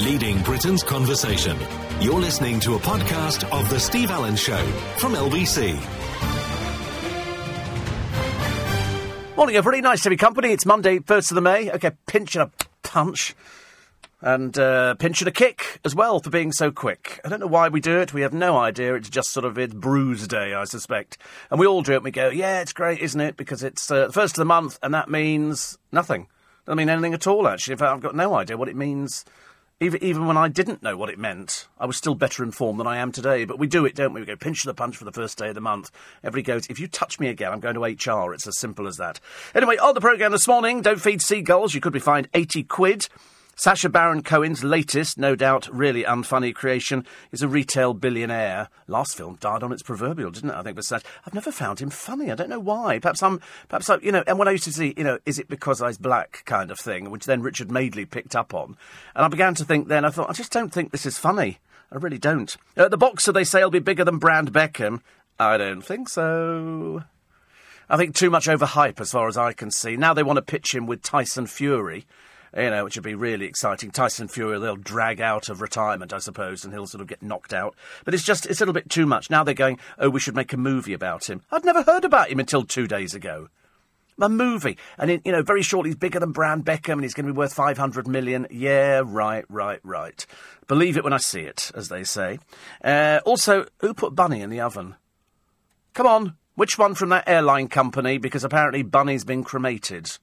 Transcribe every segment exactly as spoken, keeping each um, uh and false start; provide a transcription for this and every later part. leading Britain's conversation. You're listening to a podcast of The Steve Allen Show from L B C. Morning, everybody. Nice to be company. It's Monday, first of the May. OK, pinch and a punch. And uh, pinch and a kick as well for being so quick. I don't know why we do it. We have no idea. It's just sort of it's bruise day, I suspect. And we all do it and we go, yeah, it's great, isn't it? Because it's uh, the first of the month and that means nothing. Doesn't mean anything at all, actually. In fact, I've got no idea what it means. Even, even when I didn't know what it meant, I was still better informed than I am today. But we do it, don't we? We go pinch the punch for the first day of the month. Everybody goes, if you touch me again, I'm going to H R. It's as simple as that. Anyway, on the programme this morning, don't feed seagulls. You could be fined eighty quid. Sacha Baron Cohen's latest, no doubt really unfunny creation, is a retail billionaire. Last film died on its proverbial, didn't it? I think was Sacha. I've never found him funny. I don't know why. Perhaps I'm, perhaps I, you know. And when I used to see, you know, is it because I was black kind of thing, which then Richard Madeley picked up on, and I began to think. Then I thought, I just don't think this is funny. I really don't. Uh, the boxer they say will be bigger than Brand Beckham. I don't think so. I think too much overhype as far as I can see. Now they want to pitch him with Tyson Fury. You know, which would be really exciting. Tyson Fury, they'll drag out of retirement, I suppose, and he'll sort of get knocked out. But it's just, it's a little bit too much. Now they're going, oh, we should make a movie about him. I'd never heard about him until two days ago. A movie. And, in, you know, very shortly, he's bigger than Brand Beckham and he's going to be worth five hundred million. Yeah, right, right, right. Believe it when I see it, as they say. Uh, also, who put Bunny in the oven? Come on, which one from that airline company? Because apparently Bunny's been cremated.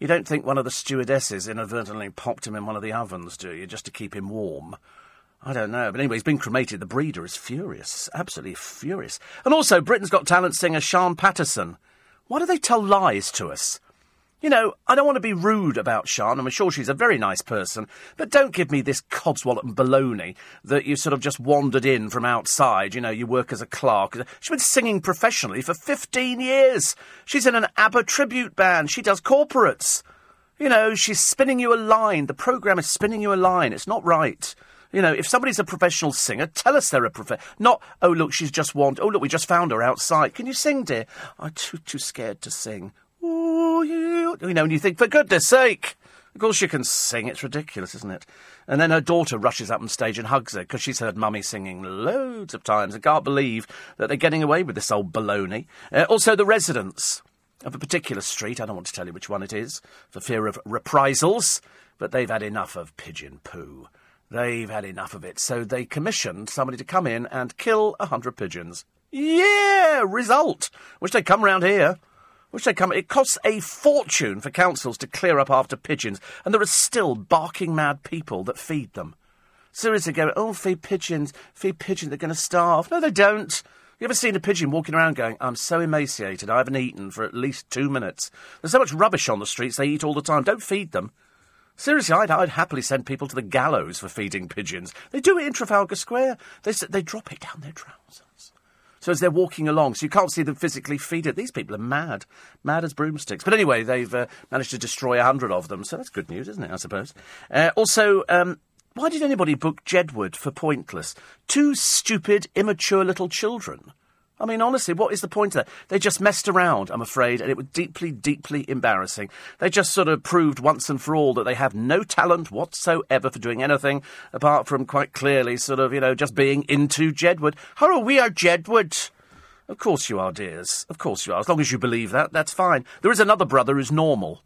You don't think one of the stewardesses inadvertently popped him in one of the ovens, do you, just to keep him warm? I don't know. But anyway, he's been cremated. The breeder is furious. Absolutely furious. And also, Britain's Got Talent singer Sean Patterson. Why do they tell lies to us? You know, I don't want to be rude about Sian. I'm sure she's a very nice person. But don't give me this codswallop and baloney that you sort of just wandered in from outside. You know, you work as a clerk. She's been singing professionally for fifteen years. She's in an ABBA tribute band. She does corporates. You know, she's spinning you a line. The programme is spinning you a line. It's not right. You know, if somebody's a professional singer, tell us they're a professional. Not, oh, look, she's just wandered. Oh, look, we just found her outside. Can you sing, dear? I'm too, too scared to sing. Ooh, you, you know, and you think, for goodness sake, of course you can sing. It's ridiculous, isn't it? And then her daughter rushes up on stage and hugs her because she's heard Mummy singing loads of times. I can't believe that they're getting away with this old baloney. Uh, also, the residents of a particular street, I don't want to tell you which one it is, for fear of reprisals, but they've had enough of pigeon poo. They've had enough of it. So they commissioned somebody to come in and kill a hundred pigeons. Yeah, result. Wish they'd come round here. Which they come, it costs a fortune for councils to clear up after pigeons, and there are still barking mad people that feed them. Seriously, go, oh, feed pigeons, feed pigeons, they're going to starve. No, they don't. You ever seen a pigeon walking around going, I'm so emaciated, I haven't eaten for at least two minutes. There's so much rubbish on the streets, they eat all the time. Don't feed them. Seriously, I'd, I'd happily send people to the gallows for feeding pigeons. They do it in Trafalgar Square. They, they drop it down their trousers. So as they're walking along, so you can't see them physically feed it. These people are mad, mad as broomsticks. But anyway, they've uh, managed to destroy a hundred of them, so that's good news, isn't it, I suppose? Uh, also, um, why did anybody book Jedward for Pointless? Two stupid, immature little children. I mean, honestly, what is the point of that? They just messed around, I'm afraid, and it was deeply, deeply embarrassing. They just sort of proved once and for all that they have no talent whatsoever for doing anything, apart from quite clearly sort of, you know, just being into Jedward. Hurrah, we are Jedward! Of course you are, dears. Of course you are. As long as you believe that, that's fine. There is another brother who's normal.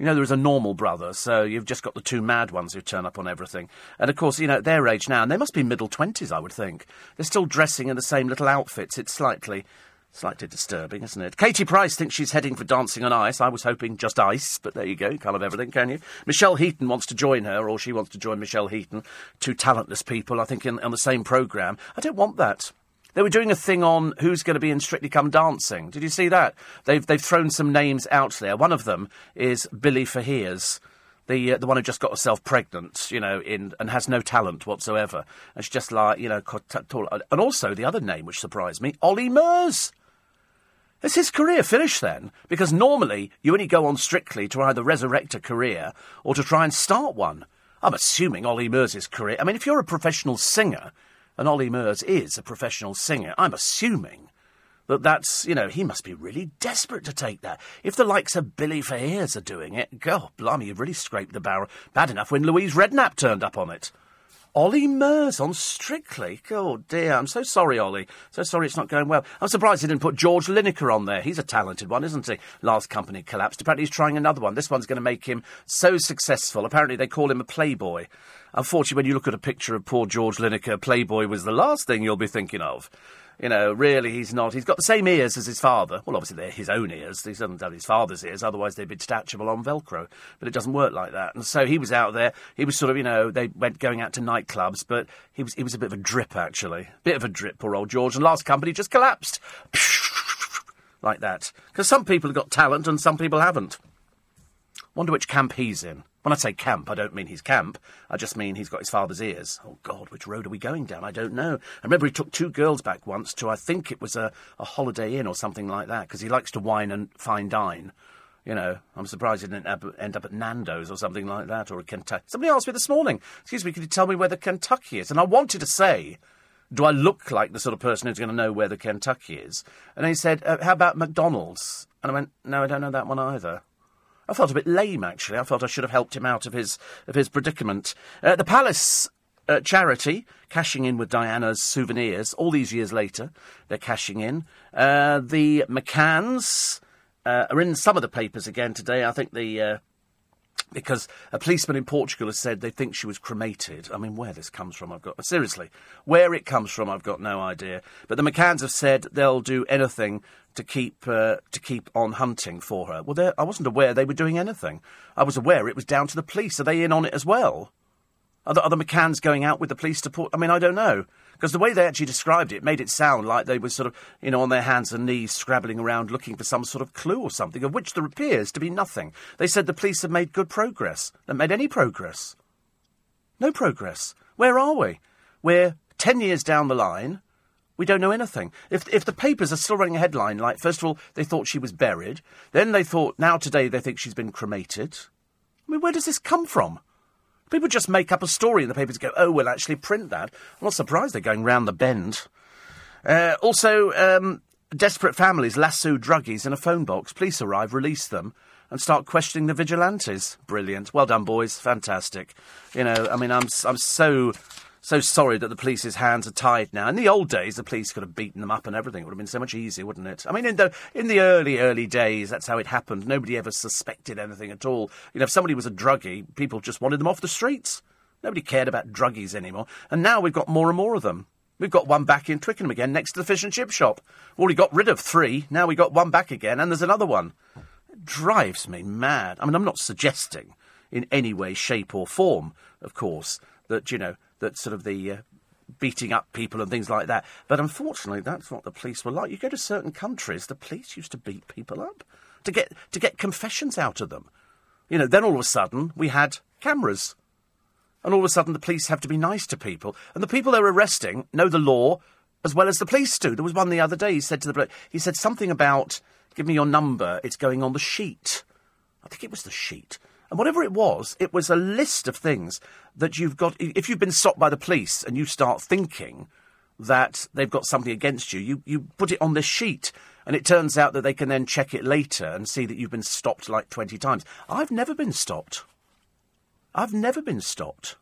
You know, there is a normal brother, so you've just got the two mad ones who turn up on everything. And, of course, you know, at their age now, and they must be middle twenties, I would think. They're still dressing in the same little outfits. It's slightly, slightly disturbing, isn't it? Katie Price thinks she's heading for Dancing on Ice. I was hoping just ice, but there you go. You can't have everything, can you? Michelle Heaton wants to join her, or she wants to join Michelle Heaton. Two talentless people, I think, in, on the same programme. I don't want that. They were doing a thing on who's going to be in Strictly Come Dancing. Did you see that? They've they've thrown some names out there. One of them is Billy Fahirs, the uh, the one who just got herself pregnant, you know, in and has no talent whatsoever. And she's just like, you know, and also the other name which surprised me, Ollie Murs. Is his career finished then? Because normally you only go on Strictly to either resurrect a career or to try and start one. I'm assuming Ollie Murs' career. I mean, if you're a professional singer. And Ollie Murs is a professional singer. I'm assuming that that's, you know, he must be really desperate to take that. If the likes of Billy Fairs are doing it, God, blimey, you've really scraped the barrel. Bad enough when Louise Redknapp turned up on it. Ollie Murs on Strictly. Oh, dear. I'm so sorry, Ollie. So sorry it's not going well. I'm surprised he didn't put George Lineker on there. He's a talented one, isn't he? Last Company collapsed. Apparently he's trying another one. This one's going to make him so successful. Apparently they call him a playboy. Unfortunately, when you look at a picture of poor George Lineker, playboy was the last thing you'll be thinking of. You know, really, he's not. He's got the same ears as his father. Well, obviously, they're his own ears. He doesn't have his father's ears, otherwise they'd be detachable on Velcro. But it doesn't work like that. And so he was out there. He was sort of, you know, they went going out to nightclubs, but he was he was a bit of a drip, actually. Bit of a drip, poor old George. And Last Company just collapsed. Like that. Because some people have got talent and some people haven't. Wonder which camp he's in. When I say camp, I don't mean his camp. I just mean he's got his father's ears. Oh, God, which road are we going down? I don't know. I remember he took two girls back once to, I think it was a, a Holiday Inn or something like that, because he likes to wine and fine dine. You know, I'm surprised he didn't end up at Nando's or something like that, or a Kentucky. Somebody asked me this morning, excuse me, could you tell me where the Kentucky is? And I wanted to say, do I look like the sort of person who's going to know where the Kentucky is? And he said, uh, how about McDonald's? And I went, no, I don't know that one either. I felt a bit lame, actually. I felt I should have helped him out of his of his predicament. Uh, the Palace uh, charity, cashing in with Diana's souvenirs. All these years later, they're cashing in. Uh, the McCanns uh, are in some of the papers again today. I think the... Uh, because a policeman in Portugal has said they think she was cremated. I mean, where this comes from, I've got... Seriously, where it comes from, I've got no idea. But the McCanns have said they'll do anything to keep uh, to keep on hunting for her. Well, I wasn't aware they were doing anything. I was aware it was down to the police. Are they in on it as well? Are the, are the McCanns going out with the police to... Port- I mean, I don't know. Because the way they actually described it made it sound like they were sort of, you know, on their hands and knees scrabbling around looking for some sort of clue or something, of which there appears to be nothing. They said the police had made good progress. They made any progress. No progress. Where are we? We're ten years down the line. We don't know anything. If if the papers are still running a headline like, first of all, they thought she was buried. Then they thought, now today they think she's been cremated. I mean, where does this come from? People just make up a story in the papers and go, oh, we'll actually print that. I'm not surprised they're going round the bend. Uh, also, um, desperate families lasso druggies in a phone box. Police arrive, release them, and start questioning the vigilantes. Brilliant. Well done, boys. Fantastic. You know, I mean, I'm I'm so... So sorry that the police's hands are tied now. In the old days, the police could have beaten them up and everything. It would have been so much easier, wouldn't it? I mean, in the in the early, early days, that's how it happened. Nobody ever suspected anything at all. You know, if somebody was a druggie, people just wanted them off the streets. Nobody cared about druggies anymore. And now we've got more and more of them. We've got one back in Twickenham again, next to the fish and chip shop. We've already got rid of three. Now we've got one back again, and there's another one. It drives me mad. I mean, I'm not suggesting in any way, shape or form, of course, that, you know, that sort of the uh, beating up people and things like that. But unfortunately, that's what the police were like. You go to certain countries, the police used to beat people up to get to get confessions out of them. You know, then all of a sudden, we had cameras. And all of a sudden, the police have to be nice to people. And the people they're arresting know the law as well as the police do. There was one the other day, he said to the bloke, he said something about, give me your number, it's going on the sheet. I think it was the sheet. And whatever it was, it was a list of things that you've got... If you've been stopped by the police and you start thinking that they've got something against you, you, you put it on this sheet and it turns out that they can then check it later and see that you've been stopped like twenty times. I've never been stopped. I've never been stopped.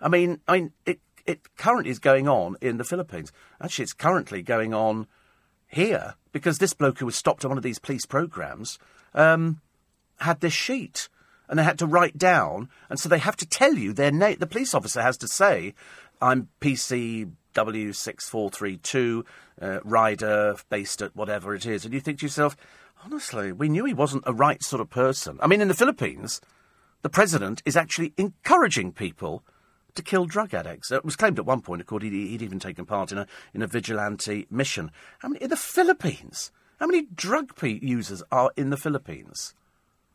I mean, I mean it, it currently is going on in the Philippines. Actually, it's currently going on here because this bloke who was stopped on one of these police programmes um, had this sheet. And they had to write down, and so they have to tell you their name. The police officer has to say, I'm P C W six four three two, uh, rider, based at whatever it is. And you think to yourself, honestly, we knew he wasn't a right sort of person. I mean, in the Philippines, the president is actually encouraging people to kill drug addicts. It was claimed at one point, of course, he'd, he'd even taken part in a, in a vigilante mission. I mean, in the Philippines, how many drug users are in the Philippines?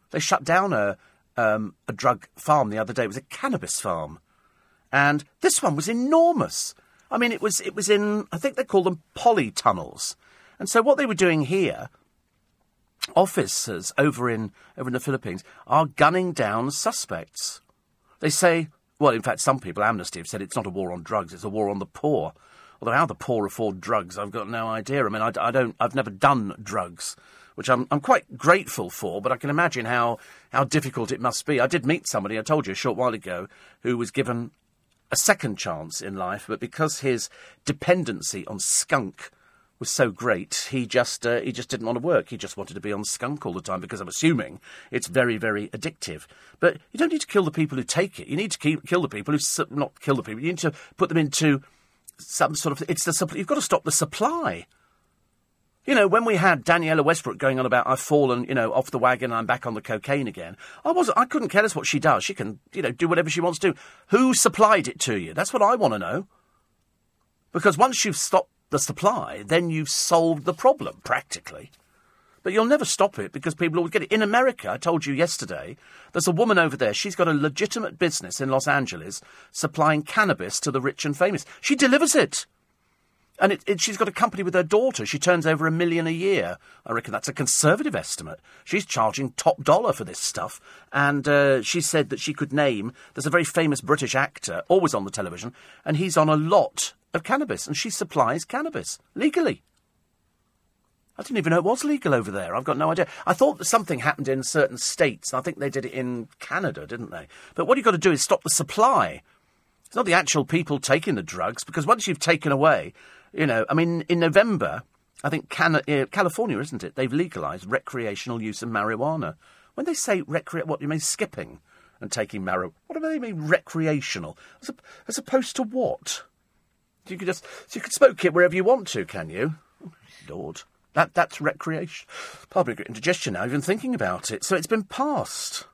They shut down a... Um, a drug farm the other day. It was a cannabis farm. And this one was enormous. I mean, it was it was in, I think they call them polytunnels. And so what they were doing here, officers over in over in the Philippines, are gunning down suspects. They say, well, in fact, some people, Amnesty, have said it's not a war on drugs, it's a war on the poor. Although how the poor afford drugs, I've got no idea. I mean, I, I don't, I've never done drugs, which I'm, I'm quite grateful for, but I can imagine how, how difficult it must be. I did meet somebody, I told you a short while ago, who was given a second chance in life, but because his dependency on skunk was so great, he just uh, he just didn't want to work. He just wanted to be on skunk all the time, because I'm assuming it's very, very addictive. But you don't need to kill the people who take it. You need to keep, kill the people who... Su- not kill the people. You need to put them into some sort of... It's the supp- You've got to stop the supply. You know, when we had Daniela Westbrook going on about, I've fallen, you know, off the wagon, I'm back on the cocaine again. I wasn't, I couldn't care less what she does. She can, you know, do whatever she wants to do. Who supplied it to you? That's what I want to know. Because once you've stopped the supply, then you've solved the problem, practically. But you'll never stop it, because people always get it. In America, I told you yesterday, there's a woman over there, she's got a legitimate business in Los Angeles supplying cannabis to the rich and famous. She delivers it. And it, it, she's got a company with her daughter. She turns over a million a year. I reckon that's a conservative estimate. She's charging top dollar for this stuff. And uh, she said that she could name... There's a very famous British actor, always on the television, and he's on a lot of cannabis. And she supplies cannabis, legally. I didn't even know it was legal over there. I've got no idea. I thought that something happened in certain states. I think they did it in Canada, didn't they? But what you've got to do is stop the supply. It's not the actual people taking the drugs, because once you've taken away... You know, I mean, in November, I think Can- uh, California, isn't it? They've legalised recreational use of marijuana. When they say recre, what do you mean? Skipping and taking marijuana. What do they mean recreational? As, a- as opposed to what? You could just so you could smoke it wherever you want to, can you? Oh, Lord, that that's recreation. Public indigestion now. Even thinking about it, so it's been passed.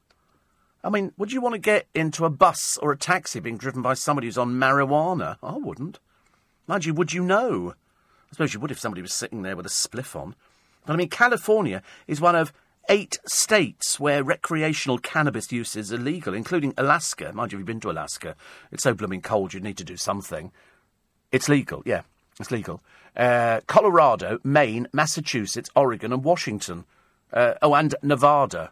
I mean, would you want to get into a bus or a taxi being driven by somebody who's on marijuana? I wouldn't. Mind you, would you know? I suppose you would if somebody was sitting there with a spliff on. But I mean, California is one of eight states where recreational cannabis use is illegal, including Alaska. Mind you, if you've been to Alaska, it's so blooming cold you'd need to do something. It's legal, yeah, it's legal. Uh, Colorado, Maine, Massachusetts, Oregon and Washington. Uh, oh, and Nevada.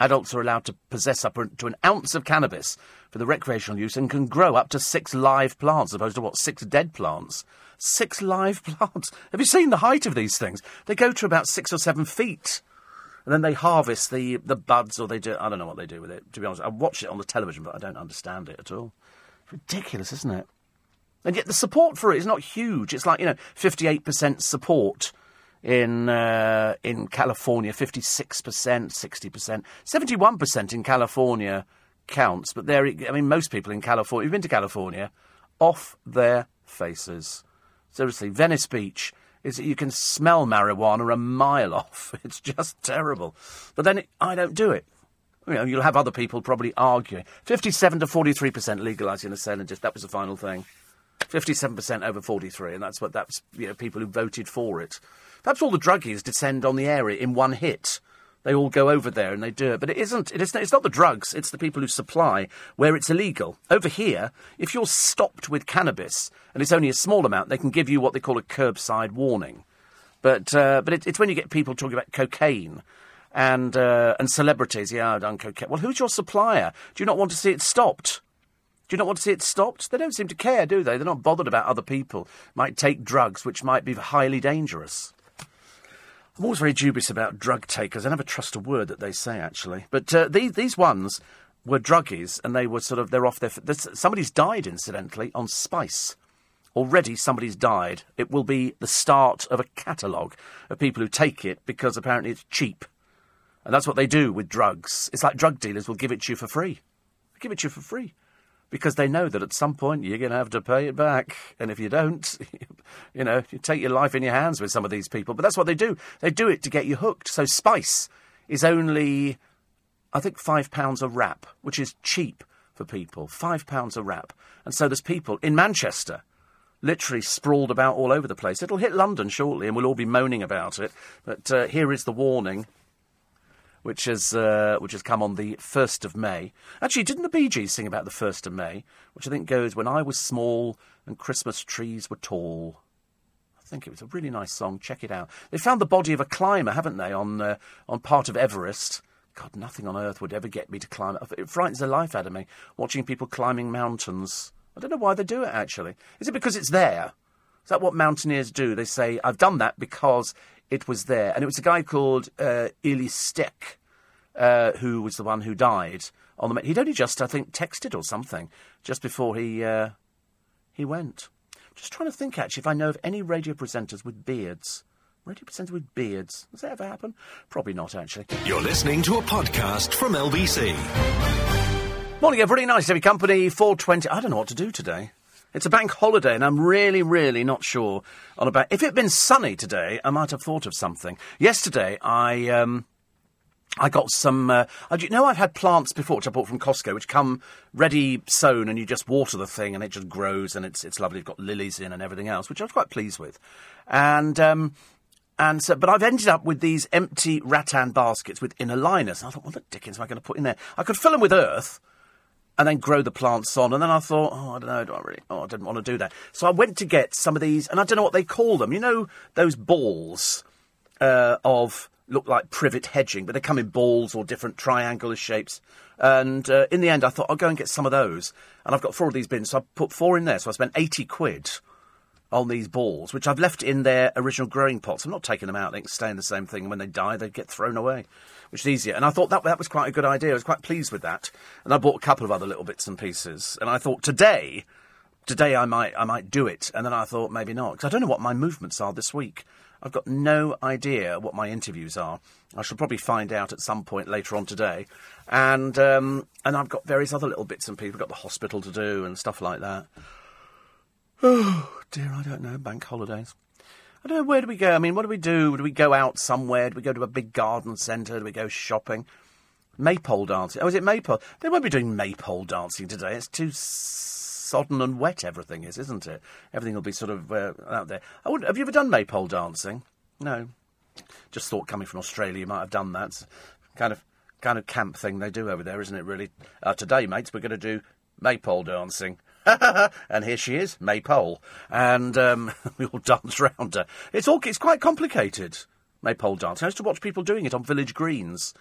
Adults are allowed to possess up to an ounce of cannabis for the recreational use and can grow up to six live plants, as opposed to, what, six dead plants? Six live plants. Have you seen the height of these things? They go to about six or seven feet, and then they harvest the, the buds, or they do... I don't know what they do with it, to be honest. I watched it on the television, but I don't understand it at all. It's ridiculous, isn't it? And yet the support for it is not huge. It's like, you know, fifty-eight percent support... In uh, in California, fifty-six percent, sixty percent, seventy-one percent in California counts. But there, I mean, most people in California, who've been to California, off their faces. Seriously, Venice Beach, is you can smell marijuana a mile off. It's just terrible. But then it, I don't do it. You know, you'll have other people probably arguing. fifty-seven to forty-three percent legalising the sale and distribution. That was the final thing. fifty-seven percent over forty-three, and that's what that's, you know, people who voted for it. Perhaps all the druggies descend on the area in one hit. They all go over there and they do it. But it isn't, it isn't, it's not the drugs, it's the people who supply where it's illegal. Over here, if you're stopped with cannabis, and it's only a small amount, they can give you what they call a curbside warning. But uh, but it, it's when you get people talking about cocaine and uh, and celebrities. Yeah, I've done cocaine. Well, who's your supplier? Do you not want to see it stopped? Do you not want to see it stopped? They don't seem to care, do they? They're not bothered about other people. Might take drugs, which might be highly dangerous. I'm always very dubious about drug takers. I never trust a word that they say, actually. But uh, these these ones were druggies, and they were sort of, they're off their... Somebody's died, incidentally, on Spice. Already somebody's died. It will be the start of a catalogue of people who take it, because apparently it's cheap. And that's what they do with drugs. It's like drug dealers will give it to you for free. They give it to you for free. Because they know that at some point you're going to have to pay it back. And if you don't, you know, you take your life in your hands with some of these people. But that's what they do. They do it to get you hooked. So Spice is only, I think, five pounds a wrap, which is cheap for people. five pounds a wrap. And so there's people in Manchester literally sprawled about all over the place. It'll hit London shortly and we'll all be moaning about it. But uh, here is the warning. Which has uh, which has come on the first of May. Actually, didn't the Bee Gees sing about the first of May? Which I think goes, "When I was small and Christmas trees were tall." I think it was a really nice song. Check it out. They found the body of a climber, haven't they, on uh, on part of Everest? God, nothing on earth would ever get me to climb it. It frightens the life out of me watching people climbing mountains. I don't know why they do it. Actually, is it because it's there? Is that what mountaineers do? They say, I've done that because it was there. And it was a guy called uh, Ili Stek, uh, who was the one who died on the. He'd only just, I think, texted or something just before he uh, he went. Just trying to think, actually, if I know of any radio presenters with beards. Radio presenters with beards. Does that ever happen? Probably not, actually. You're listening to a podcast from L B C. Morning, everybody. Nice to be company. four twenty. I don't know what to do today. It's a bank holiday, and I'm really, really not sure on about. If it had been sunny today, I might have thought of something. Yesterday, I um, I got some. Uh, I, you know, I've had plants before, which I bought from Costco, which come ready sown, and you just water the thing, and it just grows, and it's it's lovely. You've got lilies in and everything else, which I was quite pleased with. And um, and so, but I've ended up with these empty rattan baskets with inner liners. And I thought, what the dickens am I going to put in there? I could fill them with earth. And then grow the plants on. And then I thought, oh, I don't know, do I really? Oh, I didn't want to do that. So I went to get some of these, and I don't know what they call them. You know, those balls uh, of, look like privet hedging, but they come in balls or different triangular shapes. And uh, in the end, I thought, I'll go and get some of those. And I've got four of these bins, so I put four in there. So I spent eighty quid on these balls, which I've left in their original growing pots. I'm not taking them out. They can stay in the same thing. And when they die, they get thrown away. Which is easier. And I thought that that was quite a good idea. I was quite pleased with that. And I bought a couple of other little bits and pieces. And I thought, today, today I might I might do it. And then I thought, maybe not. Because I don't know what my movements are this week. I've got no idea what my interviews are. I shall probably find out at some point later on today. And um, and I've got various other little bits and pieces. I've got the hospital to do and stuff like that. Oh, dear, I don't know. Bank holidays. I don't know, where do we go? I mean, what do we do? Do we go out somewhere? Do we go to a big garden centre? Do we go shopping? Maypole dancing. Oh, is it maypole? They won't be doing maypole dancing today. It's too sodden and wet, everything is, isn't it? Everything will be sort of uh, out there. I wouldn't, have you ever done maypole dancing? No. Just thought, coming from Australia, you might have done that. It's kind of, kind of camp thing they do over there, isn't it, really? Uh, today, mates, we're going to do maypole dancing. And here she is, Maypole, and um, we all dance round her. It's all—it's quite complicated, Maypole dancing. I used to watch people doing it on village greens,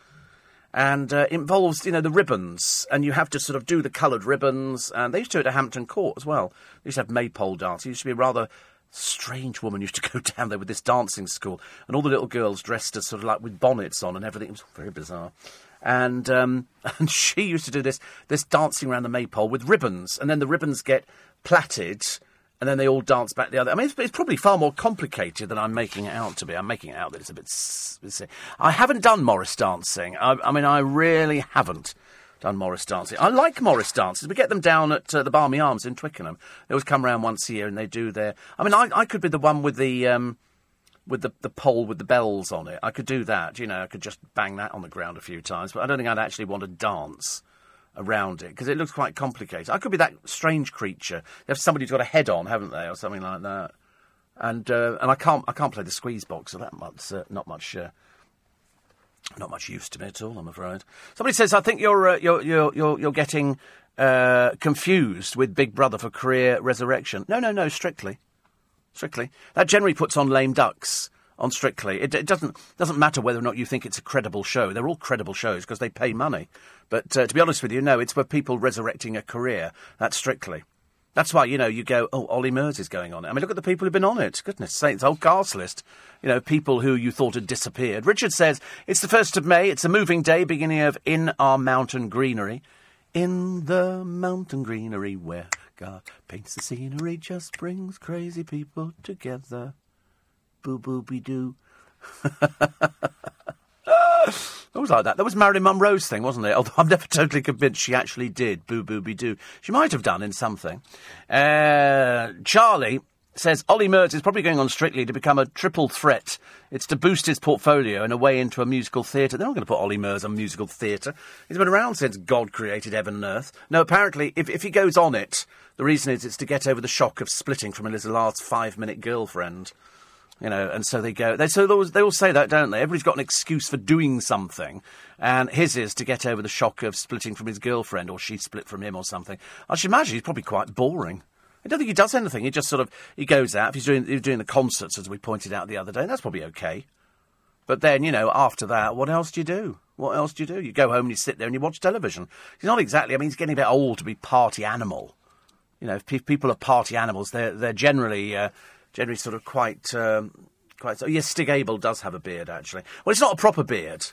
and uh, it involves, you know, the ribbons, and you have to sort of do the coloured ribbons. And they used to do it at Hampton Court as well. They used to have Maypole dancing. It used to be a rather strange woman used to go down there with this dancing school, and all the little girls dressed as sort of like with bonnets on and everything. It was very bizarre. And um, and she used to do this this dancing around the maypole with ribbons, and then the ribbons get plaited, and then they all dance back the other. I mean, it's, it's probably far more complicated than I'm making it out to be. I'm making it out that it's a bit. It's, I haven't done Morris dancing. I, I mean, I really haven't done Morris dancing. I like Morris dances. We get them down at uh, the Barmy Arms in Twickenham. They always come round once a year, and they do their. I mean, I, I could be the one with the. Um, With the, the pole with the bells on it. I could do that, you know, I could just bang that on the ground a few times, but I don't think I'd actually want to dance around it, because it looks quite complicated. I could be that strange creature. They have somebody who's got a head on, haven't they, or something like that. And uh, and I can't I can't play the squeeze box, so that much, uh, not much uh, not much use to me at all, I'm afraid. Somebody says, I think you're uh, you're, you're you're you're getting uh, confused with Big Brother for Career Resurrection. No, no, no, strictly. Strictly. That generally puts on lame ducks on Strictly. It, it doesn't doesn't matter whether or not you think it's a credible show. They're all credible shows because they pay money. But uh, to be honest with you, no, it's for people resurrecting a career. That's Strictly. That's why, you know, you go, oh, Ollie Murs is going on it. I mean, look at the people who've been on it. Goodness sakes, it's the whole cast list. You know, people who you thought had disappeared. Richard says, it's the first of May. It's a moving day, beginning of In Our Mountain Greenery. In the mountain greenery where God paints the scenery, just brings crazy people together. Boo-boo-be-doo. That was like that. That was Marilyn Monroe's thing, wasn't it? Although I'm never totally convinced she actually did boo-boo-be-doo. She might have done in something. Uh, Charlie says, Ollie Murs is probably going on Strictly to become a triple threat. It's to boost his portfolio and a way into a musical theatre. They're not going to put Ollie Murs on musical theatre. He's been around since God created heaven and earth. No, apparently, if, if he goes on it, the reason is it's to get over the shock of splitting from Eliza Lart's five-minute girlfriend. You know, and so they go. They, so they all, they all say that, don't they? Everybody's got an excuse for doing something. And his is to get over the shock of splitting from his girlfriend, or she split from him or something. I should imagine he's probably quite boring. I don't think he does anything. He just sort of, he goes out. If he's doing, he's doing the concerts, as we pointed out the other day, that's probably okay. But then, you know, after that, what else do you do? What else do you do? You go home and you sit there and you watch television. He's not exactly, I mean, he's getting a bit old to be party animal. You know, if pe- people are party animals, they're, they're generally uh, generally sort of quite... Um, quite. So yes, Stig Abel does have a beard, actually. Well, it's not a proper beard.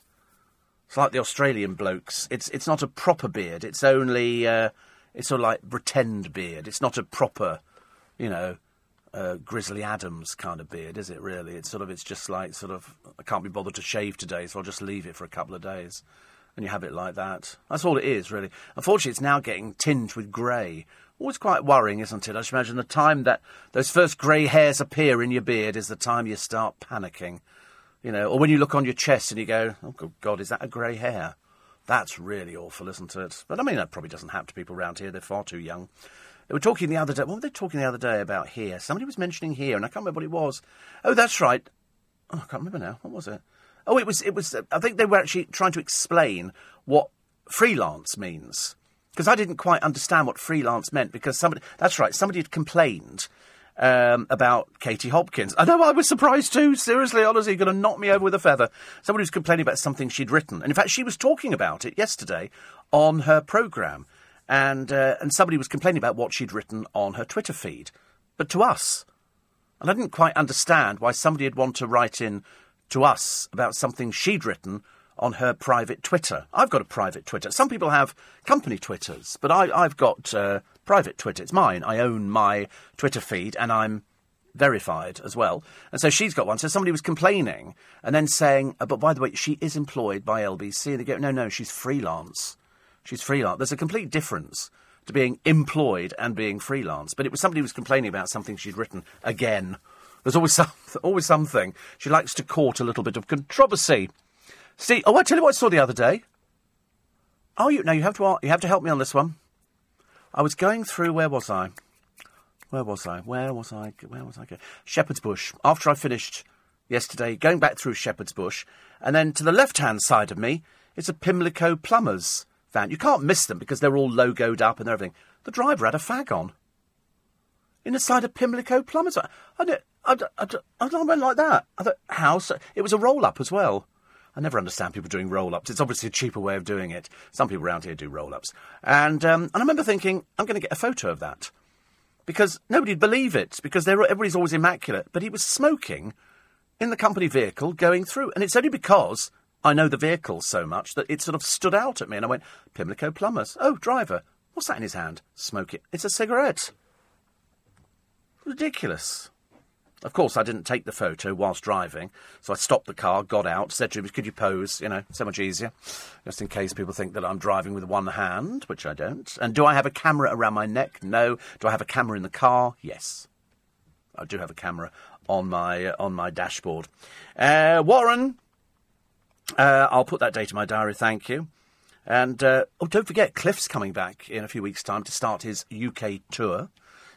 It's like the Australian blokes. It's it's not a proper beard. It's only... Uh, it's sort of like pretend beard. It's not a proper, you know... Uh, Grizzly Adams kind of beard, is it really? It's sort of, it's just like sort of, I can't be bothered to shave today, so I'll just leave it for a couple of days, and you have it like that. That's all it is, really. Unfortunately, it's now getting tinged with grey. Always quite worrying, isn't it? I should imagine the time that those first grey hairs appear in your beard is the time you start panicking, you know. Or when you look on your chest and you go, oh good God, is that a grey hair? That's really awful, isn't it? But I mean, that probably doesn't happen to people around here. They're far too young. They were talking the other day... What were they talking the other day about here? Somebody was mentioning here, and I can't remember what it was. Oh, that's right. Oh, I can't remember now. What was it? Oh, it was... It was. I think they were actually trying to explain what freelance means. Because I didn't quite understand what freelance meant, because somebody... That's right, somebody had complained um, about Katie Hopkins. I know, I was surprised too. Seriously, honestly, you're going to knock me over with a feather. Somebody was complaining about something she'd written. And in fact, she was talking about it yesterday on her programme. And uh, and somebody was complaining about what she'd written on her Twitter feed, but to us. And I didn't quite understand why somebody would want to write in to us about something she'd written on her private Twitter. I've got a private Twitter. Some people have company Twitters, but I, I've got uh, private Twitter. It's mine. I own my Twitter feed, and I'm verified as well. And so she's got one. So somebody was complaining and then saying, oh, but by the way, she is employed by L B C. And they go, no, no, she's freelance. She's freelance. There's a complete difference to being employed and being freelance. But it was somebody who was complaining about something she'd written again. There's always some, always something. She likes to court a little bit of controversy. See, oh, I tell you what I saw the other day. Oh, you, now you have to you have to help me on this one. I was going through. Where was I? Where was I? Where was I? Where was I? Going? Shepherd's Bush. After I finished yesterday, going back through Shepherd's Bush, and then to the left-hand side of me, it's a Pimlico Plumbers van. You can't miss them because they're all logoed up and everything. The driver had a fag on. Inside a Pimlico Plumbers. I, I, I, I, I went like that. I thought, how? So? It was a roll-up as well. I never understand people doing roll-ups. It's obviously a cheaper way of doing it. Some people around here do roll-ups. And, um, and I remember thinking, I'm going to get a photo of that. Because nobody'd believe it. Because they're, everybody's always immaculate. But he was smoking in the company vehicle going through. And it's only because... I know the vehicle so much that it sort of stood out at me, and I went, Pimlico Plumbers. Oh, driver, what's that in his hand? Smoke it. It's a cigarette. Ridiculous. Of course, I didn't take the photo whilst driving, so I stopped the car, got out, said to him, could you pose? You know, so much easier, just in case people think that I'm driving with one hand, which I don't. And do I have a camera around my neck? No. Do I have a camera in the car? Yes. I do have a camera on my, uh, on my dashboard. Uh, Warren... Uh, I'll put that date in my diary, thank you. And, uh, oh, don't forget, Cliff's coming back in a few weeks' time to start his U K tour.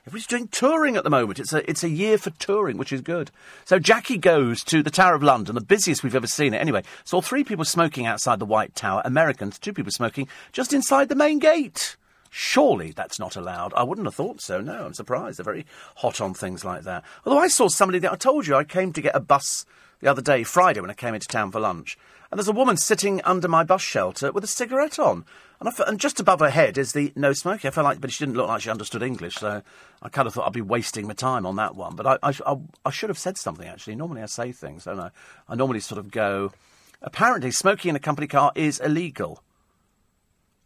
Everybody's doing touring at the moment. It's a, it's a year for touring, which is good. So Jackie goes to the Tower of London, the busiest we've ever seen it. Anyway, saw three people smoking outside the White Tower, Americans, two people smoking just inside the main gate. Surely that's not allowed. I wouldn't have thought so, no. I'm surprised. They're very hot on things like that. Although I saw somebody that I told you I came to get a bus the other day, Friday, when I came into town for lunch. And there's a woman sitting under my bus shelter with a cigarette on. And, I f- and just above her head is the no smoking. I felt like, but she didn't look like she understood English, so I kind of thought I'd be wasting my time on that one. But I, I, I, I should have said something, actually. Normally I say things, don't I? I normally sort of go, apparently smoking in a company car is illegal.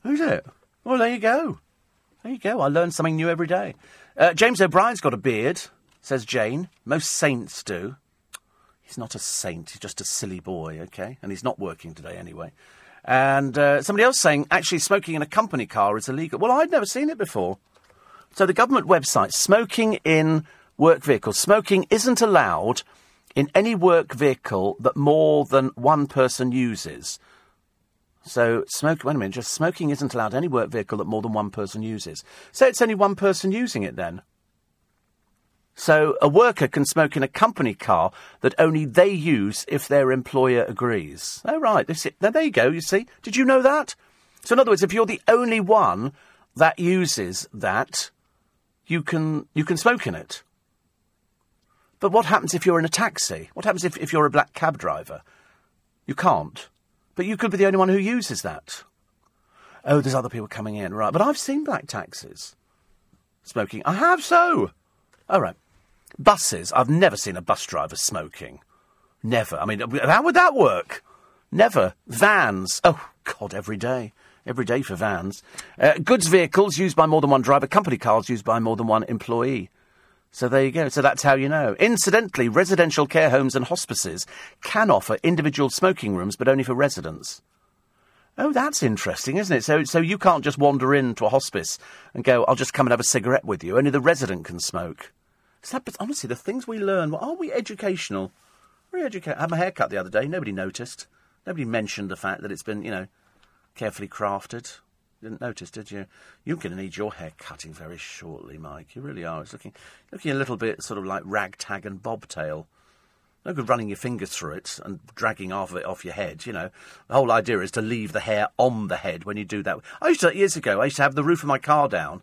Who's it? Well, there you go. There you go. I learn something new every day. Uh, James O'Brien's got a beard, says Jane. Most saints do. He's not a saint. He's just a silly boy, OK? And he's not working today anyway. And uh, somebody else saying, actually, smoking in a company car is illegal. Well, I'd never seen it before. So the government website, smoking in work vehicles. Smoking isn't allowed in any work vehicle that more than one person uses. So smoke, wait a minute, just smoking isn't allowed in any work vehicle that more than one person uses. So it's only one person using it then. So a worker can smoke in a company car that only they use if their employer agrees. Oh, right. This is, now, there you go, you see. Did you know that? So, in other words, if you're the only one that uses that, you can you can smoke in it. But what happens if you're in a taxi? What happens if, if you're a black cab driver? You can't. But you could be the only one who uses that. Oh, there's other people coming in. Right. But I've seen black taxis smoking. I have so. All right. Buses. I've never seen a bus driver smoking. Never. I mean, how would that work? Never. Vans. Oh, God, every day. Every day for vans. Uh, goods vehicles used by more than one driver. Company cars used by more than one employee. So there you go. So that's how you know. Incidentally, residential care homes and hospices can offer individual smoking rooms, but only for residents. Oh, that's interesting, isn't it? So so you can't just wander into a hospice and go, I'll just come and have a cigarette with you. Only the resident can smoke. Is that, but honestly, the things we learn, well, are we educational? We're educa- I had my hair cut the other day. Nobody noticed. Nobody mentioned the fact that it's been, you know, carefully crafted. Didn't notice, did you? You're going to need your hair cutting very shortly, Mike. You really are. It's looking looking a little bit sort of like ragtag and bobtail. No good running your fingers through it and dragging half of it off your head, you know. The whole idea is to leave the hair on the head when you do that. I used to, years ago, I used to have the roof of my car down.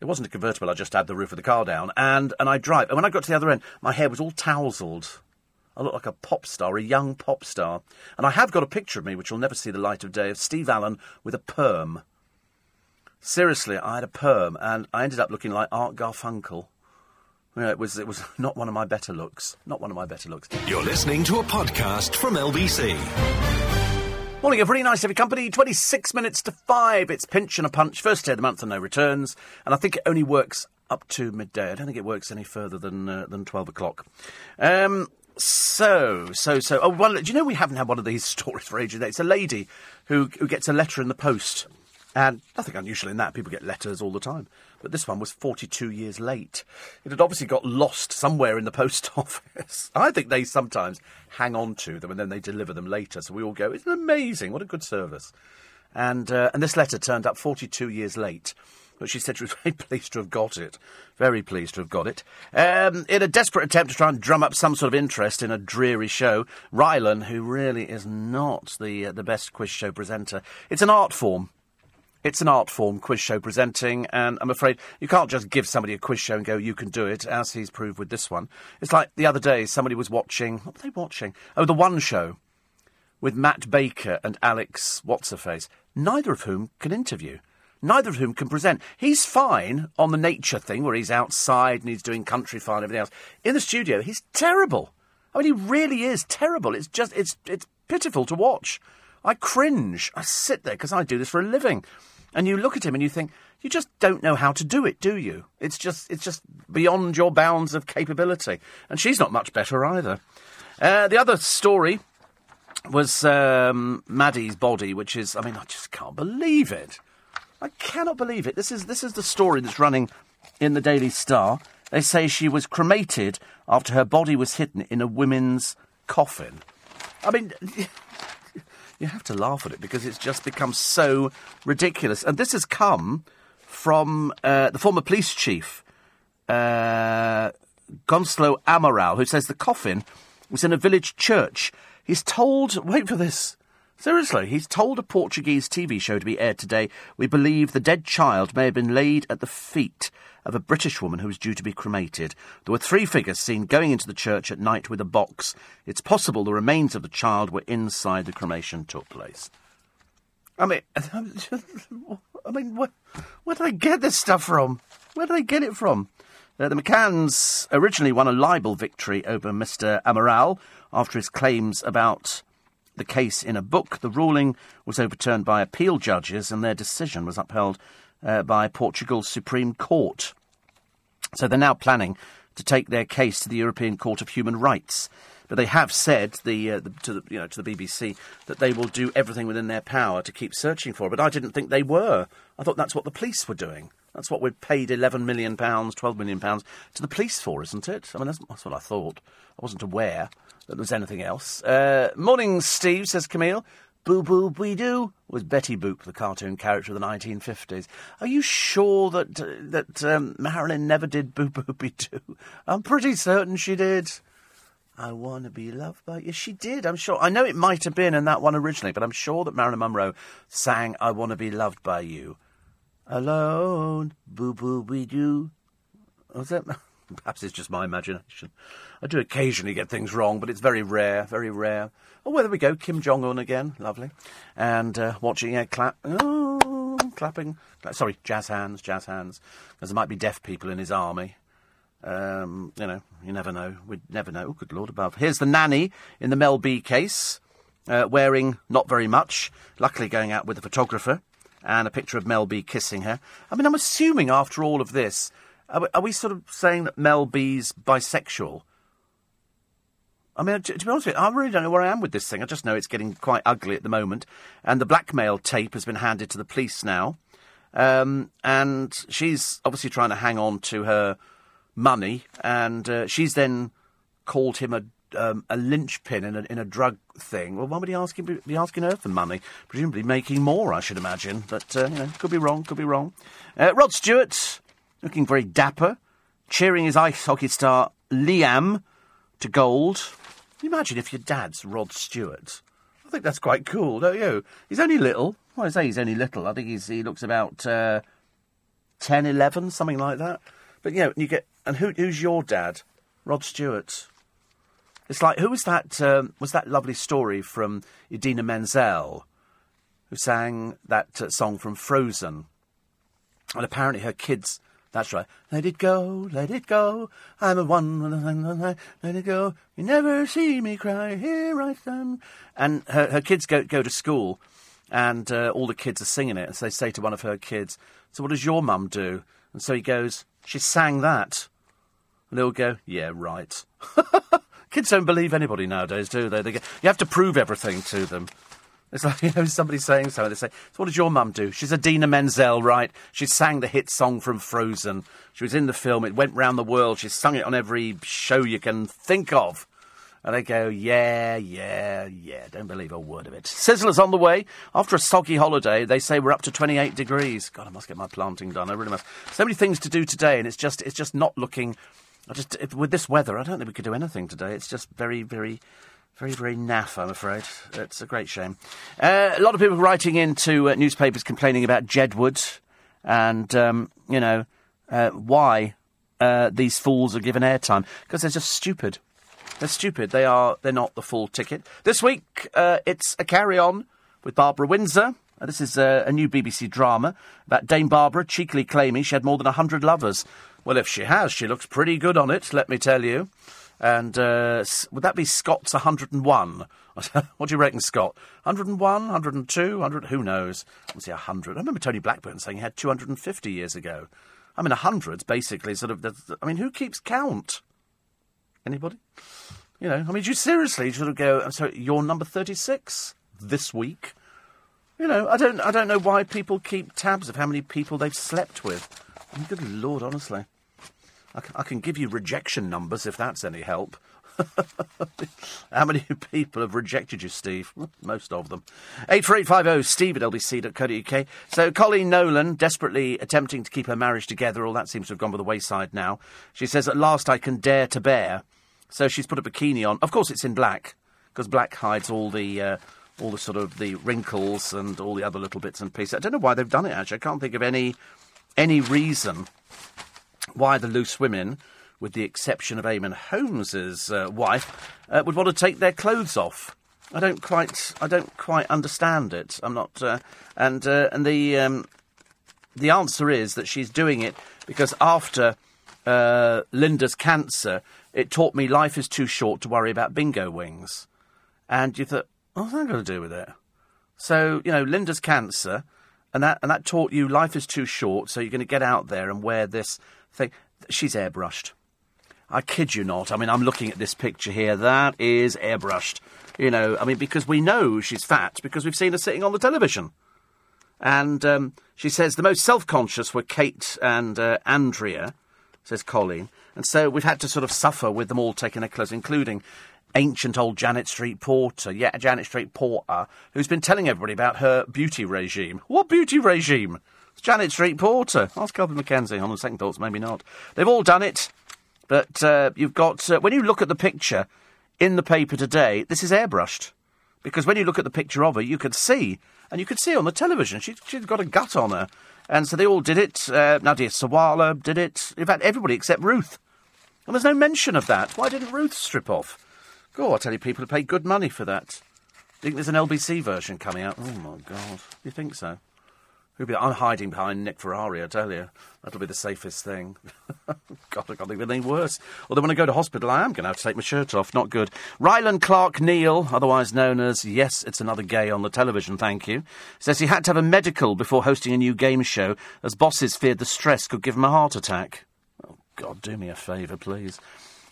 It wasn't a convertible, I just had the roof of the car down. And, and I drive. And when I got to the other end, my hair was all tousled. I looked like a pop star, a young pop star. And I have got a picture of me, which will never see the light of day, of Steve Allen with a perm. Seriously, I had a perm, and I ended up looking like Art Garfunkel. You know, it was it was not one of my better looks. Not one of my better looks. You're listening to a podcast from L B C. Morning, everybody. Nice to have your company. twenty-six minutes to five. It's Pinch and a Punch. First day of the month and no returns. And I think it only works up to midday. I don't think it works any further than uh, than twelve o'clock. Um, so, so, so. Oh, well, do you know we haven't had one of these stories for ages? It's a lady who, who gets a letter in the post. And nothing unusual in that. People get letters all the time. But this one was forty-two years late. It had obviously got lost somewhere in the post office. I think they sometimes hang on to them and then they deliver them later. So we all go, isn't it amazing? What a good service. And uh, and this letter turned up forty-two years late. But she said she was very pleased to have got it. Very pleased to have got it. Um, in a desperate attempt to try and drum up some sort of interest in a dreary show, Rylan, who really is not the uh, the best quiz show presenter, it's an art form. It's an art form, quiz show presenting, and I'm afraid you can't just give somebody a quiz show and go, you can do it, as he's proved with this one. It's like the other day, somebody was watching... What were they watching? Oh, The One Show with Matt Baker and Alex What's-Her-Face, neither of whom can interview, neither of whom can present. He's fine on the nature thing where he's outside and he's doing country fire and everything else. In the studio, he's terrible. I mean, he really is terrible. It's just, it's, it's pitiful to watch. I cringe. I sit there because I do this for a living. And you look at him and you think, you just don't know how to do it, do you? It's just it's just beyond your bounds of capability. And she's not much better either. Uh, the other story was um, Maddie's body, which is, I mean, I just can't believe it. I cannot believe it. This is this is the story that's running in the Daily Star. They say she was cremated after her body was hidden in a women's coffin. I mean... You have to laugh at it because it's just become so ridiculous. And this has come from uh, the former police chief, uh, Gonçalo Amaral, who says the coffin was in a village church. He's told, wait for this, seriously, he's told a Portuguese T V show to be aired today, we believe the dead child may have been laid at the feet of a British woman who was due to be cremated. There were three figures seen going into the church at night with a box. It's possible the remains of the child were inside the cremation took place. I mean, I mean, where, where did I get this stuff from? Where did I get it from? Uh, the McCanns originally won a libel victory over Mister Amaral after his claims about the case in a book. The ruling was overturned by appeal judges and their decision was upheld Uh, by Portugal's Supreme Court. So they're now planning to take their case to the European Court of Human Rights. But they have said the, uh, the, to the you know to the B B C that they will do everything within their power to keep searching for her. But I didn't think they were. I thought that's what the police were doing. That's what we'd paid eleven million pounds, twelve million pounds to the police for, isn't it? I mean, that's, that's what I thought. I wasn't aware that there was anything else. Uh, morning, Steve, says Camille. Boo Boo Bee Doo was Betty Boop, the cartoon character of the nineteen fifties. Are you sure that uh, that um, Marilyn never did Boo Boo Bee Doo? I'm pretty certain she did. I want to be loved by you. She did, I'm sure. I know it might have been in that one originally, but I'm sure that Marilyn Monroe sang I Want to Be Loved by You. Alone, Boo Boo Bee Doo. Was that... Perhaps it's just my imagination. I do occasionally get things wrong, but it's very rare, very rare. Oh, well, there we go. Kim Jong-un again. Lovely. And uh, watching her clap. Oh, clapping. Sorry, jazz hands, jazz hands. Because there might be deaf people in his army. Um, you know, you never know. We'd never know. Oh, good Lord above. Here's the nanny in the Mel B case, uh, wearing not very much, luckily going out with a photographer, and a picture of Mel B kissing her. I mean, I'm assuming after all of this, are we, are we sort of saying that Mel B's bisexual? I mean, to be honest with you, I really don't know where I am with this thing. I just know it's getting quite ugly at the moment. And the blackmail tape has been handed to the police now. Um, and she's obviously trying to hang on to her money. And uh, she's then called him a um, a linchpin in a, in a drug thing. Well, why would he ask him, be asking her for money? Presumably making more, I should imagine. But, uh, you know, could be wrong, could be wrong. Uh, Rod Stewart, looking very dapper, cheering his ice hockey star Liam to gold. Imagine if your dad's Rod Stewart. I think that's quite cool, don't you? He's only little. Well, I say he's only little. I think he's, he looks about uh, ten, eleven, something like that. But, you know, you get... And who, who's your dad? Rod Stewart. It's like, who was that... Um, was that lovely story from Idina Menzel, who sang that uh, song from Frozen? And apparently her kids... That's right. Let it go, let it go. I'm a one, let it go. You never see me cry. Here I stand. And her, her kids go go to school, and uh, all the kids are singing it. And so they say to one of her kids, "So what does your mum do?" And so he goes, "She sang that." And they'll go, "Yeah, right." Kids don't believe anybody nowadays, do they? They go, you have to prove everything to them. It's like, you know, somebody saying something. They say, "So what does your mum do?" "She's Idina Menzel, right? She sang the hit song from Frozen. She was in the film. It went round the world. She sung it on every show you can think of." And they go, "Yeah, yeah, yeah." Don't believe a word of it. Sizzler's on the way. After a soggy holiday, they say we're up to twenty-eight degrees. God, I must get my planting done. I really must. So many things to do today, and it's just, it's just not looking. I just it, with this weather, I don't think we could do anything today. It's just very, very. Very, very naff, I'm afraid. It's a great shame. Uh, a lot of people writing into uh, newspapers complaining about Jedwood and, um, you know, uh, why uh, these fools are given airtime. Because they're just stupid. They're stupid. They are, they're not the full ticket. This week, uh, it's A Carry-On with Barbara Windsor. Uh, this is uh, a new B B C drama about Dame Barbara cheekily claiming she had more than one hundred lovers. Well, if she has, she looks pretty good on it, let me tell you. And uh, would that be Scott's one hundred and one? What do you reckon, Scott? one hundred and one, one hundred and two, one hundred? Who knows? Obviously one hundred. I remember Tony Blackburn saying he had two hundred fifty years ago. I mean, one hundred's basically sort of... I mean, who keeps count? Anybody? You know, I mean, do you seriously sort of go, "I'm sorry, you're number thirty-six this week"? You know, I don't, I don't know why people keep tabs of how many people they've slept with. I mean, good Lord, honestly. I can give you rejection numbers, if that's any help. How many people have rejected you, Steve? Most of them. eight four eight five oh, steve at l b c dot co dot u k. So Colleen Nolan, desperately attempting to keep her marriage together, all that seems to have gone by the wayside now. She says, "At last I can dare to bear." So she's put a bikini on. Of course it's in black, because black hides all the... Uh, all the sort of the wrinkles and all the other little bits and pieces. I don't know why they've done it, actually. I can't think of any any reason... why the loose women, with the exception of Eamon Holmes's uh, wife, uh, would want to take their clothes off. I don't quite, I don't quite understand it. I'm not, uh, and uh, and the um, the answer is that she's doing it because after uh, Linda's cancer, it taught me life is too short to worry about bingo wings. And you thought, oh, what's that got to do with it? So you know, Linda's cancer, and that and that taught you life is too short. So you're going to get out there and wear this thing. She's airbrushed. I kid you not. I mean, I'm looking at this picture here. That is airbrushed. You know, I mean, because we know she's fat because we've seen her sitting on the television. And um, she says the most self-conscious were Kate and uh, Andrea, says Colleen. And so we've had to sort of suffer with them all taking their clothes, including ancient old Janet Street Porter. Yeah, Janet Street Porter, who's been telling everybody about her beauty regime. What beauty regime? Janet Street Porter. Ask Calvin McKenzie. On second thoughts, maybe not. They've all done it. But uh, you've got... Uh, when you look at the picture in the paper today, this is airbrushed. Because when you look at the picture of her, you could see. And you could see on the television. She, she's got a gut on her. And so they all did it. Uh, Nadia Sawala did it. In fact, everybody except Ruth. And there's no mention of that. Why didn't Ruth strip off? God, I tell you, people have paid good money for that. I think there's an L B C version coming out. Oh, my God. You think so? Who'd be like, I'm hiding behind Nick Ferrari, I tell you. That'll be the safest thing. God, I can't think of anything worse. Although when I go to hospital, I am going to have to take my shirt off. Not good. Ryland Clark Neal, otherwise known as Yes, It's Another Gay on the Television, thank you, says he had to have a medical before hosting a new game show as bosses feared the stress could give him a heart attack. Oh, God, do me a favour, please.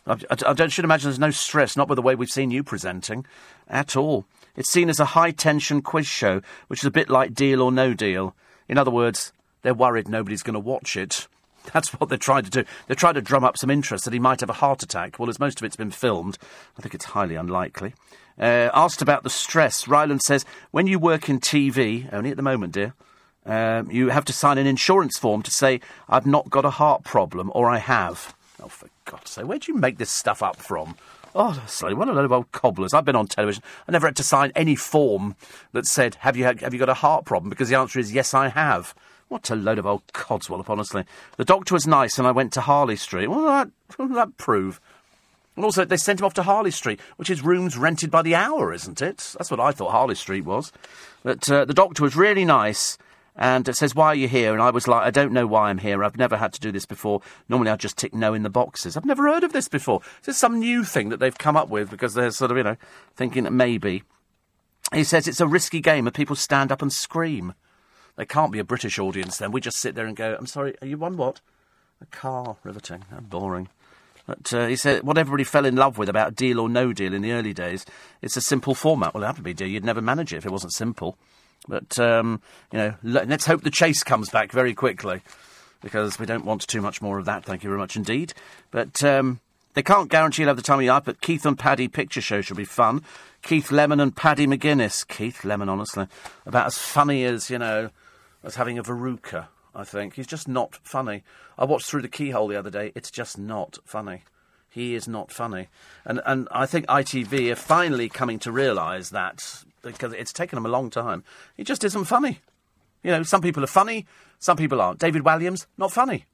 I, I, I don't, should imagine there's no stress, not by the way we've seen you presenting at all. It's seen as a high-tension quiz show, which is a bit like Deal or No Deal. In other words, they're worried nobody's going to watch it. That's what they're trying to do. They're trying to drum up some interest that he might have a heart attack. Well, as most of it's been filmed, I think it's highly unlikely. Uh, asked about the stress, Ryland says, when you work in T V, only at the moment, dear, um, you have to sign an insurance form to say, I've not got a heart problem, or I have. Oh, for God's sake, where do you make this stuff up from? Oh, slowly, what a load of old cobblers. I've been on television. I never had to sign any form that said, have you, have you got a heart problem? Because the answer is, yes, I have. What a load of old codswallop, honestly. The doctor was nice and I went to Harley Street. What did that, what did that prove? And also, they sent him off to Harley Street, which is rooms rented by the hour, isn't it? That's what I thought Harley Street was. But uh, the doctor was really nice and it says, why are you here? And I was like, I don't know why I'm here. I've never had to do this before. Normally I just tick no in the boxes. I've never heard of this before. Is this some new thing that they've come up with because they're sort of, you know, thinking that maybe. He says it's a risky game and people stand up and scream. There can't be a British audience then. We just sit there and go, I'm sorry, are you on what? A car. Riveting. How boring. But uh, he said what everybody fell in love with about Deal or No Deal in the early days, it's a simple format. Well, it had to be, dear. You'd never manage it if it wasn't simple. But, um, you know, let's hope the chase comes back very quickly because we don't want too much more of that. Thank you very much indeed. But um, they can't guarantee you'll have the time of your life, but Keith and Paddy picture show should be fun. Keith Lemon and Paddy McGuinness. Keith Lemon, honestly, about as funny as, you know, as having a verruca, I think. He's just not funny. I watched Through the Keyhole the other day. It's just not funny. He is not funny. And, and I think I T V are finally coming to realise that, because it's taken him a long time. He just isn't funny. You know, some people are funny, some people aren't. David Walliams, not funny.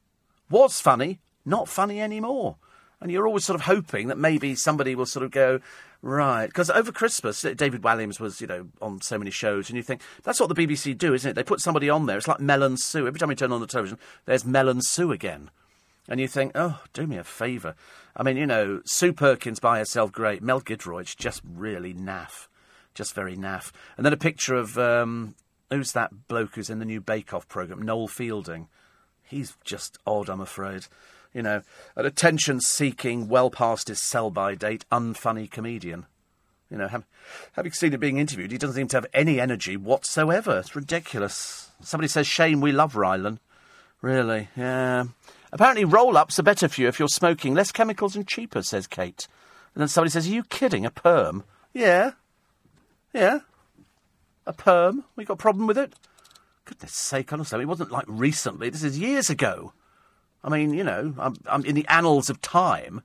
Was funny, not funny anymore. And you're always sort of hoping that maybe somebody will sort of go, right. Because over Christmas, David Walliams was, you know, on so many shows, and you think, that's what the B B C do, isn't it? They put somebody on there. It's like Mel and Sue. Every time you turn on the television, there's Mel and Sue again. And you think, oh, do me a favour. I mean, you know, Sue Perkins by herself, great. Mel Giedroyc, it's just really naff. Just very naff. And then a picture of, um, who's that bloke who's in the new Bake Off programme? Noel Fielding. He's just odd, I'm afraid. You know, an attention-seeking, well past his sell-by date, unfunny comedian. You know, have, having seen him being interviewed, he doesn't seem to have any energy whatsoever. It's ridiculous. Somebody says, shame we love Ryland. Really, yeah. Apparently roll-ups are better for you if you're smoking. Less chemicals and cheaper, says Kate. And then somebody says, are you kidding? A perm? Yeah. Yeah. A perm. We got a problem with it? Goodness sake, honestly. It wasn't like recently. This is years ago. I mean, you know, I'm, I'm in the annals of time.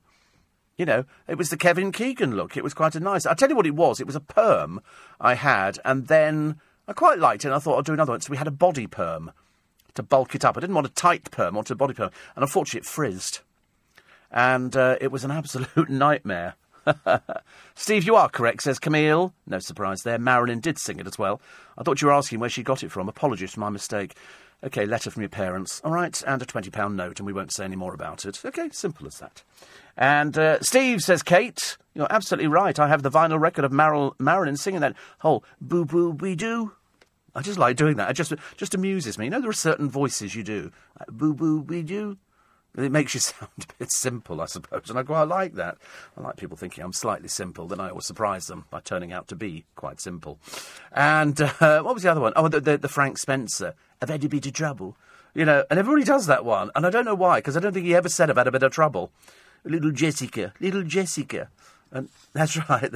You know, it was the Kevin Keegan look. It was quite a nice... I'll tell you what it was. It was a perm I had, and then I quite liked it, and I thought I'll do another one. So we had a body perm to bulk it up. I didn't want a tight perm. I wanted a body perm. And unfortunately, it frizzed. And uh, it was an absolute nightmare. Steve, you are correct, says Camille. No surprise there. Marilyn did sing it as well. I thought you were asking where she got it from. Apologies for my mistake. OK, letter from your parents. All right, and a twenty pound note, and we won't say any more about it. OK, simple as that. And uh, Steve, says Kate, you're absolutely right. I have the vinyl record of Mar- Marilyn singing that whole boo-boo-wee-doo. I just like doing that. It just, just amuses me. You know, there are certain voices you do. Like, boo-boo-wee-doo. It makes you sound a bit simple, I suppose, and I quite like that. I like people thinking I'm slightly simple, then I always surprise them by turning out to be quite simple. And uh, what was the other one? Oh, the, the, the Frank Spencer, I've had a bit of trouble. You know, and everybody does that one, and I don't know why, because I don't think he ever said I've had a bit of trouble. Little Jessica, little Jessica. And that's right,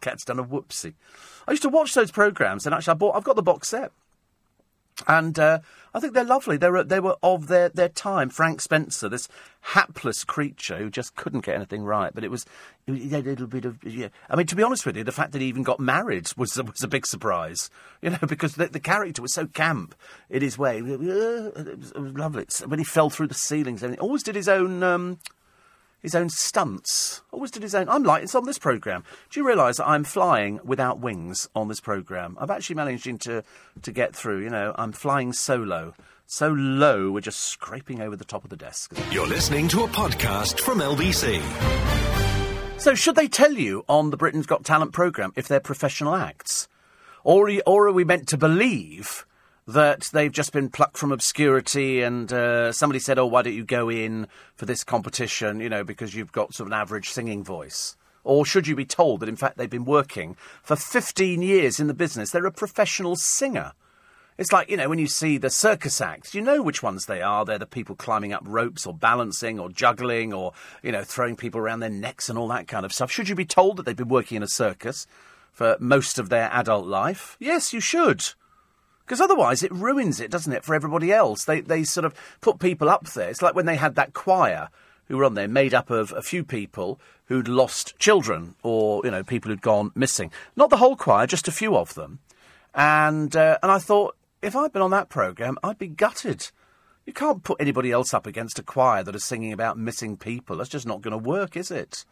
cat's done a whoopsie. I used to watch those programmes, and actually I bought, I've got the box set. And uh, I think they're lovely. They were, they were of their, their time. Frank Spencer, this hapless creature who just couldn't get anything right. But it was, it was a little bit of... Yeah. I mean, to be honest with you, the fact that he even got married was, was a big surprise. You know, because the, the character was so camp in his way. It was, it was lovely. When he fell through the ceilings, and he always did his own... Um, his own stunts. Always did his own. I'm like this on this programme. Do you realise that I'm flying without wings on this programme? I've actually managed to, to get through, you know, I'm flying solo. So low, we're just scraping over the top of the desk. You're listening to a podcast from L B C. So should they tell you on the Britain's Got Talent programme if they're professional acts? Or or are we meant to believe that they've just been plucked from obscurity and uh, somebody said, oh, why don't you go in for this competition, you know, because you've got sort of an average singing voice? Or should you be told that, in fact, they've been working for fifteen years in the business? They're a professional singer. It's like, you know, when you see the circus acts, you know which ones they are. They're the people climbing up ropes or balancing or juggling or, you know, throwing people around their necks and all that kind of stuff. Should you be told that they've been working in a circus for most of their adult life? Yes, you should. Because otherwise it ruins it, doesn't it, for everybody else. They they sort of put people up there. It's like when they had that choir who were on there made up of a few people who'd lost children or, you know, people who'd gone missing. Not the whole choir, just a few of them. And uh, and I thought, if I'd been on that programme, I'd be gutted. You can't put anybody else up against a choir that is singing about missing people. That's just not going to work, is it?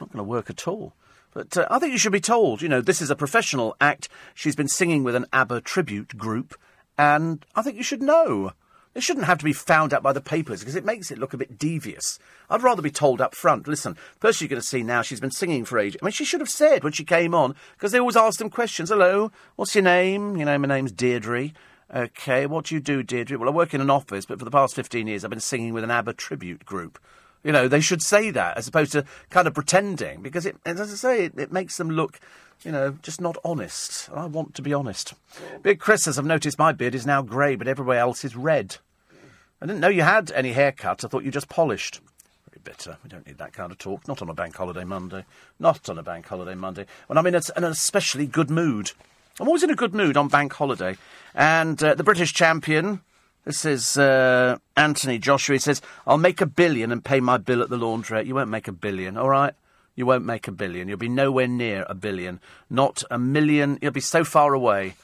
Not going to work at all. But uh, I think you should be told, you know, this is a professional act. She's been singing with an ABBA tribute group. And I think you should know. It shouldn't have to be found out by the papers because it makes it look a bit devious. I'd rather be told up front, listen, first you're going to see now she's been singing for ages. I mean, she should have said when she came on because they always asked them questions. Hello, what's your name? You know, my name's Deirdre. OK, what do you do, Deirdre? Well, I work in an office, but for the past fifteen years I've been singing with an ABBA tribute group. You know, they should say that as opposed to kind of pretending because, it, as I say, it, it makes them look, you know, just not honest. I want to be honest. Big Chris says, I've noticed my beard is now grey, but everywhere else is red. I didn't know you had any haircut. I thought you just polished. Very bitter. We don't need that kind of talk. Not on a bank holiday Monday. Not on a bank holiday Monday. When I'm in a, an especially good mood. I'm always in a good mood on bank holiday. And uh, the British champion... This is uh, Anthony Joshua. He says, I'll make a billion and pay my bill at the laundrette. You won't make a billion, all right? You won't make a billion. You'll be nowhere near a billion. Not a million. You'll be so far away.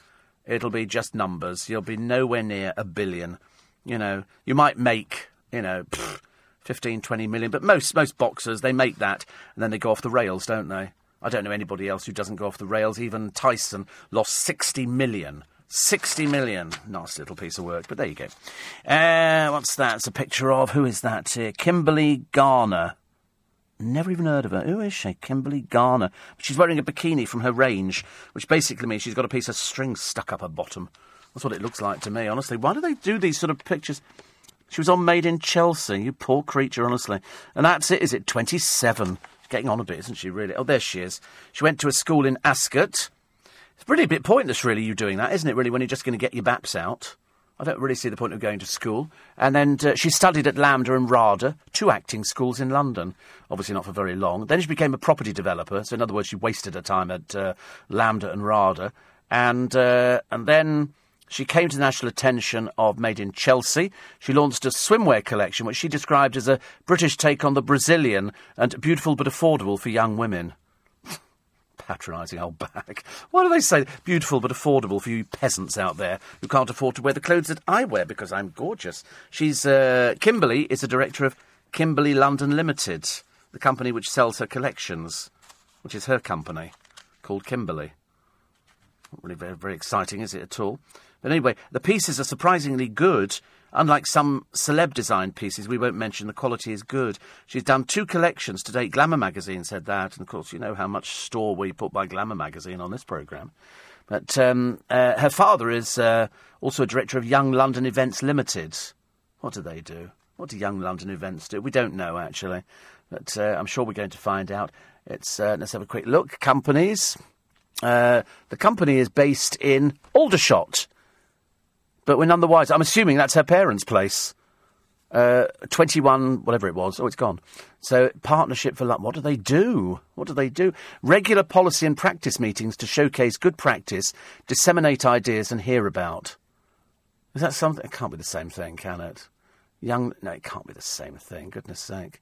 It'll be just numbers. You'll be nowhere near a billion. You know, you might make, you know, pff, fifteen, twenty million. But most, most boxers, they make that and then they go off the rails, don't they? I don't know anybody else who doesn't go off the rails. Even Tyson lost sixty million. sixty million. Nice little piece of work, but there you go. Uh, what's that? It's a picture of... Who is that here? Kimberly Garner. Never even heard of her. Who is she? Kimberly Garner. She's wearing a bikini from her range, which basically means she's got a piece of string stuck up her bottom. That's what it looks like to me, honestly. Why do they do these sort of pictures? She was on Made in Chelsea. You poor creature, honestly. And that's it, is it? twenty-seven. She's getting on a bit, isn't she, really? Oh, there she is. She went to a school in Ascot. It's really a bit pointless, really, you doing that, isn't it, really, when you're just going to get your baps out? I don't really see the point of going to school. And then uh, she studied at Lambda and RADA, two acting schools in London. Obviously not for very long. Then she became a property developer. So, in other words, she wasted her time at uh, Lambda and RADA. And, uh, and then she came to the national attention of Made in Chelsea. She launched a swimwear collection, which she described as a British take on the Brazilian and beautiful but affordable for young women. Patronising old bag. Why do they say beautiful but affordable for you peasants out there who can't afford to wear the clothes that I wear because I'm gorgeous? She's uh, Kimberly is the director of Kimberly London Limited, the company which sells her collections, which is her company called Kimberly. Not really very, very exciting, is it at all? But anyway, the pieces are surprisingly good. Unlike some celeb design pieces, we won't mention, the quality is good. She's done two collections to date. Glamour magazine said that. And, of course, you know how much store we put by Glamour magazine on this programme. But um, uh, her father is uh, also a director of Young London Events Limited. What do they do? What do Young London Events do? We don't know, actually. But uh, I'm sure we're going to find out. It's uh, let's have a quick look. Companies. Uh, the company is based in Aldershot. But we're none the wiser. I'm assuming that's her parents' place. Uh, twenty-one, whatever it was. Oh, it's gone. So, Partnership for London. What do they do? What do they do? Regular policy and practice meetings to showcase good practice, disseminate ideas and hear about. Is that something? It can't be the same thing, can it? Young... No, it can't be the same thing, goodness sake.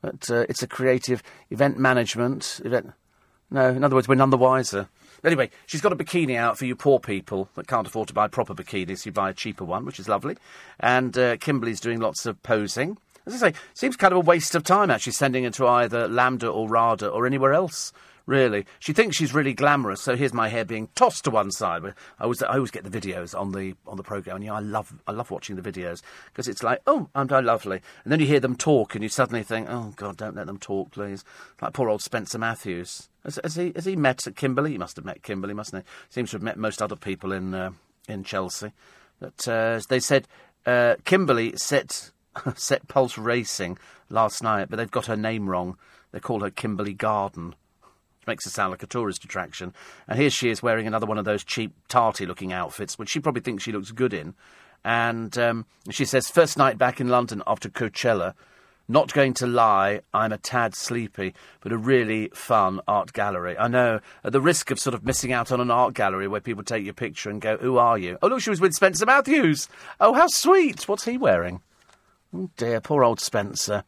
But uh, it's a creative event management... event. No, in other words, we're none the wiser. Anyway, she's got a bikini out for you poor people that can't afford to buy proper bikinis. You buy a cheaper one, which is lovely. And uh, Kimberly's doing lots of posing. As I say, seems kind of a waste of time actually sending her to either Lambda or RADA or anywhere else, really. She thinks she's really glamorous, so here's my hair being tossed to one side. I always, I always get the videos on the on the programme, and you know, I love I love watching the videos, because it's like, oh, I'm so lovely. And then you hear them talk, and you suddenly think, oh, God, don't let them talk, please. Like poor old Spencer Matthews. Has, has, he, has he met Kimberley? He must have met Kimberley, mustn't he? Seems to have met most other people in, uh, in Chelsea. But uh, they said uh, Kimberley set... set Pulse Racing last night, but they've got her name wrong. They call her Kimberley Garden, which makes her sound like a tourist attraction. And here she is wearing another one of those cheap, tarty-looking outfits, which she probably thinks she looks good in. And um, she says, first night back in London after Coachella. Not going to lie, I'm a tad sleepy, but a really fun art gallery. I know, at the risk of sort of missing out on an art gallery where people take your picture and go, who are you? Oh, look, she was with Spencer Matthews. Oh, how sweet. What's he wearing? Oh, dear, poor old Spencer.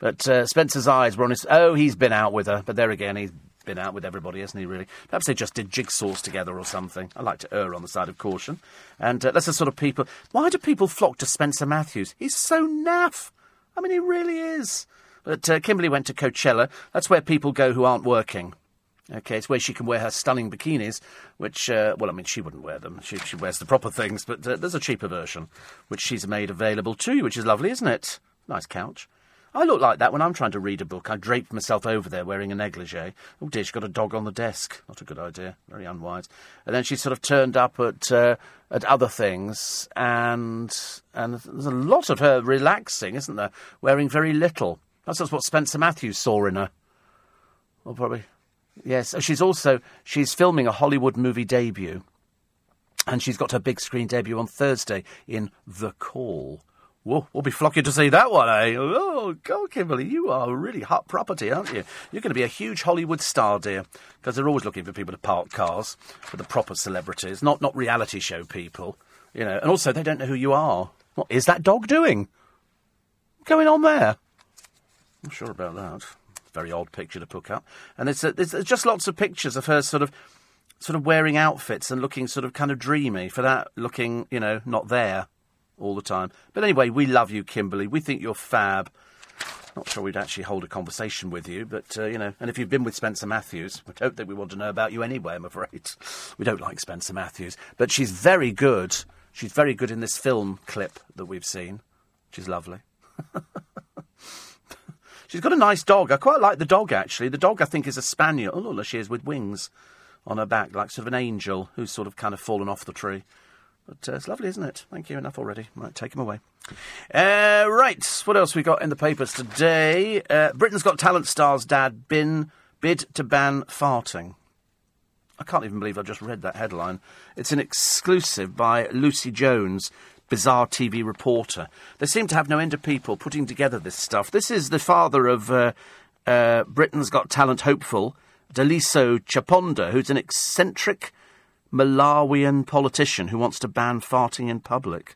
But uh, Spencer's eyes were on his... Oh, he's been out with her. But there again, he's been out with everybody, hasn't he, really? Perhaps they just did jigsaws together or something. I like to err on the side of caution. And uh, that's the sort of people... Why do people flock to Spencer Matthews? He's so naff. I mean, he really is. But uh, Kimberley went to Coachella. That's where people go who aren't working. OK, it's where she can wear her stunning bikinis, which, uh, well, I mean, she wouldn't wear them. She, she wears the proper things, but uh, there's a cheaper version, which she's made available to you, which is lovely, isn't it? Nice couch. I look like that when I'm trying to read a book. I drape myself over there wearing a negligee. Oh, dear, she's got a dog on the desk. Not a good idea. Very unwise. And then she sort of turned up at uh, at other things, and and there's a lot of her relaxing, isn't there? Wearing very little. That's just what Spencer Matthews saw in her. Well, probably... Yes, she's also, she's filming a Hollywood movie debut, and she's got her big screen debut on Thursday in The Call. Whoa, we'll be flocking to see that one, eh? Oh, God, Kimberley, you are really hot property, aren't you? You're going to be a huge Hollywood star, dear, because they're always looking for people to park cars for the proper celebrities, not not reality show people, you know. And also, they don't know who you are. What is that dog doing? What's going on there? I'm sure about that. Very odd picture to pick up. And it's, a, it's just lots of pictures of her sort of sort of wearing outfits and looking sort of kind of dreamy, for that looking, you know, not there all the time. But anyway, we love you, Kimberley. We think you're fab. Not sure we'd actually hold a conversation with you, but, uh, you know, and if you've been with Spencer Matthews, we don't think we want to know about you anyway, I'm afraid. We don't like Spencer Matthews. But she's very good. She's very good in this film clip that we've seen. She's lovely. She's got a nice dog. I quite like the dog, actually. The dog, I think, is a spaniel. Oh, look, she is with wings on her back, like sort of an angel who's sort of kind of fallen off the tree. But uh, it's lovely, isn't it? Thank you. Enough already. Might take him away. Uh, right. What else we got in the papers today? Uh, Britain's Got Talent star's dad bin, bid to ban farting. I can't even believe I just read that headline. It's an exclusive by Lucy Jones, bizarre T V reporter. They seem to have no end of people putting together this stuff. This is the father of uh, uh, Britain's Got Talent hopeful, Daliso Chaponda, who's an eccentric Malawian politician who wants to ban farting in public.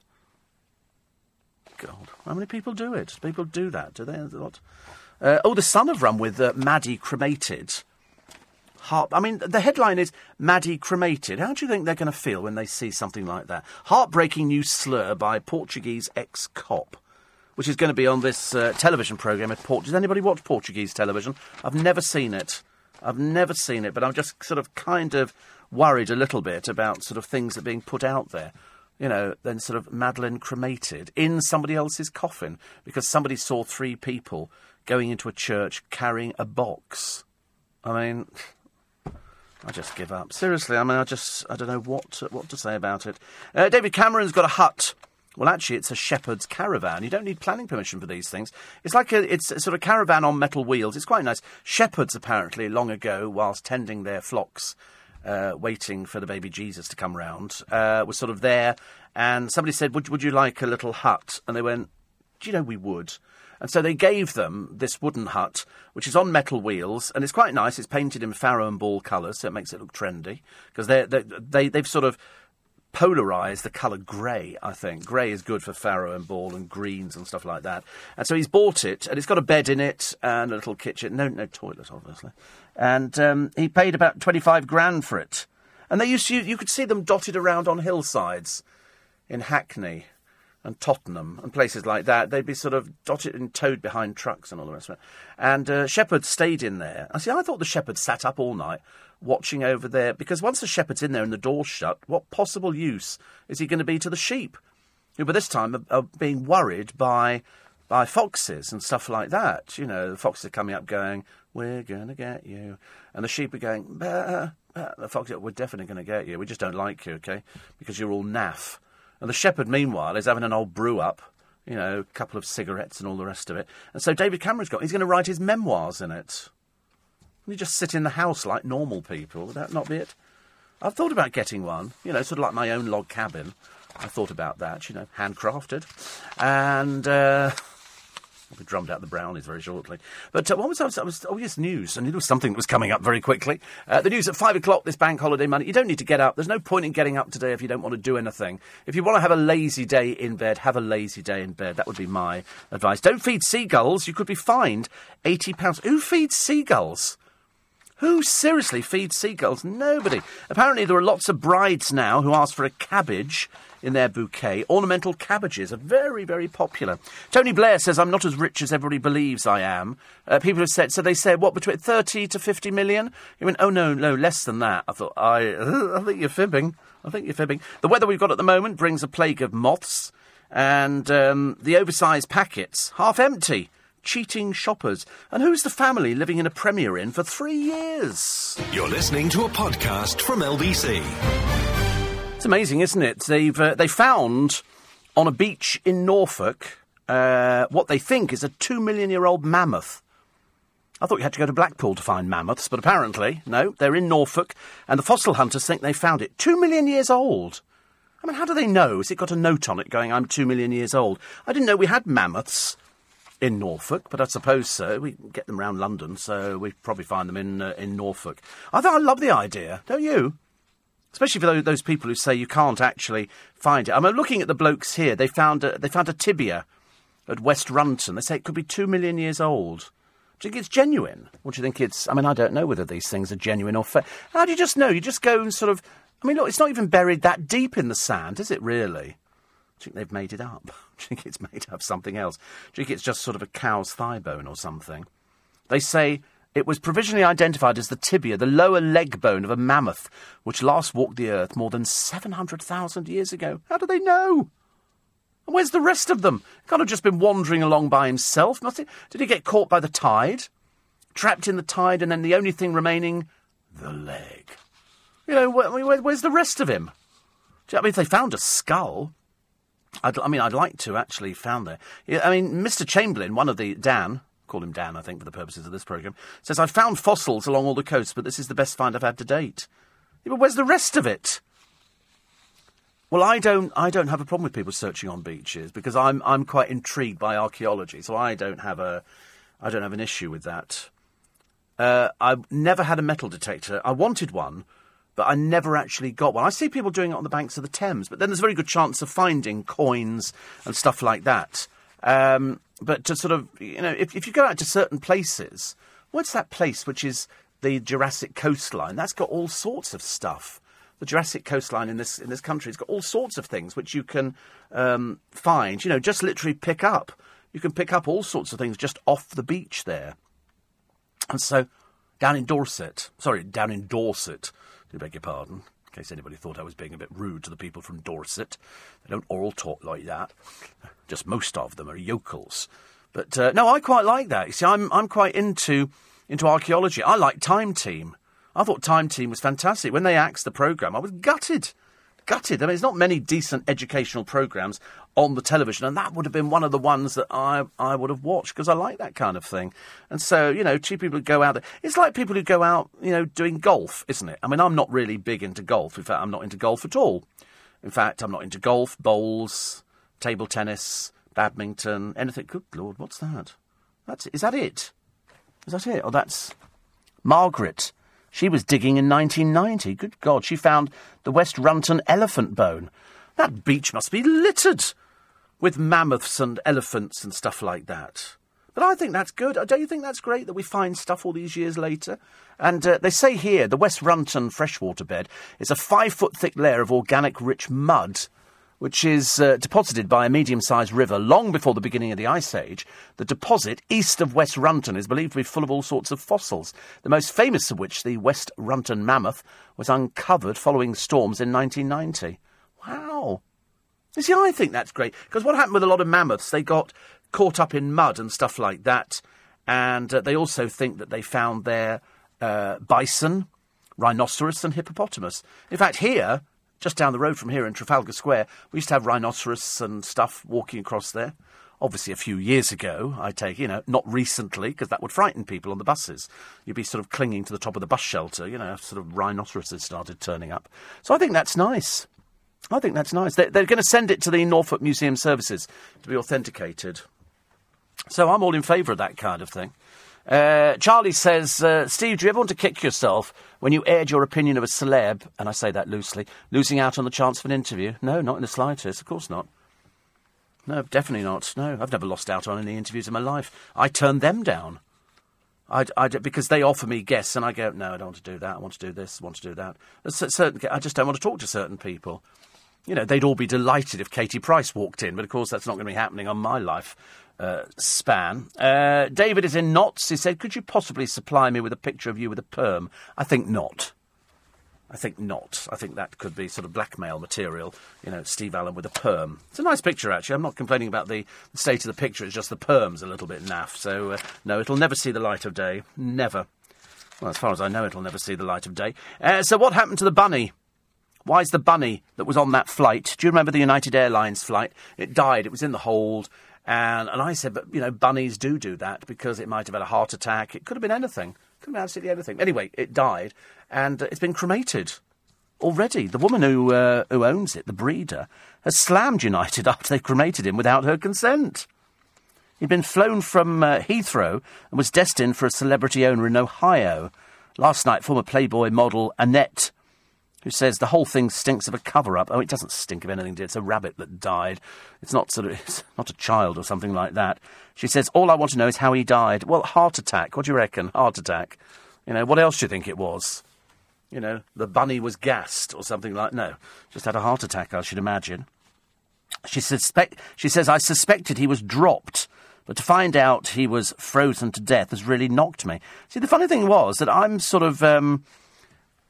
God, how many people do it? People do that, do they? Uh, oh, the Sun have run with uh, Maddie cremated. Heart, I mean, the headline is Maddie cremated. How do you think they're going to feel when they see something like that? Heartbreaking new slur by Portuguese ex-cop, which is going to be on this uh, television programme at Port. Does anybody watch Portuguese television? I've never seen it. I've never seen it, but I'm just sort of kind of worried a little bit about sort of things that are being put out there. You know, then sort of Madeline cremated in somebody else's coffin because somebody saw three people going into a church carrying a box. I mean... I just give up. Seriously, I mean, I just... I don't know what to, what to say about it. Uh, David Cameron's got a hut. Well, actually, it's a shepherd's caravan. You don't need planning permission for these things. It's like a... It's a sort of caravan on metal wheels. It's quite nice. Shepherds, apparently, long ago, whilst tending their flocks, uh, waiting for the baby Jesus to come round, uh, were sort of there, and somebody said, would, would you like a little hut? And they went, do you know, we would. And so they gave them this wooden hut, which is on metal wheels, and it's quite nice. It's painted in Farrow and Ball colours, so it makes it look trendy, because they, they, they've sort of polarised the colour grey, I think. Grey is good for Farrow and Ball and greens and stuff like that. And so he's bought it, and it's got a bed in it and a little kitchen. No, no toilet, obviously. And um, he paid about twenty-five grand for it. And they used to, you could see them dotted around on hillsides in Hackney. and Tottenham and places like that, they'd be sort of dotted and towed behind trucks and all the rest of it. And uh, Shepherd stayed in there. I see, I thought the Shepherd sat up all night watching over there, because once the Shepherd's in there and the door's shut, what possible use is he going to be to the sheep, who by this time are, are being worried by by foxes and stuff like that? You know, the foxes are coming up going, "We're going to get you." And the sheep are going, "Bah, bah." The foxes are, "We're definitely going to get you. We just don't like you, OK, because you're all naff." And the Shepherd, meanwhile, is having an old brew up, you know, a couple of cigarettes and all the rest of it. And so David Cameron's got, he's going to write his memoirs in it. You just sit in the house like normal people. Would that not be it? I've thought about getting one, you know, sort of like my own log cabin. I thought about that, you know, handcrafted. And uh, I'll be drummed out the brownies very shortly. But uh, what was I? I was, oh, yes, news. And it was something that was coming up very quickly. Uh, the news at five o'clock, this bank holiday Monday. You don't need to get up. There's no point in getting up today if you don't want to do anything. If you want to have a lazy day in bed, have a lazy day in bed. That would be my advice. Don't feed seagulls. You could be fined eighty pounds. Who feeds seagulls? Who seriously feeds seagulls? Nobody. Apparently there are lots of brides now who ask for a cabbage in their bouquet. Ornamental cabbages are very, very popular. Tony Blair says, "I'm not as rich as everybody believes I am." Uh, people have said, so they said, what, between thirty to fifty million? You mean, oh, no, no, less than that. I thought, I, I think you're fibbing. I think you're fibbing. The weather we've got at the moment brings a plague of moths, and um, the oversized packets, half empty. Cheating shoppers. And who's the family living in a Premier Inn for three years? You're listening to a podcast from L B C. It's amazing, isn't it? They've uh, they found on a beach in Norfolk uh, what they think is a two million year old mammoth. I thought you had to go to Blackpool to find mammoths, but apparently no. They're in Norfolk, and the fossil hunters think they found it two million years old. I mean, how do they know? Has it got a note on it going, "I'm two million years old"? I didn't know we had mammoths in Norfolk, but I suppose so. We get them round London, so we probably find them in uh, in Norfolk. I think I love the idea, don't you? Especially for those people who say you can't actually find it. I'm looking at the blokes here. They found a, they found a tibia at West Runton. They say it could be two million years old. Do you think it's genuine? Or do you think it's... I mean, I don't know whether these things are genuine or fake. How do you just know? You just go and sort of... I mean, look, it's not even buried that deep in the sand, is it really? Do you think they've made it up? Do you think it's made up something else? Do you think it's just sort of a cow's thigh bone or something? They say it was provisionally identified as the tibia, the lower leg bone of a mammoth, which last walked the earth more than seven hundred thousand years ago. How do they know? And where's the rest of them? Can't have just been wandering along by himself, must he? Did he get caught by the tide? Trapped in the tide, and then the only thing remaining, the leg. You know, where, where, where's the rest of him? Do you, I mean, if they found a skull... I'd, I mean, I'd like to actually found there. Yeah, I mean, Mister Chamberlain, one of the... Dan, call him Dan, I think, for the purposes of this programme, says, "I found fossils along all the coasts, but this is the best find I've had to date." Yeah, but where's the rest of it? Well, I don't I don't have a problem with people searching on beaches, because I'm I'm quite intrigued by archaeology, so I don't have a... I don't have an issue with that. Uh, I've never had a metal detector. I wanted one, but I never actually got one. I see people doing it on the banks of the Thames, but then there's a very good chance of finding coins and stuff like that. Um, but to sort of, you know, if, if you go out to certain places, what's that place which is the Jurassic coastline? That's got all sorts of stuff. The Jurassic coastline in this in this country has got all sorts of things which you can um, find, you know, just literally pick up. You can pick up all sorts of things just off the beach there. And so down in Dorset, sorry, down in Dorset, I beg your pardon, in case anybody thought I was being a bit rude to the people from Dorset. They don't all talk like that. Just most of them are yokels. But, uh, no, I quite like that. You see, I'm I'm quite into into archaeology. I like Time Team. I thought Time Team was fantastic. When they axed the programme, I was gutted. Gutted. I mean, there's not many decent educational programmes on the television, and that would have been one of the ones that I, I would have watched, because I like that kind of thing. And so, you know, two people who go out... It's like people who go out, you know, doing golf, isn't it? I mean, I'm not really big into golf. In fact, I'm not into golf at all. In fact, I'm not into golf, bowls, table tennis, badminton, anything. Good Lord, what's that? That's Is that it? Is that it? Oh, that's Margaret. She was digging in nineteen ninety. Good God, she found the West Runton elephant bone. That beach must be littered with mammoths and elephants and stuff like that. But I think that's good. Don't you think that's great that we find stuff all these years later? And uh, they say here the West Runton freshwater bed is a five-foot-thick layer of organic-rich mud which is uh, deposited by a medium-sized river long before the beginning of the Ice Age. The deposit east of West Runton is believed to be full of all sorts of fossils, the most famous of which, the West Runton Mammoth, was uncovered following storms in nineteen ninety. Wow. You see, I think that's great, because what happened with a lot of mammoths, they got caught up in mud and stuff like that, and uh, they also think that they found their uh, bison, rhinoceros and hippopotamus. In fact, here, just down the road from here in Trafalgar Square, we used to have rhinoceros and stuff walking across there. Obviously, a few years ago, I take, you know, not recently, because that would frighten people on the buses. You'd be sort of clinging to the top of the bus shelter, you know, sort of rhinoceroses started turning up. So I think that's nice. I think that's nice. They're, they're going to send it to the Norfolk Museum Services to be authenticated. So I'm all in favour of that kind of thing. Uh, Charlie says, uh, Steve, do you ever want to kick yourself when you aired your opinion of a celeb, and I say that loosely, losing out on the chance of an interview? No, not in the slightest. Of course not. No, definitely not. No, I've never lost out on any interviews in my life. I turned them down. I'd, I'd, because they offer me guests and I go, no, I don't want to do that. I want to do this. I want to do that. Certain, I just don't want to talk to certain people. You know, they'd all be delighted if Katie Price walked in, but of course that's not going to be happening on my life uh, span. Uh, David is in Knots. He said, could you possibly supply me with a picture of you with a perm? I think not. I think not. I think that could be sort of blackmail material. You know, Steve Allen with a perm. It's a nice picture, actually. I'm not complaining about the state of the picture. It's just the perm's a little bit naff. So, uh, no, it'll never see the light of day. Never. Well, as far as I know, it'll never see the light of day. Uh, so what happened to the bunny? Why is the bunny that was on that flight? Do you remember the United Airlines flight? It died. It was in the hold. And, and I said, but, you know, bunnies do do that because it might have had a heart attack. It could have been anything. It could have been absolutely anything. Anyway, it died. And it's been cremated already. The woman who uh, who owns it, the breeder, has slammed United after they cremated him without her consent. He'd been flown from uh, Heathrow and was destined for a celebrity owner in Ohio. Last night, former Playboy model Annette, who says the whole thing stinks of a cover-up. Oh, it doesn't stink of anything, dear. It's a rabbit that died. It's not sort of, it's not a child or something like that. She says, all I want to know is how he died. Well, heart attack. What do you reckon? Heart attack. You know, what else do you think it was? You know, the bunny was gassed or something like... No, just had a heart attack, I should imagine. She suspect. She says, I suspected he was dropped, but to find out he was frozen to death has really knocked me. See, the funny thing was that I'm sort of... Um,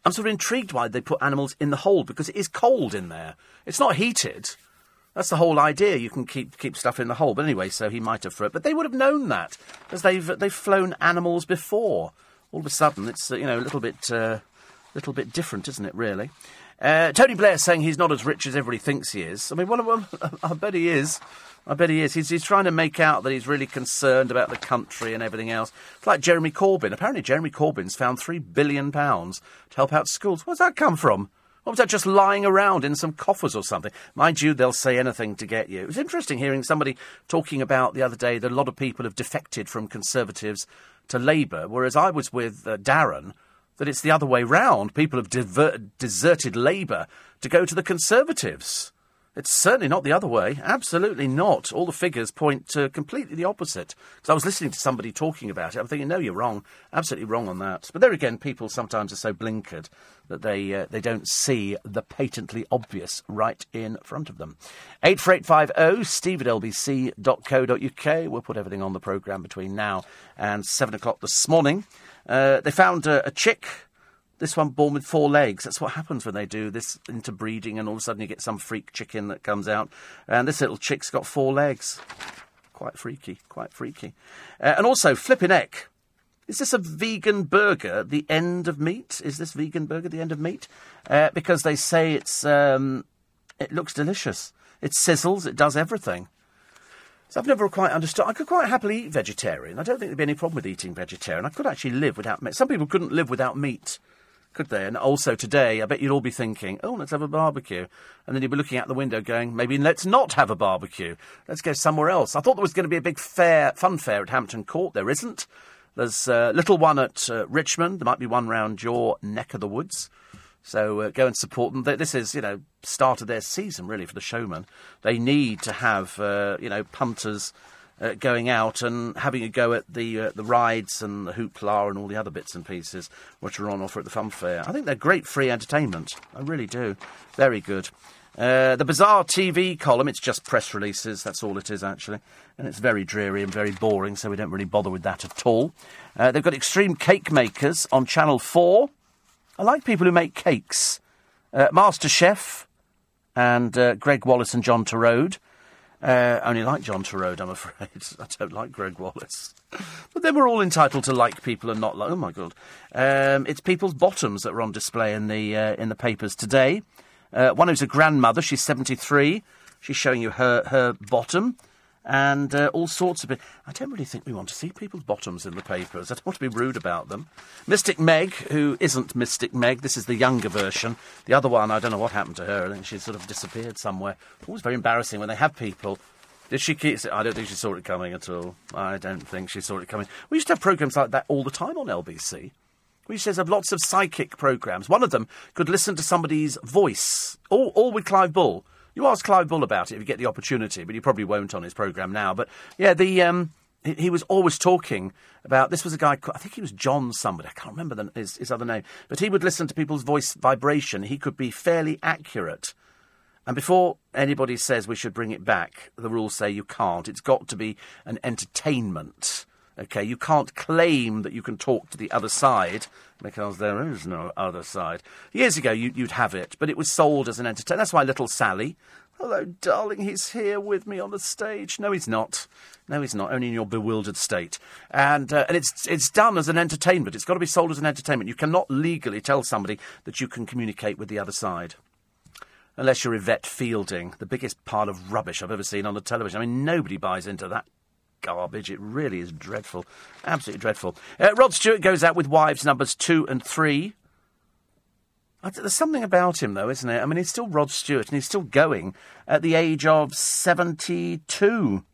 I'm sort of intrigued why they put animals in the hold, because it is cold in there. It's not heated. That's the whole idea. You can keep keep stuff in the hold. But anyway, so he might have thrown it. But they would have known that, because they've, they've flown animals before. All of a sudden, it's, you know, a little bit... Uh, little bit different, isn't it, really? Uh, Tony Blair saying he's not as rich as everybody thinks he is. I mean, well, well, I bet he is. I bet he is. He's, he's trying to make out that he's really concerned about the country and everything else. It's like Jeremy Corbyn. Apparently Jeremy Corbyn's found three billion pounds to help out schools. Where's that come from? Or was that just lying around in some coffers or something? Mind you, they'll say anything to get you. It was interesting hearing somebody talking about the other day that a lot of people have defected from Conservatives to Labour, whereas I was with uh, Darren... that it's the other way round. People have divert, deserted Labour to go to the Conservatives. It's certainly not the other way. Absolutely not. All the figures point to completely the opposite. Because I was listening to somebody talking about it. I'm thinking, no, you're wrong. Absolutely wrong on that. But there again, people sometimes are so blinkered that they uh, they don't see the patently obvious right in front of them. eight four eight five oh, steve at l b c dot co dot u k. We'll put everything on the programme between now and seven o'clock this morning. Uh, they found uh, a chick, this one born with four legs. That's what happens when they do this interbreeding and all of a sudden you get some freak chicken that comes out. And this little chick's got four legs. Quite freaky, quite freaky. Uh, and also, flippin' heck, is this a vegan burger the end of meat? Is this vegan burger the end of meat? Uh, because they say it's um, it looks delicious. It sizzles, it does everything. So I've never quite understood. I could quite happily eat vegetarian. I don't think there'd be any problem with eating vegetarian. I could actually live without meat. Some people couldn't live without meat, could they? And also today, I bet you'd all be thinking, oh, let's have a barbecue. And then you'd be looking out the window going, maybe let's not have a barbecue. Let's go somewhere else. I thought there was going to be a big fair, fun fair at Hampton Court. There isn't. There's a little one at uh, Richmond. There might be one round your neck of the woods. So uh, go and support them. This is, you know, start of their season, really, for the showmen. They need to have, uh, you know, punters uh, going out and having a go at the uh, the rides and the hoopla and all the other bits and pieces which are on offer at the fun fair. I think they're great free entertainment. I really do. Very good. Uh, the bizarre T V column, it's just press releases, that's all it is actually. And it's very dreary and very boring, so we don't really bother with that at all. Uh, they've got Extreme Cake Makers on Channel four. I like people who make cakes. Uh, MasterChef and uh, Greg Wallace and John Turode. Uh, only like John Turode, I'm afraid. I don't like Greg Wallace. But then we're all entitled to like people and not like... Oh, my God. Um, it's people's bottoms that were on display in the uh, in the papers today. Uh, one who's a grandmother. She's seventy-three. She's showing you her, her bottom. And uh, all sorts of... It. I don't really think we want to see people's bottoms in the papers. I don't want to be rude about them. Mystic Meg, who isn't Mystic Meg. This is the younger version. The other one, I don't know what happened to her. I think she's sort of disappeared somewhere. Always very embarrassing when they have people. Did she keep... I don't think she saw it coming at all. I don't think she saw it coming. We used to have programmes like that all the time on L B C. We used to have lots of psychic programmes. One of them could listen to somebody's voice. All, all with Clive Bull. You ask Clive Bull about it if you get the opportunity, but you probably won't on his programme now. But, yeah, the um, he, he was always talking about... This was a guy... Called, I think he was John somebody. I can't remember the, his, his other name. But he would listen to people's voice vibration. He could be fairly accurate. And before anybody says we should bring it back, the rules say you can't. It's got to be an entertainment. OK, you can't claim that you can talk to the other side because there is no other side. Years ago, you, you'd have it, but it was sold as an entertainment. That's why Little Sally, hello, darling, he's here with me on the stage. No, he's not. No, he's not, only in your bewildered state. And uh, and it's it's done as an entertainment. It's got to be sold as an entertainment. You cannot legally tell somebody that you can communicate with the other side. Unless you're Yvette Fielding, the biggest pile of rubbish I've ever seen on the television. I mean, nobody buys into that garbage. It really is dreadful. Absolutely dreadful. Uh, Rod Stewart goes out with wives numbers two and three. I th- there's something about him, though, isn't there? I mean, he's still Rod Stewart, and he's still going at the age of seventy-two.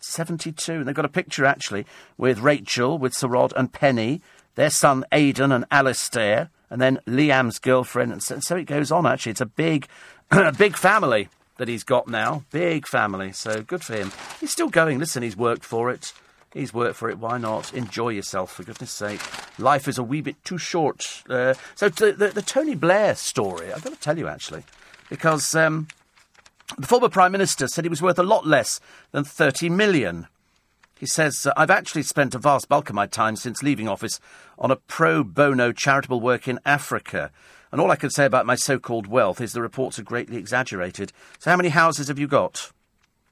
seventy-two. And they've got a picture, actually, with Rachel, with Sir Rod and Penny, their son Aidan and Alistair, and then Liam's girlfriend. And so, and so it goes on, actually. It's a big, a big family that he's got now. Big family, so good for him. He's still going. Listen, he's worked for it. He's worked for it. Why not? Enjoy yourself, for goodness sake. Life is a wee bit too short. Uh, so the, the, the Tony Blair story, I've got to tell you, actually, because um, the former Prime Minister said he was worth a lot less than thirty million. He says, I've actually spent a vast bulk of my time since leaving office on a pro bono charitable work in Africa. And all I can say about my so-called wealth is the reports are greatly exaggerated. So how many houses have you got?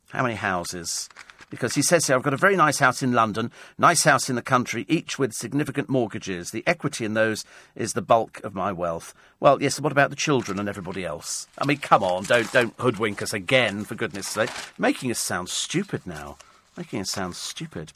How many houses? Because he says here, I've got a very nice house in London, nice house in the country, each with significant mortgages. The equity in those is the bulk of my wealth. Well, yes, what about the children and everybody else? I mean, come on, don't don't hoodwink us again, for goodness sake. Making us sound stupid now. Making us sound stupid.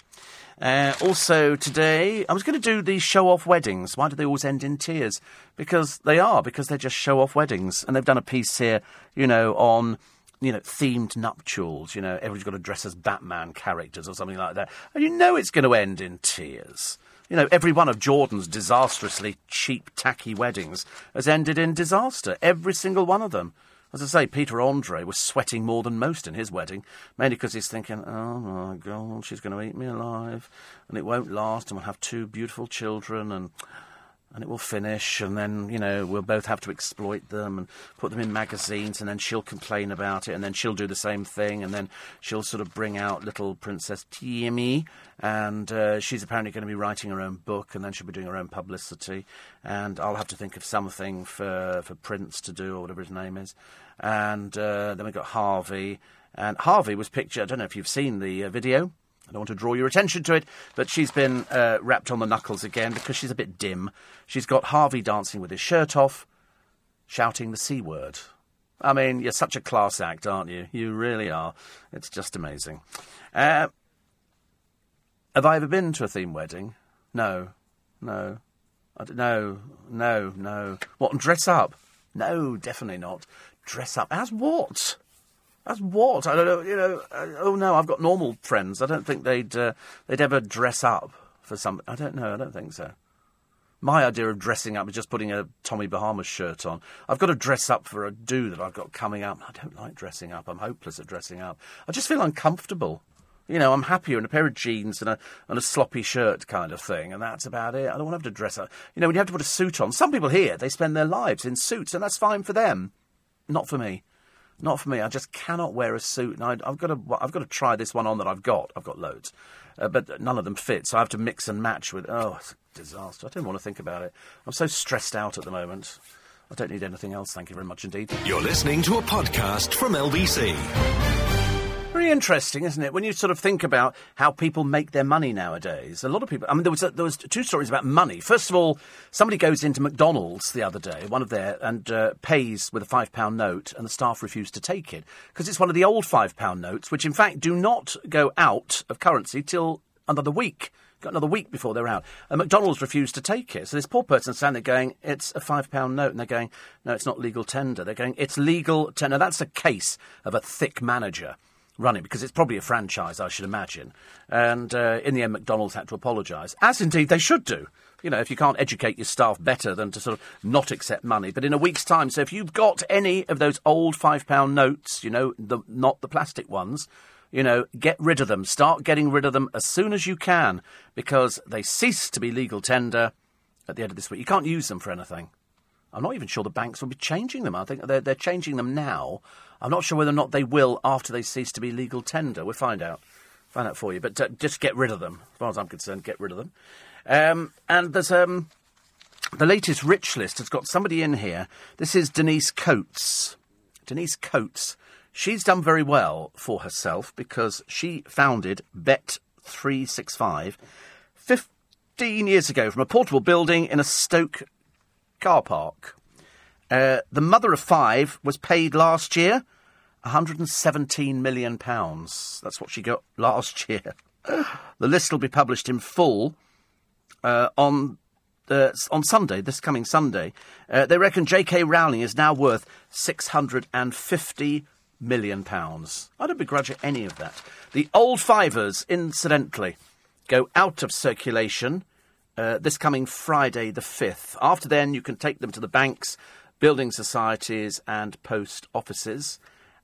Uh, also today, I was going to do these show-off weddings. Why do they always end in tears? Because they are, because they're just show-off weddings. And they've done a piece here, you know, on, you know, themed nuptials. You know, everybody's got to dress as Batman characters or something like that. And you know it's going to end in tears. You know, every one of Jordan's disastrously cheap, tacky weddings has ended in disaster. Every single one of them. As I say, Peter Andre was sweating more than most in his wedding, mainly because he's thinking, oh, my God, she's going to eat me alive, and it won't last, and we'll have two beautiful children, and and it will finish, and then, you know, we'll both have to exploit them and put them in magazines, and then she'll complain about it, and then she'll do the same thing, and then she'll sort of bring out little Princess Timmy, and uh, she's apparently going to be writing her own book, and then she'll be doing her own publicity, and I'll have to think of something for, for Prince to do, or whatever his name is. And uh, then we've got Harvey, and Harvey was pictured, I don't know if you've seen the uh, video, I don't want to draw your attention to it, but she's been uh, wrapped on the knuckles again because she's a bit dim. She's got Harvey dancing with his shirt off, shouting the C word. I mean, you're such a class act, aren't you? You really are. It's just amazing. Uh, have I ever been to a theme wedding? No. No. I don't, no. No. No. What, and dress up? No, definitely not. Dress up as what? As what? I don't know, you know, oh, no, I've got normal friends. I don't think they'd uh, they'd ever dress up for something. I don't know, I don't think so. My idea of dressing up is just putting a Tommy Bahama shirt on. I've got to dress up for a do that I've got coming up. I don't like dressing up. I'm hopeless at dressing up. I just feel uncomfortable. You know, I'm happier in a pair of jeans and a, and a sloppy shirt kind of thing, and that's about it. I don't want to have to dress up. You know, when you have to put a suit on, some people here, they spend their lives in suits, and that's fine for them. not for me. Not for me. I just cannot wear a suit, and I, I've got to. I've got to try this one on that I've got. I've got loads, uh, but none of them fit. So I have to mix and match with. Oh, it's a disaster! I don't want to think about it. I'm so stressed out at the moment. I don't need anything else. Thank you very much indeed. You're listening to a podcast from L B C. Very interesting, isn't it? When you sort of think about how people make their money nowadays, a lot of people. I mean, there was a, there was two stories about money. First of all, somebody goes into McDonald's the other day, one of their, and uh, pays with a five pound note, and the staff refused to take it because it's one of the old five pound notes, which in fact do not go out of currency till another week. Got another week before they're out. And McDonald's refused to take it. So this poor person standing there going, it's a five pound note. And they're going, no, it's not legal tender. They're going, it's legal tender. That's a case of a thick manager running, because it's probably a franchise, I should imagine. And uh, in the end, McDonald's had to apologise, as indeed they should do. You know, if you can't educate your staff better than to sort of not accept money. But in a week's time, so if you've got any of those old five pound notes, you know, the, not the plastic ones, you know, get rid of them. Start getting rid of them as soon as you can, because they cease to be legal tender at the end of this week. You can't use them for anything. I'm not even sure the banks will be changing them. I think they're, they're changing them now. I'm not sure whether or not they will after they cease to be legal tender. We'll find out. Find out for you. But uh, just get rid of them. As far as I'm concerned, get rid of them. Um, and there's um, the latest rich list has got somebody in here. This is Denise Coates. Denise Coates. She's done very well for herself because she founded Bet three sixty-five fifteen years ago from a portable building in a Stoke car park. Uh, the mother of five was paid last year one hundred seventeen million pounds. That's what she got last year. The list will be published in full uh, on... Uh, on Sunday, this coming Sunday. Uh, they reckon J K Rowling is now worth six hundred fifty million pounds. I don't begrudge her any of that. The old fivers, incidentally, go out of circulation uh, this coming Friday the fifth. After then, you can take them to the banks, building societies and post offices.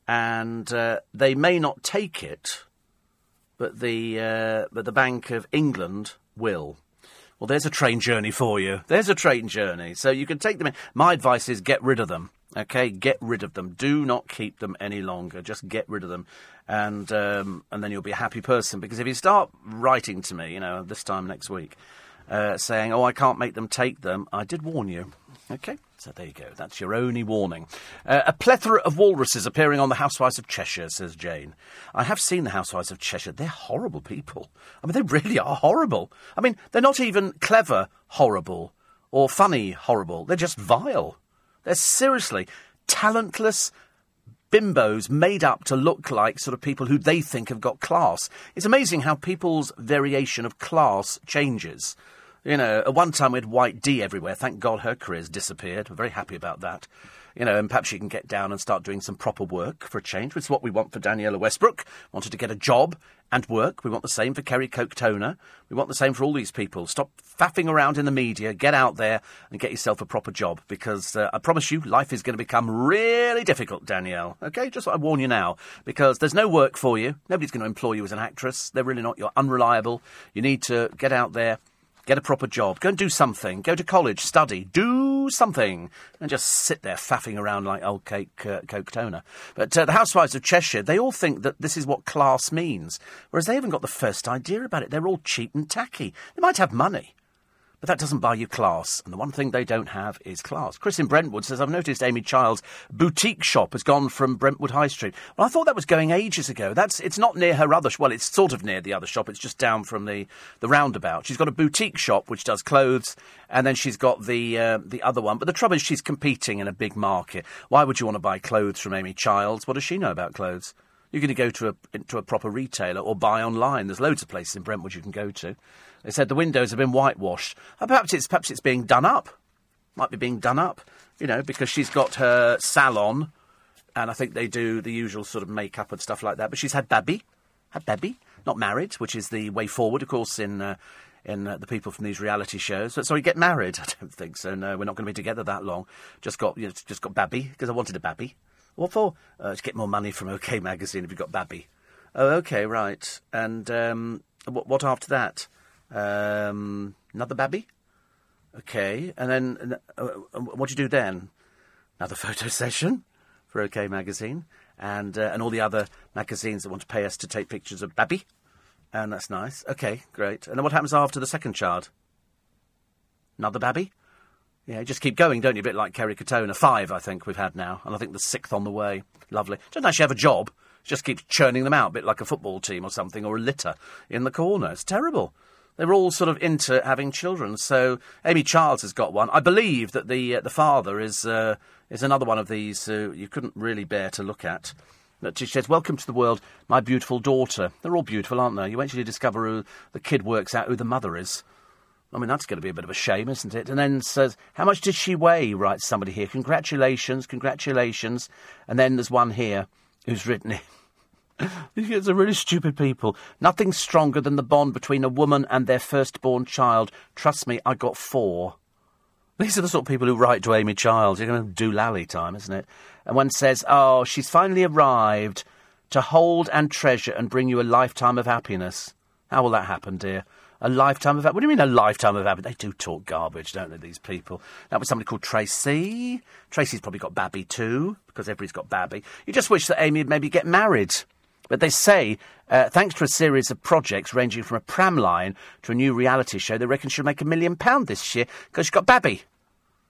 And uh, they may not take it, but the, uh, but the Bank of England will. Well, there's a train journey for you. There's a train journey. So you can take them in. My advice is get rid of them, OK? Get rid of them. Do not keep them any longer. Just get rid of them. And um, and then you'll be a happy person. Because if you start writing to me, you know, this time next week, uh, saying, oh, I can't make them take them, I did warn you, OK? So there you go. That's your only warning. Uh, a plethora of walruses appearing on The Housewives of Cheshire, says Jane. I have seen The Housewives of Cheshire. They're horrible people. I mean, they really are horrible. I mean, they're not even clever horrible or funny horrible. They're just vile. They're seriously talentless bimbos made up to look like sort of people who they think have got class. It's amazing how people's variation of class changes. You know, at one time we had White D everywhere. Thank God her career's disappeared. We're very happy about that. You know, and perhaps she can get down and start doing some proper work for a change, which is what we want for Daniela Westbrook. Wanted to get a job and work. We want the same for Kerry Coke-Toner. We want the same for all these people. Stop faffing around in the media. Get out there and get yourself a proper job, because uh, I promise you, life is going to become really difficult, Danielle. OK, just I warn you now, because there's no work for you. Nobody's going to employ you as an actress. They're really not. You're unreliable. You need to get out there. Get a proper job. Go and do something. Go to college. Study. Do something. And just sit there faffing around like old cake uh, Coke-Toner. But uh, the Housewives of Cheshire, they all think that this is what class means, whereas they haven't got the first idea about it. They're all cheap and tacky. They might have money, but that doesn't buy you class. And the one thing they don't have is class. Chris in Brentwood says, I've noticed Amy Child's boutique shop has gone from Brentwood High Street. Well, I thought that was going ages ago. That's It's not near her other... Sh- well, it's sort of near the other shop. It's just down from the, the roundabout. She's got a boutique shop which does clothes, and then she's got the uh, the other one. But the trouble is she's competing in a big market. Why would you want to buy clothes from Amy Childs? What does she know about clothes? You're going to go to a, to a proper retailer or buy online. There's loads of places in Brentwood you can go to. They said the windows have been whitewashed. And perhaps it's perhaps it's being done up. Might be being done up, you know, because she's got her salon, and I think they do the usual sort of makeup and stuff like that. But she's had baby, had baby, not married, which is the way forward, of course, in uh, in uh, the people from these reality shows. But sorry, get married? I don't think so. No, we're not going to be together that long. Just got you know, just got baby because I wanted a baby. What for? Uh, to get more money from OK Magazine if you've got Babby. Oh, OK, right. And um, what, what after that? Um, another Babby? OK. And then uh, what do you do then? Another photo session? for OK Magazine and uh, and all the other magazines that want to pay us to take pictures of Babby. And that's nice. OK, great. And then what happens after the second child? Another Babby? Yeah, you just keep going, don't you? A bit like Kerry Katona. Five, I think, we've had now. And I think the sixth on the way. Lovely. Doesn't actually have a job. Just keeps churning them out, a bit like a football team or something, or a litter in the corner. It's terrible. They're all sort of into having children. So Amy Charles has got one. I believe that the uh, the father is uh, is another one of these uh, you couldn't really bear to look at. But she says, "Welcome to the world, my beautiful daughter." They're all beautiful, aren't they? You eventually discover who the kid works out who the mother is. I mean, that's going to be a bit of a shame, isn't it? And then says, "How much did she weigh?" writes somebody here. Congratulations, congratulations. And then there's one here who's written it. These kids are really stupid people. "Nothing stronger than the bond between a woman and their firstborn child. Trust me, I got four." These are the sort of people who write to Amy Childs. You're going to do lally time, isn't it? And one says, "Oh, she's finally arrived to hold and treasure and bring you a lifetime of happiness." How will that happen, dear? A lifetime of... What do you mean a lifetime of habit? They do talk garbage, don't they, these people? That was somebody called Tracy. Tracy's probably got Babby too, because everybody's got Babby. You just wish that Amy would maybe get married. But they say, uh, thanks to a series of projects ranging from a pram line to a new reality show, they reckon she'll make a million pounds this year because she's got Babby.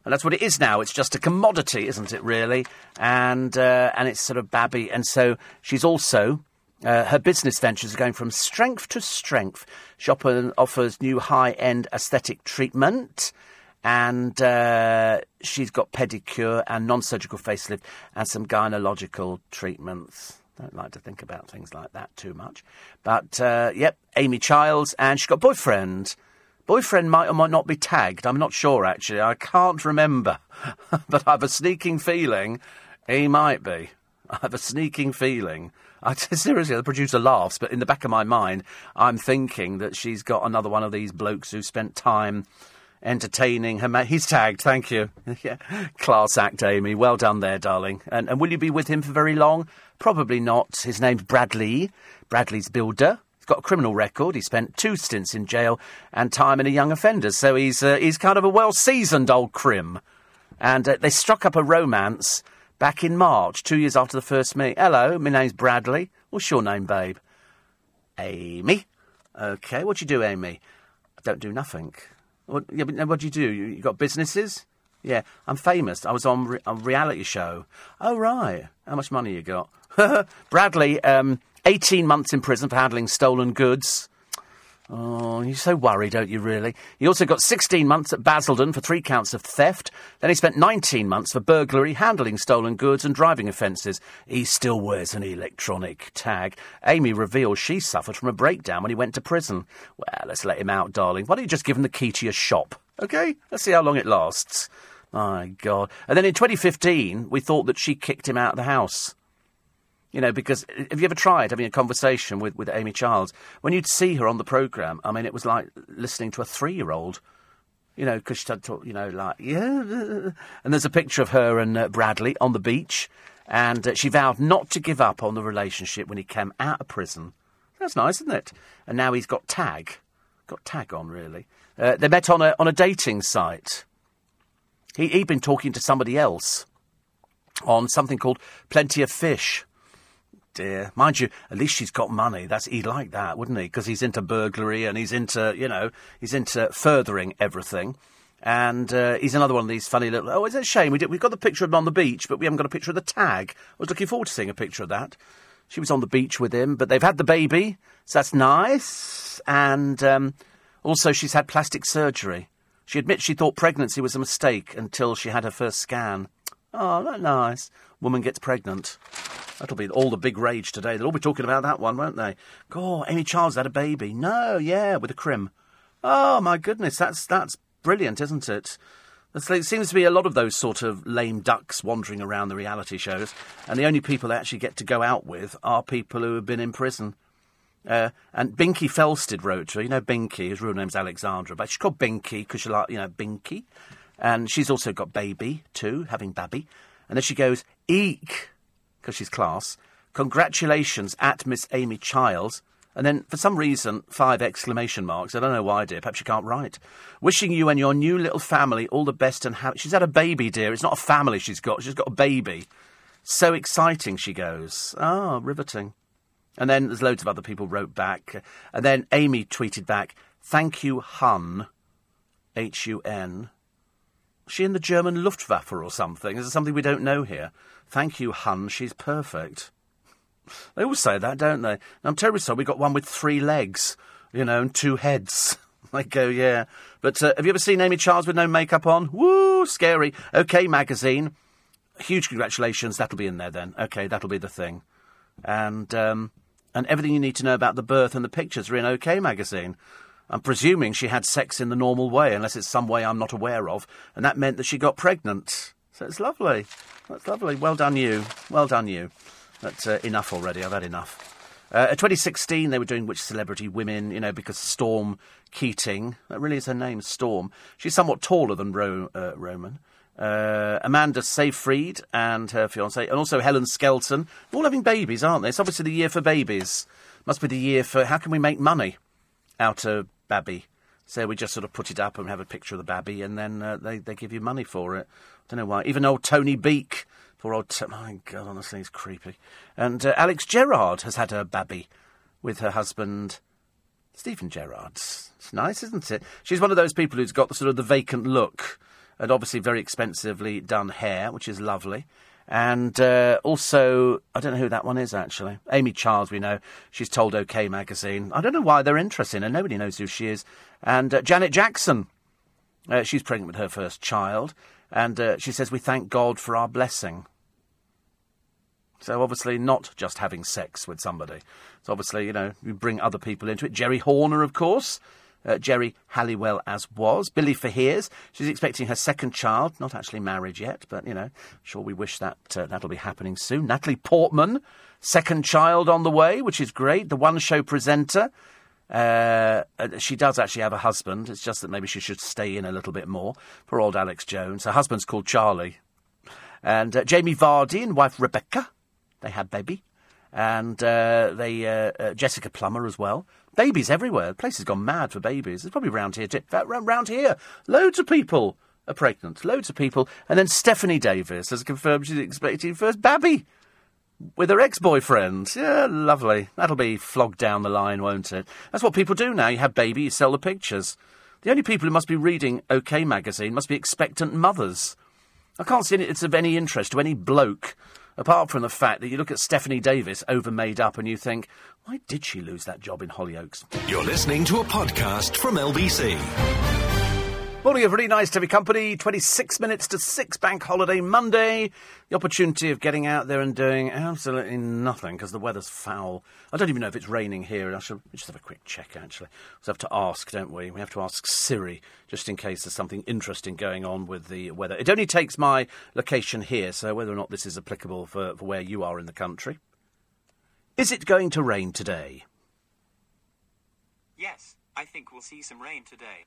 And that's what it is now. It's just a commodity, isn't it, really? And, uh, and it's sort of Babby. And so she's also... Uh, her business ventures are going from strength to strength. She offers new high-end aesthetic treatment, and uh, she's got pedicure and non-surgical facelift and some gynecological treatments. Don't like to think about things like that too much. But, uh, yep, Amy Childs, and she's got boyfriend. Boyfriend might or might not be tagged. I'm not sure, actually. I can't remember. But I have a sneaking feeling he might be. I have a sneaking feeling. I, seriously, the producer laughs, but in the back of my mind, I'm thinking that she's got another one of these blokes who spent time entertaining her man. He's tagged, thank you. Yeah. Class act, Amy. Well done there, darling. And, and will you be with him for very long? Probably not. His name's Bradley. Bradley's builder. He's got a criminal record. He spent two stints in jail and time in a young offenders. So he's, uh, he's kind of a well-seasoned old crim. And uh, they struck up a romance... Back in March, two years after the first meet. Hello, my name's Bradley. What's your name, babe? Amy. OK, what do you do, Amy? I don't do nothing. What, yeah, but what do you do? You, you got businesses? Yeah, I'm famous. I was on re- a reality show. Oh, right. How much money you got? Bradley, um, eighteen months in prison for handling stolen goods. Oh, you're so worried, don't you, really? He also got sixteen months at Basildon for three counts of theft. Then he spent nineteen months for burglary, handling stolen goods and driving offences. He still wears an electronic tag. Amy reveals she suffered from a breakdown when he went to prison. Well, let's let him out, darling. Why don't you just give him the key to your shop? OK, let's see how long it lasts. My God. And then in twenty fifteen, we thought that she kicked him out of the house. You know, because have you ever tried having a conversation with, with Amy Childs? When you'd see her on the programme, I mean, it was like listening to a three-year-old. You know, because she had talk, you know, like, yeah. And there's a picture of her and uh, Bradley on the beach. And uh, she vowed not to give up on the relationship when he came out of prison. That's nice, isn't it? And now he's got tag. Got tag on, really. Uh, they met on a, on a dating site. He, he'd been talking to somebody else on something called Plenty of Fish. Dear. Mind you, at least she's got money. That's he'd like that, wouldn't he? Because he's into burglary and he's into, you know, he's into furthering everything. And uh, he's another one of these funny little... Oh, it's a shame. We did, we've got the picture of him on the beach, but we haven't got a picture of the tag. I was looking forward to seeing a picture of that. She was on the beach with him, but they've had the baby, so that's nice. And um, also she's had plastic surgery. She admits she thought pregnancy was a mistake until she had her first scan. Oh, that's nice. Woman gets pregnant. That'll be all the big rage today. They'll all be talking about that one, won't they? God, Amy Childs had a baby. No, yeah, with a crim. Oh, my goodness, that's that's brilliant, isn't it? There seems to be a lot of those sort of lame ducks wandering around the reality shows, and the only people they actually get to go out with are people who have been in prison. Uh, and Binky Felsted wrote to her. You know Binky, his real name's Alexandra, but she's called Binky because she like, you know, Binky. And she's also got baby, too, having babby. And then she goes, eek... because she's class, congratulations at Miss Amy Childs. And then, for some reason, five exclamation marks. I don't know why, dear. Perhaps you can't write. Wishing you and your new little family all the best and happy. She's had a baby, dear. It's not a family she's got. She's got a baby. So exciting, she goes. Ah, riveting. And then there's loads of other people wrote back. And then Amy tweeted back, thank you, Hun. H U N. She in the German Luftwaffe or something? Is it something we don't know here? Thank you, Hun. She's perfect. They all say that, don't they? And I'm terribly sorry we got one with three legs, you know, and two heads. I go, yeah. But uh, have you ever seen Amy Charles with no makeup on? Woo, scary. OK Magazine. Huge congratulations. That'll be in there then. OK, that'll be the thing. And um, and everything you need to know about the birth and the pictures are in OK Magazine. I'm presuming she had sex in the normal way, unless it's some way I'm not aware of. And that meant that she got pregnant. So it's lovely. That's lovely. Well done you. Well done you. That's uh, enough already. I've had enough. Uh, in twenty sixteen, they were doing Which Celebrity Women, you know, because Storm Keating, that really is her name, Storm. She's somewhat taller than Ro- uh, Roman. Uh, Amanda Seyfried and her fiancé, and also Helen Skelton. They're all having babies, aren't they? It's obviously the year for babies. Must be the year for how can we make money out of babby. So we just sort of put it up and have a picture of the babby, and then uh, they, they give you money for it. I don't know why. Even old Tony Beak. Poor old... T- my God, honestly, it's creepy. And uh, Alex Gerrard has had her babby with her husband, Stephen Gerrard. It's nice, isn't it? She's one of those people who's got the sort of the vacant look and obviously very expensively done hair, which is lovely. And uh, also, I don't know who that one is, actually. Amy Charles, we know. She's told OK Magazine. I don't know why they're interested in her. Nobody knows who she is. And uh, Janet Jackson. Uh, she's pregnant with her first child. And uh, she says, we thank God for our blessing. So, obviously, not just having sex with somebody. So, obviously, you know, you bring other people into it. Jerry Horner, of course. Uh, Jerry Halliwell, as was. Billy Fahirs. She's expecting her second child. Not actually married yet, but, you know, sure we wish that uh, that'll be happening soon. Natalie Portman, second child on the way, which is great. The One Show presenter. Uh, she does actually have a husband. It's just that maybe she should stay in a little bit more. Poor old Alex Jones. Her husband's called Charlie. And uh, Jamie Vardy and wife Rebecca. They had baby. And uh, they uh, uh, Jessica Plummer as well. Babies everywhere. The place has gone mad for babies. It's probably round here. Too. Round here. Loads of people are pregnant. Loads of people. And then Stephanie Davis has confirmed she's expecting first babby with her ex-boyfriend. Yeah, lovely. That'll be flogged down the line, won't it? That's what people do now. You have baby, you sell the pictures. The only people who must be reading OK Magazine must be expectant mothers. I can't see any, it's of any interest to any bloke. Apart from the fact that you look at Stephanie Davis over Made Up and you think, why did she lose that job in Hollyoaks? You're listening to a podcast from L B C. Morning, everybody. Nice to have your company. twenty-six minutes to six, bank holiday Monday. The opportunity of getting out there and doing absolutely nothing because the weather's foul. I don't even know if it's raining here. I should just have a quick check, actually. We have to ask, don't we? We have to ask Siri just in case there's something interesting going on with the weather. It only takes my location here, so whether or not this is applicable for, for where you are in the country. Is it going to rain today? Yes, I think we'll see some rain today.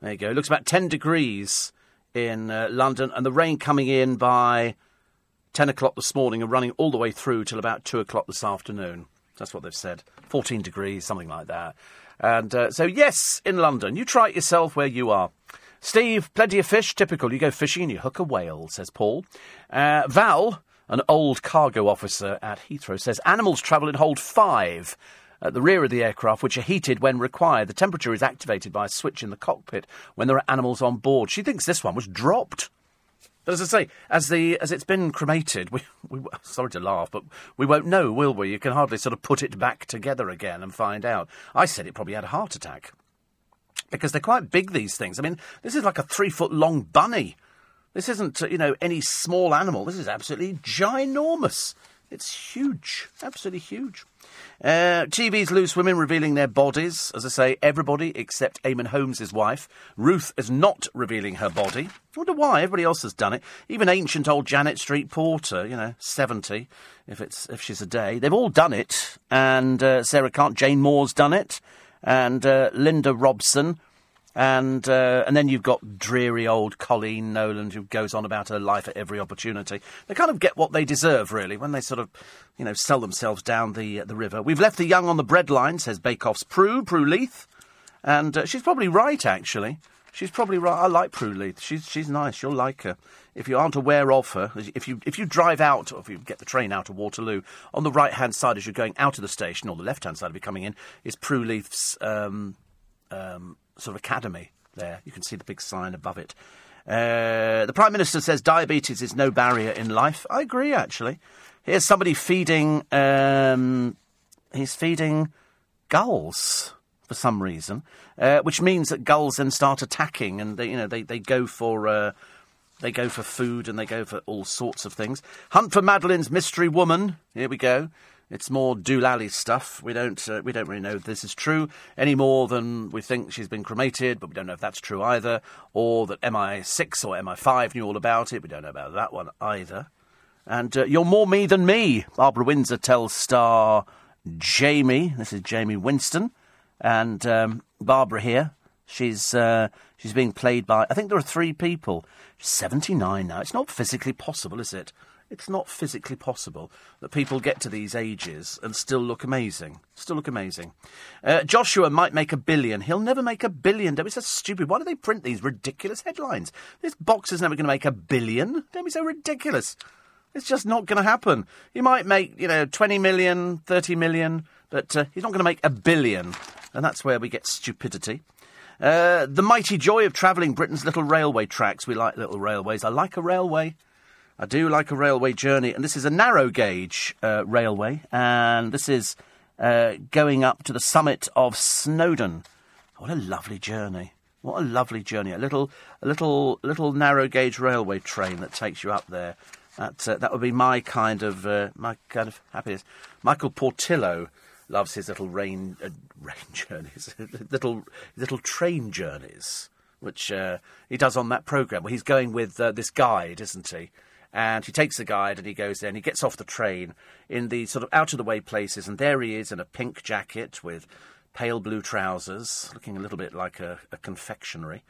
There you go. It looks about ten degrees in uh, London, and the rain coming in by ten o'clock this morning and running all the way through till about two o'clock this afternoon. That's what they've said. fourteen degrees, something like that. And uh, so, yes, in London. You try it yourself where you are. Steve, plenty of fish. Typical. You go fishing and you hook a whale, says Paul. Uh, Val, an old cargo officer at Heathrow, says animals travel in hold five at the rear of the aircraft, which are heated when required. The temperature is activated by a switch in the cockpit when there are animals on board. She thinks this one was dropped. But as I say, as the as it's been cremated, we, we sorry to laugh, but we won't know, will we? You can hardly sort of put it back together again and find out. I said it probably had a heart attack because they're quite big, these things. I mean, this is like a three-foot-long bunny. This isn't, you know, any small animal. This is absolutely ginormous. It's huge, absolutely huge. Uh, T V's Loose Women revealing their bodies. As I say, everybody except Eamon Holmes' wife. Ruth is not revealing her body. I wonder why. Everybody else has done it. Even ancient old Janet Street Porter, you know, seventy, if it's if she's a day. They've all done it. And uh, Sarah Cant, Jane Moore's done it. And uh, Linda Robson. And uh, and then you've got dreary old Colleen Nolan, who goes on about her life at every opportunity. They kind of get what they deserve, really, when they sort of, you know, sell themselves down the uh, the river. We've left the young on the breadline, says Bake Off's Prue, Prue Leith. And uh, she's probably right, actually. She's probably right. I like Prue Leith. She's she's nice. You'll like her. If you aren't aware of her, if you if you drive out, or if you get the train out of Waterloo, on the right-hand side as you're going out of the station, or the left-hand side of you coming in, is Prue Leith's um, um, sort of academy there. You can see the big sign above it. Uh, the Prime Minister says diabetes is no barrier in life. I agree, actually. Here's somebody feeding... Um, he's feeding gulls for some reason, uh, which means that gulls then start attacking, and they, you know, they, they go for uh, they go for food, and they go for all sorts of things. Hunt for Madeline's Mystery Woman. Here we go. It's more doolally stuff. We don't uh, we don't really know if this is true any more than we think she's been cremated, but we don't know if that's true either, or that M I six or M I five knew all about it. We don't know about that one either. And uh, you're more me than me. Barbara Windsor tells star Jamie. This is Jamie Winston. And um, Barbara here, she's uh, she's being played by, I think there are three people. She's seventy-nine now. It's not physically possible, is it? It's not physically possible that people get to these ages and still look amazing. Still look amazing. Uh, Joshua might make a billion. He'll never make a billion. Don't be so stupid. Why do they print these ridiculous headlines? This boxer's never going to make a billion. Don't be so ridiculous. It's just not going to happen. He might make, you know, twenty million, thirty million, but uh, he's not going to make a billion. And that's where we get stupidity. Uh, the mighty joy of travelling Britain's little railway tracks. We like little railways. I like a railway. I do like a railway journey. And this is a narrow gauge uh, railway. And this is uh, going up to the summit of Snowdon. What a lovely journey. What a lovely journey. A little a little, little narrow gauge railway train that takes you up there. That, uh, that would be my kind of uh, my kind of happiness. Michael Portillo loves his little rain uh, rain journeys, little little train journeys, which uh, he does on that programme. Well, he's going with uh, this guide, isn't he? And he takes the guide and he goes there and he gets off the train in the sort of out of the way places, and there he is in a pink jacket with pale blue trousers, looking a little bit like a, a confectionery.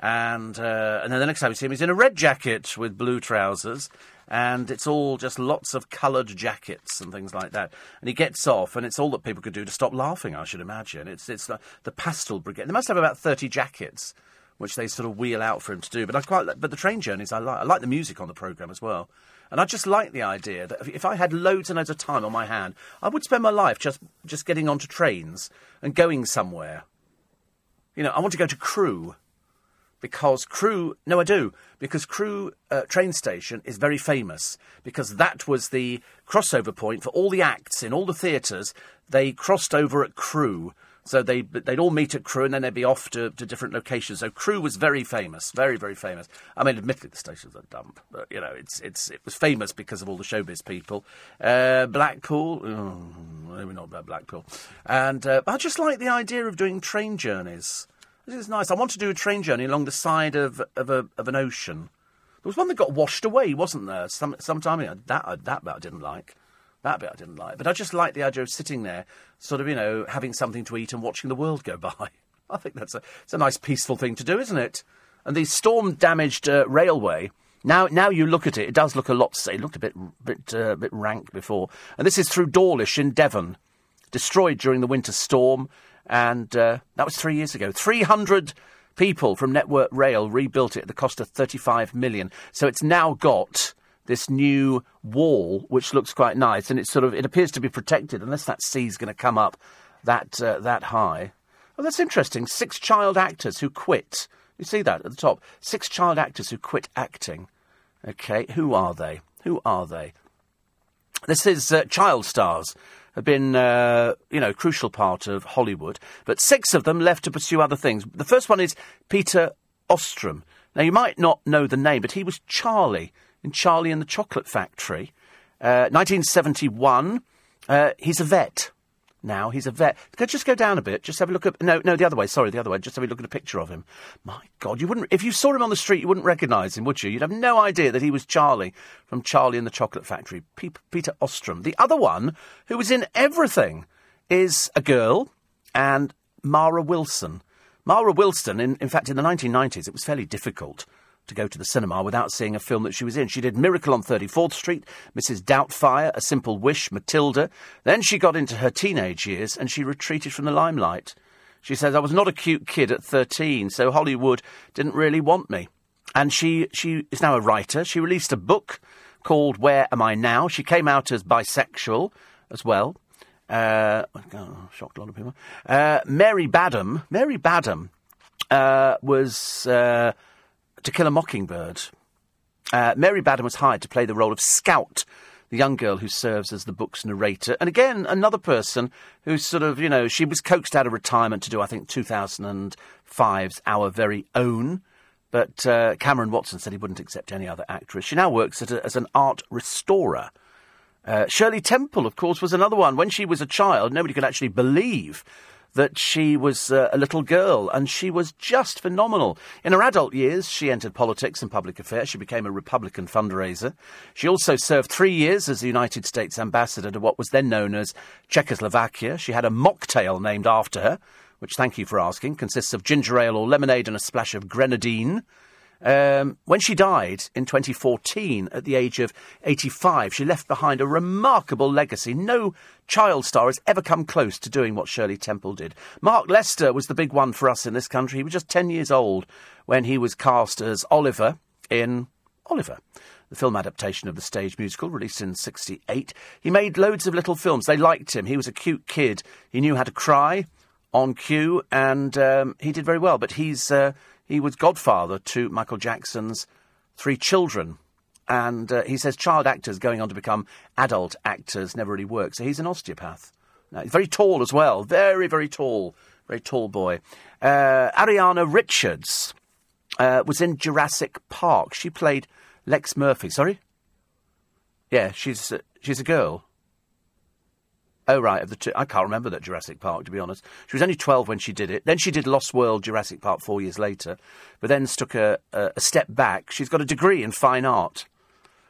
And uh, and then the next time we see him, he's in a red jacket with blue trousers. And it's all just lots of coloured jackets and things like that. And he gets off, and it's all that people could do to stop laughing, I should imagine. It's it's the, the pastel brigade. They must have about thirty jackets, which they sort of wheel out for him to do. But I quite like, but the train journeys I like. I like the music on the programme as well. And I just like the idea that if I had loads and loads of time on my hand, I would spend my life just, just getting onto trains and going somewhere. You know, I want to go to Crewe. Because Crewe... No, I do. Because Crewe uh, train station is very famous. Because that was the crossover point for all the acts in all the theatres. They crossed over at Crewe. So they, they'd all meet at Crewe and then they'd be off to, to different locations. So Crewe was very famous. Very, very famous. I mean, admittedly, the station's a dump. But, you know, it's it's it was famous because of all the showbiz people. Uh, Blackpool. Oh, maybe not about Blackpool. And uh, I just like the idea of doing train journeys. It's nice. I want to do a train journey along the side of of, a, of an ocean. There was one that got washed away, wasn't there? Some some time ago. That that bit I didn't like. That bit I didn't like. But I just like the idea of sitting there, sort of, you know, having something to eat and watching the world go by. I think that's a it's a nice peaceful thing to do, isn't it? And the storm damaged uh, railway. Now now you look at it, it does look a lot. It looked a bit bit uh, bit rank before. And this is through Dawlish in Devon, destroyed during the winter storm. And uh, that was three years ago. three hundred people from Network Rail rebuilt it at the cost of thirty-five million pounds. So it's now got this new wall, which looks quite nice. And it's sort of, it appears to be protected, unless that sea's going to come up that uh, that high. Well, that's interesting. Six child actors who quit. You see that at the top. Six child actors who quit acting. OK, who are they? Who are they? This is uh, child stars. Have been, uh, you know, a crucial part of Hollywood. But six of them left to pursue other things. The first one is Peter Ostrom. Now, you might not know the name, but he was Charlie in Charlie and the Chocolate Factory. Uh, nineteen seventy-one. Uh, he's a vet now. He's a vet. Just go down a bit. Just have a look at... No, no, the other way. Sorry, the other way. Just have a look at a picture of him. My God, you wouldn't... If you saw him on the street, you wouldn't recognise him, would you? You'd have no idea that he was Charlie from Charlie and the Chocolate Factory. Pe- Peter Ostrom. The other one, who was in everything, is a girl and Mara Wilson. Mara Wilson, in, in fact, in the nineteen nineties, it was fairly difficult to go to the cinema without seeing a film that she was in. She did Miracle on thirty-fourth street, Missus Doubtfire, A Simple Wish, Matilda. Then she got into her teenage years and she retreated from the limelight. She says, I was not a cute kid at thirteen, so Hollywood didn't really want me. And she, she is now a writer. She released a book called Where Am I Now? She came out as bisexual as well. Uh, oh, shocked a lot of people. Uh, Mary Badham. Mary Badham uh, was uh, To Kill a Mockingbird. Uh, Mary Badham was hired to play the role of Scout, the young girl who serves as the book's narrator. And again, another person who sort of, you know, she was coaxed out of retirement to do, I think, two thousand five's Our Very Own. But uh, Cameron Watson said he wouldn't accept any other actress. She now works at a, as an art restorer. Uh, Shirley Temple, of course, was another one. When she was a child, nobody could actually believe that she was uh, a little girl, and she was just phenomenal. In her adult years, she entered politics and public affairs. She became a Republican fundraiser. She also served three years as the United States ambassador to what was then known as Czechoslovakia. She had a mocktail named after her, which, thank you for asking, consists of ginger ale or lemonade and a splash of grenadine. Um, when she died in twenty fourteen at the age of eighty-five, she left behind a remarkable legacy. No child star has ever come close to doing what Shirley Temple did. Mark Lester was the big one for us in this country. He was just ten years old when he was cast as Oliver in Oliver, the film adaptation of the stage musical released in sixty-eight. He made loads of little films. They liked him. He was a cute kid. He knew how to cry on cue, and um, he did very well. But he's... Uh, He was godfather to Michael Jackson's three children. And uh, he says child actors going on to become adult actors never really work. So he's an osteopath. Now, he's very tall as well. Very, very tall. Very tall boy. Uh, Ariana Richards uh, was in Jurassic Park. She played Lex Murphy. Sorry? Yeah, she's uh, she's a girl. Oh, right, of the two. I can't remember that Jurassic Park, to be honest. She was only twelve when she did it. Then she did Lost World Jurassic Park four years later, but then took a, a, a step back. She's got a degree in fine art.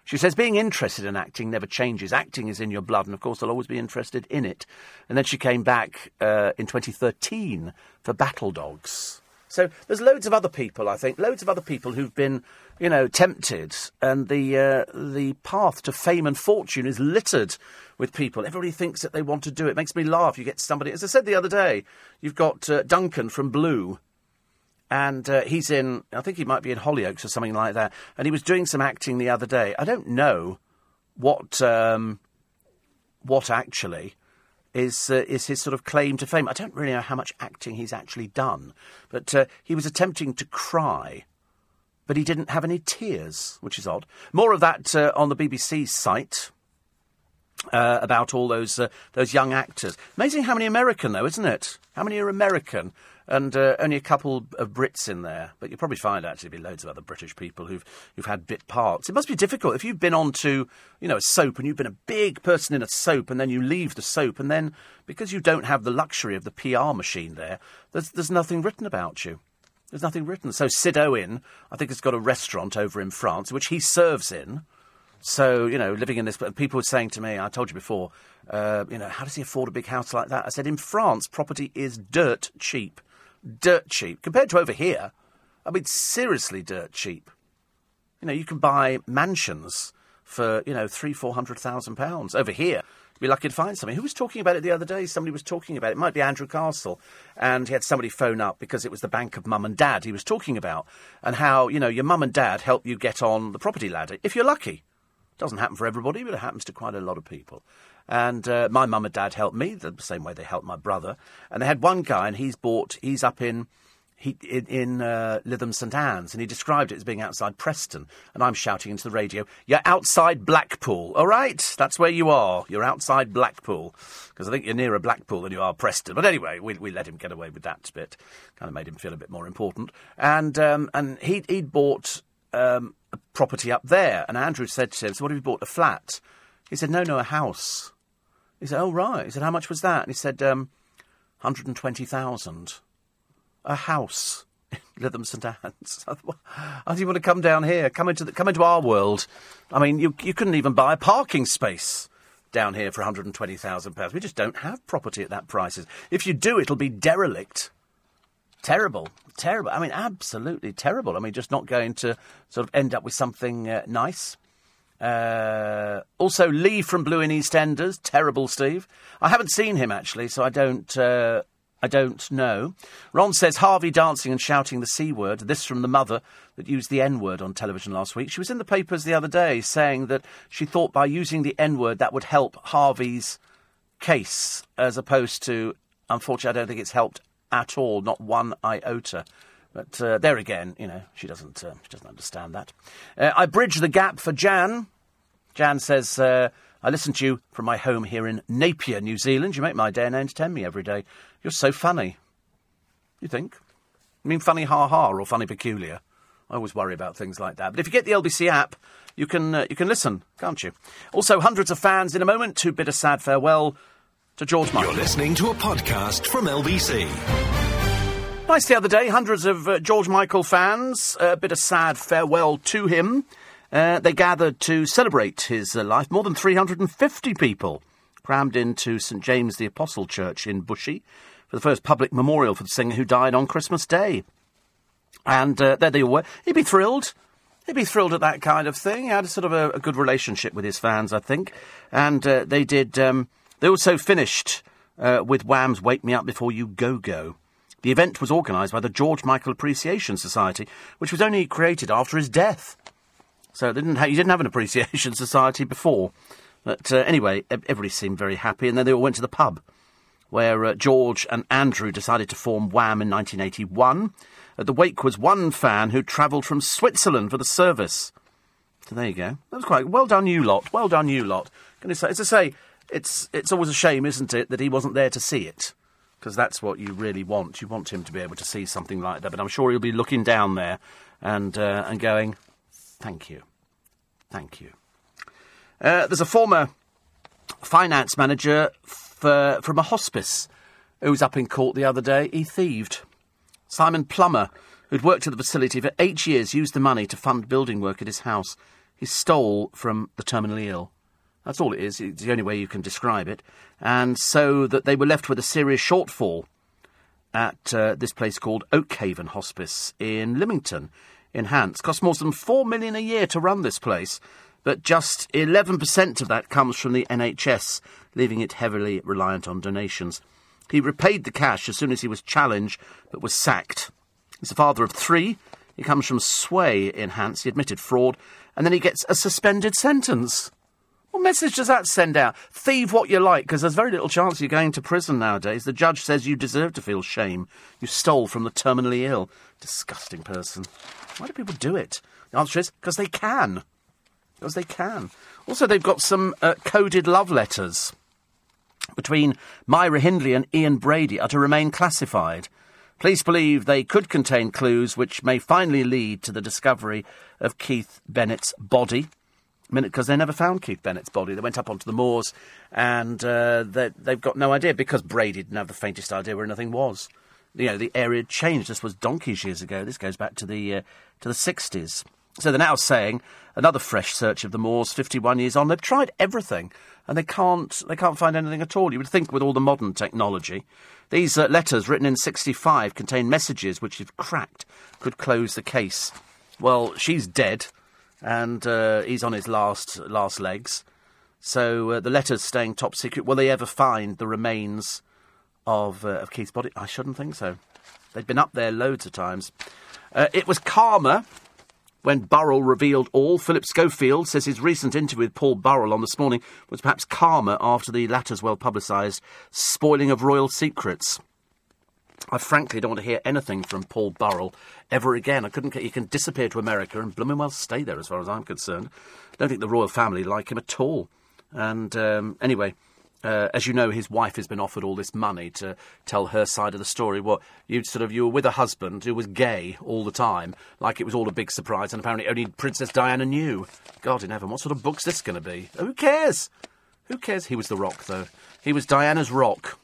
She says, being interested in acting never changes. Acting is in your blood, and, of course, I'll always be interested in it. And then she came back uh, in twenty thirteen for Battle Dogs. So there's loads of other people, I think, loads of other people who've been, you know, tempted. And the uh, the path to fame and fortune is littered with people. Everybody thinks that they want to do it. It makes me laugh. You get somebody... As I said the other day, you've got uh, Duncan from Blue. And uh, he's in... I think he might be in Hollyoaks or something like that. And he was doing some acting the other day. I don't know what um, what actually is uh, is his sort of claim to fame. I don't really know how much acting he's actually done. But uh, he was attempting to cry, but he didn't have any tears, which is odd. More of that uh, on the B B C site... Uh, about all those uh, those young actors. Amazing how many American, though, isn't it? How many are American? And uh, only a couple of Brits in there. But you'll probably find, actually, be loads of other British people who've who've had bit parts. It must be difficult if you've been on to, you know, a soap, and you've been a big person in a soap, and then you leave the soap, and then, because you don't have the luxury of the P R machine there, there's, there's nothing written about you. There's nothing written. So Sid Owen, I think, has got a restaurant over in France, which he serves in. So, you know, living in this... People were saying to me, I told you before, uh, you know, how does he afford a big house like that? I said, in France, property is dirt cheap. Dirt cheap. Compared to over here, I mean, seriously dirt cheap. You know, you can buy mansions for, you know, three, four hundred thousand pounds. Over here, you'd be lucky to find something. Who was talking about it the other day? Somebody was talking about it. It might be Andrew Castle. And he had somebody phone up because it was the bank of mum and dad he was talking about. And how, you know, your mum and dad help you get on the property ladder, if you're lucky. Doesn't happen for everybody, but it happens to quite a lot of people. And uh, my mum and dad helped me the same way they helped my brother. And they had one guy, and he's bought, he's up in he, in, in uh, Lytham Saint Anne's, and he described it as being outside Preston. And I'm shouting into the radio, "You're outside Blackpool, all right? That's where you are. You're outside Blackpool." Because I think you're nearer Blackpool than you are Preston. But anyway, we, we let him get away with that bit. Kind of made him feel a bit more important. And um, and he, he'd bought... Um, a property up there. And Andrew said to him, "So what have you bought, a flat?" He said, no, no, a house. He said, "Oh, right." He said, "How much was that?" And he said, um, one hundred twenty thousand. A house in Lytham Saint Anne's. How do you want to come down here? Come into the, come into our world. I mean, you, you couldn't even buy a parking space down here for one hundred twenty thousand pounds. We just don't have property at that price. If you do, it'll be derelict. Terrible, terrible. I mean, absolutely terrible. I mean, just not going to sort of end up with something uh, nice. Uh, also, Lee from Blue in EastEnders. Terrible, Steve. I haven't seen him, actually, so I don't... Uh, I don't know. Ron says, Harvey dancing and shouting the C word. This from the mother that used the N word on television last week. She was in the papers the other day saying that she thought by using the N word that would help Harvey's case, as opposed to, unfortunately, I don't think it's helped at all, not one iota. But uh, there again, you know, she doesn't, uh, she doesn't understand that. Uh, I bridge the gap for Jan. Jan says, uh, I listen to you from my home here in Napier, New Zealand. You make my day and entertain me every day. You're so funny. You think? I mean, funny ha-ha or funny peculiar. I always worry about things like that. But if you get the L B C app, you can uh, you can listen, can't you? Also, hundreds of fans in a moment to bid a sad farewell to George Michael. You're listening to a podcast from L B C. Nice the other day, hundreds of uh, George Michael fans, uh, a bit of sad farewell to him. Uh, they gathered to celebrate his uh, life. More than three hundred fifty people crammed into St James the Apostle Church in Bushey for the first public memorial for the singer who died on Christmas Day. And uh, there they were. He'd be thrilled. He'd be thrilled at that kind of thing. He had a sort of a, a good relationship with his fans, I think. And uh, they did. Um, they also finished uh, with Wham's "Wake Me Up Before You Go Go." The event was organised by the George Michael Appreciation Society, which was only created after his death. So they didn't ha- you didn't have an appreciation society before. But uh, anyway, everybody seemed very happy. And then they all went to the pub, where uh, George and Andrew decided to form Wham in nineteen eighty-one. At the wake was one fan who travelled from Switzerland for the service. So there you go. That was quite... Well done, you lot. Well done, you lot. As I say, it's, it's always a shame, isn't it, that he wasn't there to see it. Because that's what you really want. You want him to be able to see something like that. But I'm sure he'll be looking down there and uh, and going, thank you. Thank you. Uh, there's a former finance manager for, from a hospice who was up in court the other day. He thieved. Simon Plummer, who'd worked at the facility for eight years, used the money to fund building work at his house. He stole from the terminally ill. That's all it is. It's the only way you can describe it. And so that they were left with a serious shortfall at uh, this place called Oakhaven Hospice in Lymington, in Hants. Costs more than four million pounds a year to run this place, but just eleven percent of that comes from the N H S, leaving it heavily reliant on donations. He repaid the cash as soon as he was challenged, but was sacked. He's the father of three. He comes from Sway in Hants. He admitted fraud, and then he gets a suspended sentence. What message does that send out? Thieve what you like, because there's very little chance you're going to prison nowadays. The judge says you deserve to feel shame. You stole from the terminally ill. Disgusting person. Why do people do it? The answer is because they can. Because they can. Also, they've got some uh, coded love letters between Myra Hindley and Ian Brady are to remain classified. Police believe they could contain clues which may finally lead to the discovery of Keith Bennett's body. Because they never found Keith Bennett's body. They went up onto the moors and uh, they, they've got no idea because Brady didn't have the faintest idea where anything was. You know, the area had changed. This was donkey's years ago. This goes back to the uh, to the sixties. So they're now saying another fresh search of the moors, fifty-one years on. They've tried everything and they can't they can't find anything at all. You would think with all the modern technology. These uh, letters written in sixty-five contain messages which, if cracked, could close the case. Well, she's dead. And uh, he's on his last last legs. So uh, the letter's staying top secret. Will they ever find the remains of, uh, of Keith's body? I shouldn't think so. They've been up there loads of times. Uh, it was karma when Burrell revealed all. Philip Schofield says his recent interview with Paul Burrell on This Morning was perhaps karma after the latter's well-publicised spoiling of royal secrets. I frankly don't want to hear anything from Paul Burrell ever again. I couldn't. He can disappear to America and blooming well stay there, as far as I'm concerned. I don't think the royal family like him at all. And um, anyway, uh, as you know, his wife has been offered all this money to tell her side of the story. What you sort of you were with a husband who was gay all the time, like it was all a big surprise, and apparently only Princess Diana knew. God in heaven, what sort of book's this going to be? Who cares? Who cares? He was the rock, though. He was Diana's rock.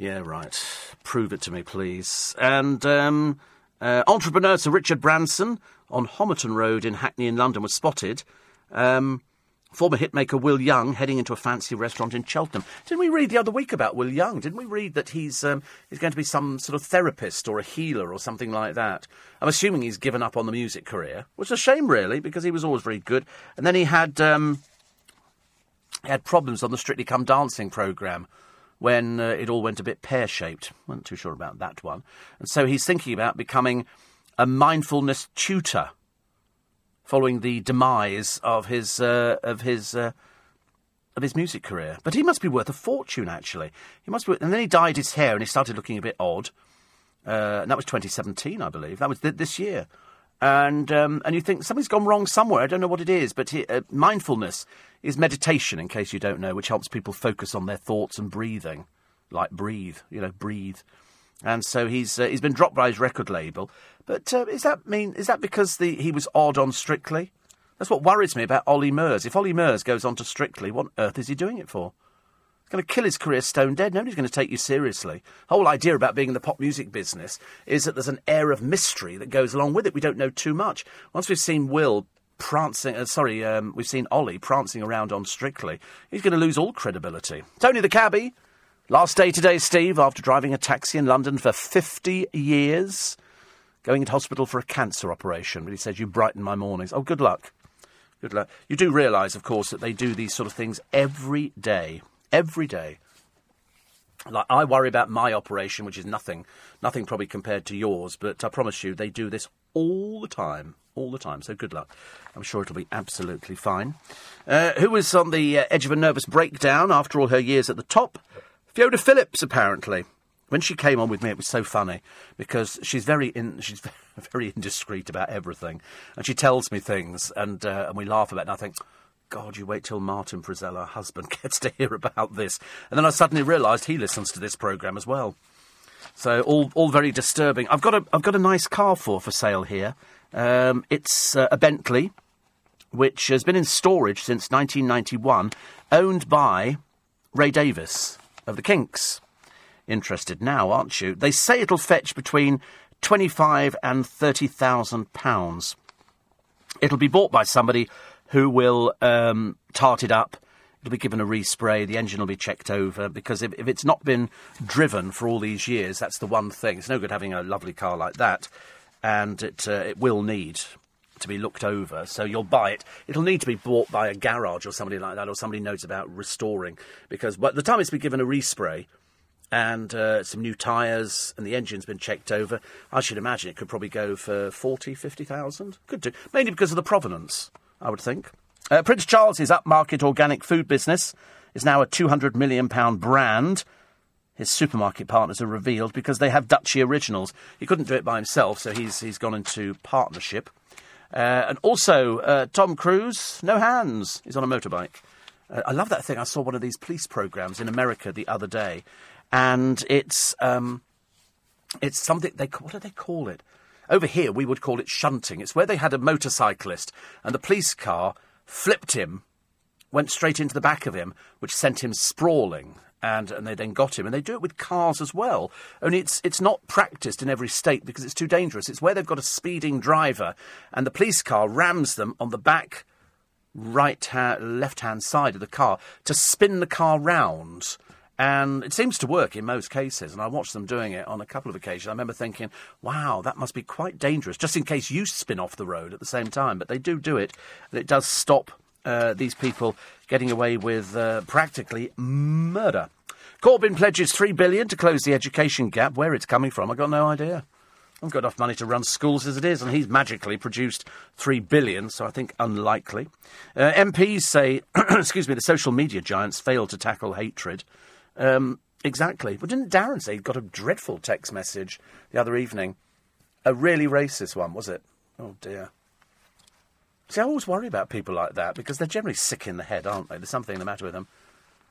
Yeah, right. Prove it to me, please. And um, uh, entrepreneur Sir Richard Branson on Homerton Road in Hackney in London was spotted. Um, former hitmaker Will Young heading into a fancy restaurant in Cheltenham. Didn't we read the other week about Will Young? Didn't we read that he's um, he's going to be some sort of therapist or a healer or something like that? I'm assuming he's given up on the music career, which is a shame, really, because he was always very good. And then he had um, he had problems on the Strictly Come Dancing programme. when uh, it all went a bit pear-shaped. Wasn't too sure about that one. And so he's thinking about becoming a mindfulness tutor following the demise of his uh, of his uh, of his music career. But he must be worth a fortune, actually. He must be, and then he dyed his hair and he started looking a bit odd. Uh, and that was twenty seventeen, I believe. That was th- this year. And um, and you think something's gone wrong somewhere. I don't know what it is, but he, uh, mindfulness is meditation, in case you don't know, which helps people focus on their thoughts and breathing, like breathe, you know, breathe. And so he's uh, he's been dropped by his record label. But uh, is that mean? Is that because the he was odd on Strictly? That's what worries me about Olly Murs. If Olly Murs goes on to Strictly, what on earth is he doing it for? It's going to kill his career stone dead. Nobody's going to take you seriously. The whole idea about being in the pop music business is that there's an air of mystery that goes along with it. We don't know too much. Once we've seen Will prancing, uh, sorry, um, we've seen Olly prancing around on Strictly, he's going to lose all credibility. Tony the cabbie, last day today, Steve, after driving a taxi in London for fifty years, going into hospital for a cancer operation. But he says, you brighten my mornings. Oh, good luck. Good luck. You do realise, of course, that they do these sort of things every day. Every day. Like, I worry about my operation, which is nothing. Nothing probably compared to yours, but I promise you, they do this all the time. All the time, so good luck. I'm sure it'll be absolutely fine. Uh, who was on the uh, edge of a nervous breakdown after all her years at the top? Fiona Phillips, apparently. When she came on with me, it was so funny, because she's very in, she's very indiscreet about everything. And she tells me things, and, uh, and we laugh about it, and I think, God, you wait till Martin Frizzell, her husband, gets to hear about this. And then I suddenly realised he listens to this programme as well. So all all very disturbing. I've got a I've got a nice car for for sale here. Um, it's uh, a Bentley, which has been in storage since nineteen ninety-one, owned by Ray Davies of the Kinks. Interested now, aren't you? They say it'll fetch between twenty-five and thirty thousand pounds. It'll be bought by somebody who will um, tart it up. It'll be given a respray. The engine will be checked over, because if, if it's not been driven for all these years, that's the one thing. It's no good having a lovely car like that, and it uh, it will need to be looked over. So you'll buy it. It'll need to be bought by a garage or somebody like that, or somebody knows about restoring, because by the time it's been given a respray and uh, some new tyres, and the engine's been checked over, I should imagine it could probably go for forty, fifty thousand. Could do. Mainly because of the provenance, I would think. Uh, Prince Charles's upmarket organic food business is now a two hundred million pounds brand. His supermarket partners are revealed because they have Dutchy Originals. He couldn't do it by himself, so he's he's gone into partnership. Uh, and also, uh, Tom Cruise, no hands. He's on a motorbike. Uh, I love that thing. I saw one of these police programmes in America the other day, and it's um, it's something they what do they call it? Over here, we would call it shunting. It's where they had a motorcyclist and the police car flipped him, went straight into the back of him, which sent him sprawling, and, and they then got him. And they do it with cars as well, only it's it's not practised in every state because it's too dangerous. It's where they've got a speeding driver and the police car rams them on the back right hand, left-hand side of the car to spin the car round. And it seems to work in most cases, and I watched them doing it on a couple of occasions. I remember thinking, wow, that must be quite dangerous, just in case you spin off the road at the same time. But they do do it, and it does stop uh, these people getting away with uh, practically murder. Corbyn pledges three billion pounds to close the education gap. Where it's coming from, I've got no idea. I've got enough money to run schools as it is, and he's magically produced three billion pounds, so I think unlikely. Uh, M Ps say, excuse me, the social media giants failed to tackle hatred. Um, exactly. But didn't Darren say he'd got a dreadful text message the other evening? A really racist one, was it? Oh, dear. See, I always worry about people like that, because they're generally sick in the head, aren't they? There's something the matter with them.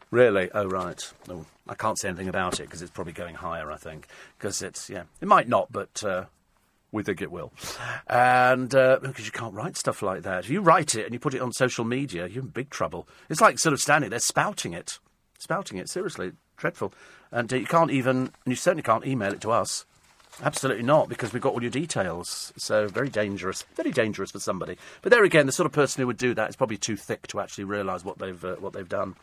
Really? Oh, right. Oh, I can't say anything about it, because it's probably going higher, I think. Because it's, yeah, it might not, but uh, we think it will. And, uh, because you can't write stuff like that. If you write it and you put it on social media, you're in big trouble. It's like sort of standing there spouting it. Spouting it, seriously, dreadful. And uh, you can't even, and you certainly can't email it to us. Absolutely not, because we've got all your details. So very dangerous, very dangerous for somebody. But there again, the sort of person who would do that is probably too thick to actually realise what they've uh, what they've done.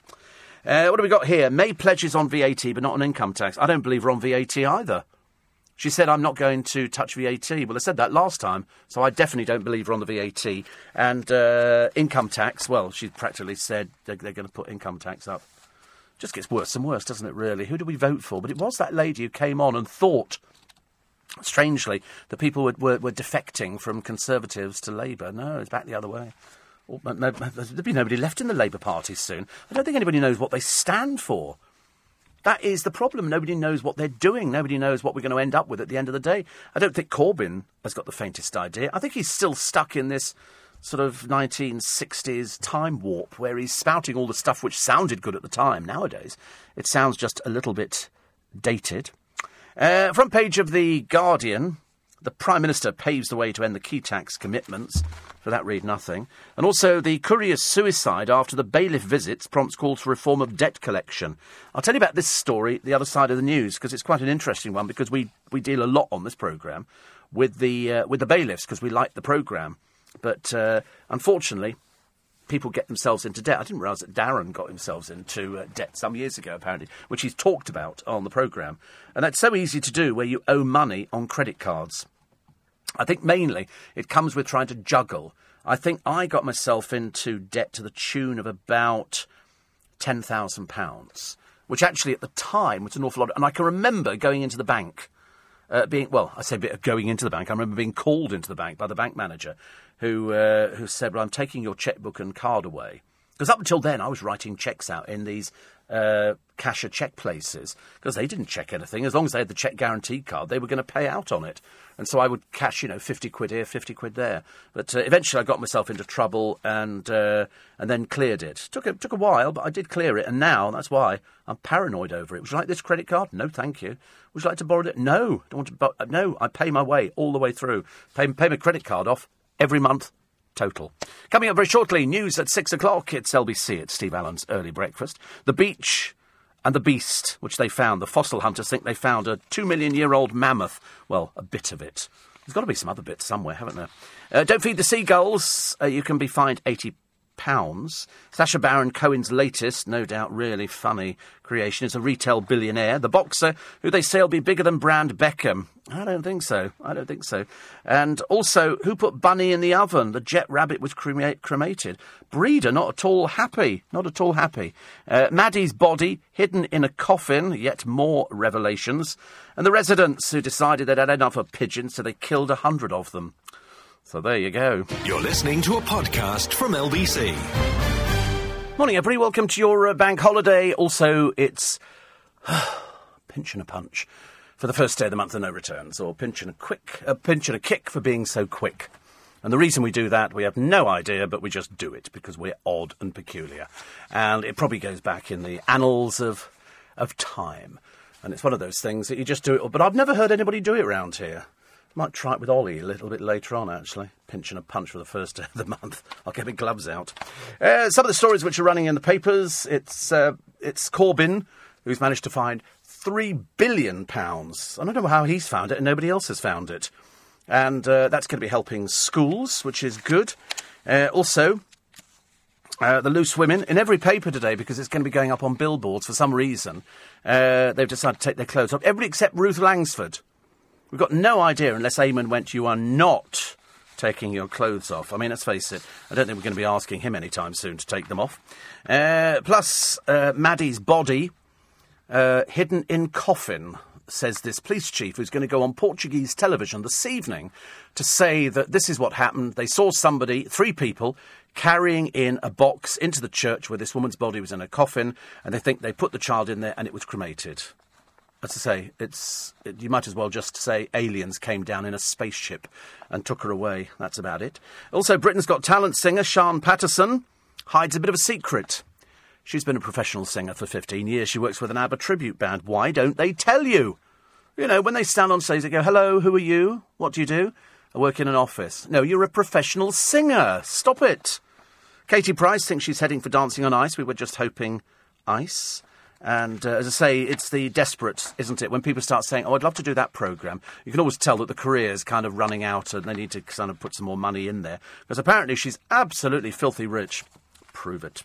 Uh, what have we got here? May pledges on V A T, but not on income tax. I don't believe we're on V A T either. She said, I'm not going to touch V A T. Well, I said that last time, so I definitely don't believe we're on the V A T. And uh, income tax, well, she practically said they're, they're going to put income tax up. just gets worse and worse, doesn't it, really? Who do we vote for? But it was that lady who came on and thought, strangely, that people were, were, were defecting from Conservatives to Labour. No, it's back the other way. Or, no, there'll be nobody left in the Labour Party soon. I don't think anybody knows what they stand for. That is the problem. Nobody knows what they're doing. Nobody knows what we're going to end up with at the end of the day. I don't think Corbyn has got the faintest idea. I think he's still stuck in this sort of nineteen sixties time warp where he's spouting all the stuff which sounded good at the time. Nowadays, it sounds just a little bit dated. Uh, front page of The Guardian, the Prime Minister paves the way to end the key tax commitments. For that, read nothing. And also, the courier's suicide after the bailiff visits prompts calls for reform of debt collection. I'll tell you about this story, the other side of the news, because it's quite an interesting one, because we, we deal a lot on this programme with the uh, with the bailiffs, because we like the programme. But, uh, unfortunately, people get themselves into debt. I didn't realise that Darren got himself into uh, debt some years ago, apparently, which he's talked about on the programme. And that's so easy to do where you owe money on credit cards. I think mainly it comes with trying to juggle. I think I got myself into debt to the tune of about ten thousand pounds, which actually at the time was an awful lot. And I can remember going into the bank, uh, being, well, I say going into the bank. I remember being called into the bank by the bank manager who, uh, who said, well, I'm taking your chequebook and card away. Because up until then, I was writing cheques out in these uh, cashier cheque places because they didn't check anything. As long as they had the cheque guaranteed card, they were going to pay out on it. And so I would cash, you know, fifty quid here, fifty quid there. But uh, eventually I got myself into trouble and uh, and then cleared it. Took a, took a while, but I did clear it. And now, that's why, I'm paranoid over it. Would you like this credit card? No, thank you. Would you like to borrow it? No. Don't want to bo- no, I pay my way all the way through. Pay, pay my credit card off every month. Total. Coming up very shortly, news at six o'clock. It's L B C. It's Steve Allen's Early Breakfast. The beach and the beast, which they found. The fossil hunters think they found a two million year old mammoth. Well, a bit of it. There's got to be some other bits somewhere, haven't there? Uh, don't feed the seagulls. Uh, you can be fined eighty pounds. Sacha Baron Cohen's latest, no doubt really funny creation, is a retail billionaire. The boxer, who they say will be bigger than Brand Beckham. I don't think so. I don't think so. And also, who put Bunny in the oven? The jet rabbit was crema- cremated. Breeder, not at all happy. Not at all happy. Uh, Maddie's body hidden in a coffin. Yet more revelations. And the residents who decided they'd had enough of pigeons, so they killed a hundred of them. So there you go. You're listening to a podcast from L B C. Morning, everybody. Welcome to your uh, bank holiday. Also, it's pinch and a punch for the first day of the month of no returns, or pinch and a quick, a pinch and a kick for being so quick. And the reason we do that, we have no idea, but we just do it because we're odd and peculiar. And it probably goes back in the annals of of time. And it's one of those things that you just do it. But I've never heard anybody do it round here. Might try it with Ollie a little bit later on, actually. Pinch and a punch for the first day of the month. I'll get my gloves out. Uh, some of the stories which are running in the papers, it's uh, it's Corbyn, who's managed to find three billion pounds. I don't know how he's found it and nobody else has found it. And uh, that's going to be helping schools, which is good. Uh, also, uh, the Loose Women, in every paper today, because it's going to be going up on billboards for some reason, uh, they've decided to take their clothes off. Everybody except Ruth Langsford. We've got no idea unless Eamon went, you are not taking your clothes off. I mean, let's face it, I don't think we're going to be asking him anytime soon to take them off. Uh, plus, uh, Maddie's body uh, hidden in coffin, says this police chief, who's going to go on Portuguese television this evening to say that this is what happened. They saw somebody, three people, carrying in a box into the church where this woman's body was in a coffin, and they think they put the child in there and it was cremated. As I say, it's, it, you might as well just say aliens came down in a spaceship and took her away. That's about it. Also, Britain's Got Talent singer Sian Patterson hides a bit of a secret. She's been a professional singer for fifteen years. She works with an ABBA tribute band. Why don't they tell you? You know, when they stand on stage, they go, hello, who are you? What do you do? I work in an office. No, you're a professional singer. Stop it. Katie Price thinks she's heading for Dancing on Ice. We were just hoping ice. And uh, as I say, it's the desperate, isn't it? When people start saying, oh, I'd love to do that programme, you can always tell that the career is kind of running out and they need to kind of put some more money in there. Because apparently she's absolutely filthy rich. Prove it.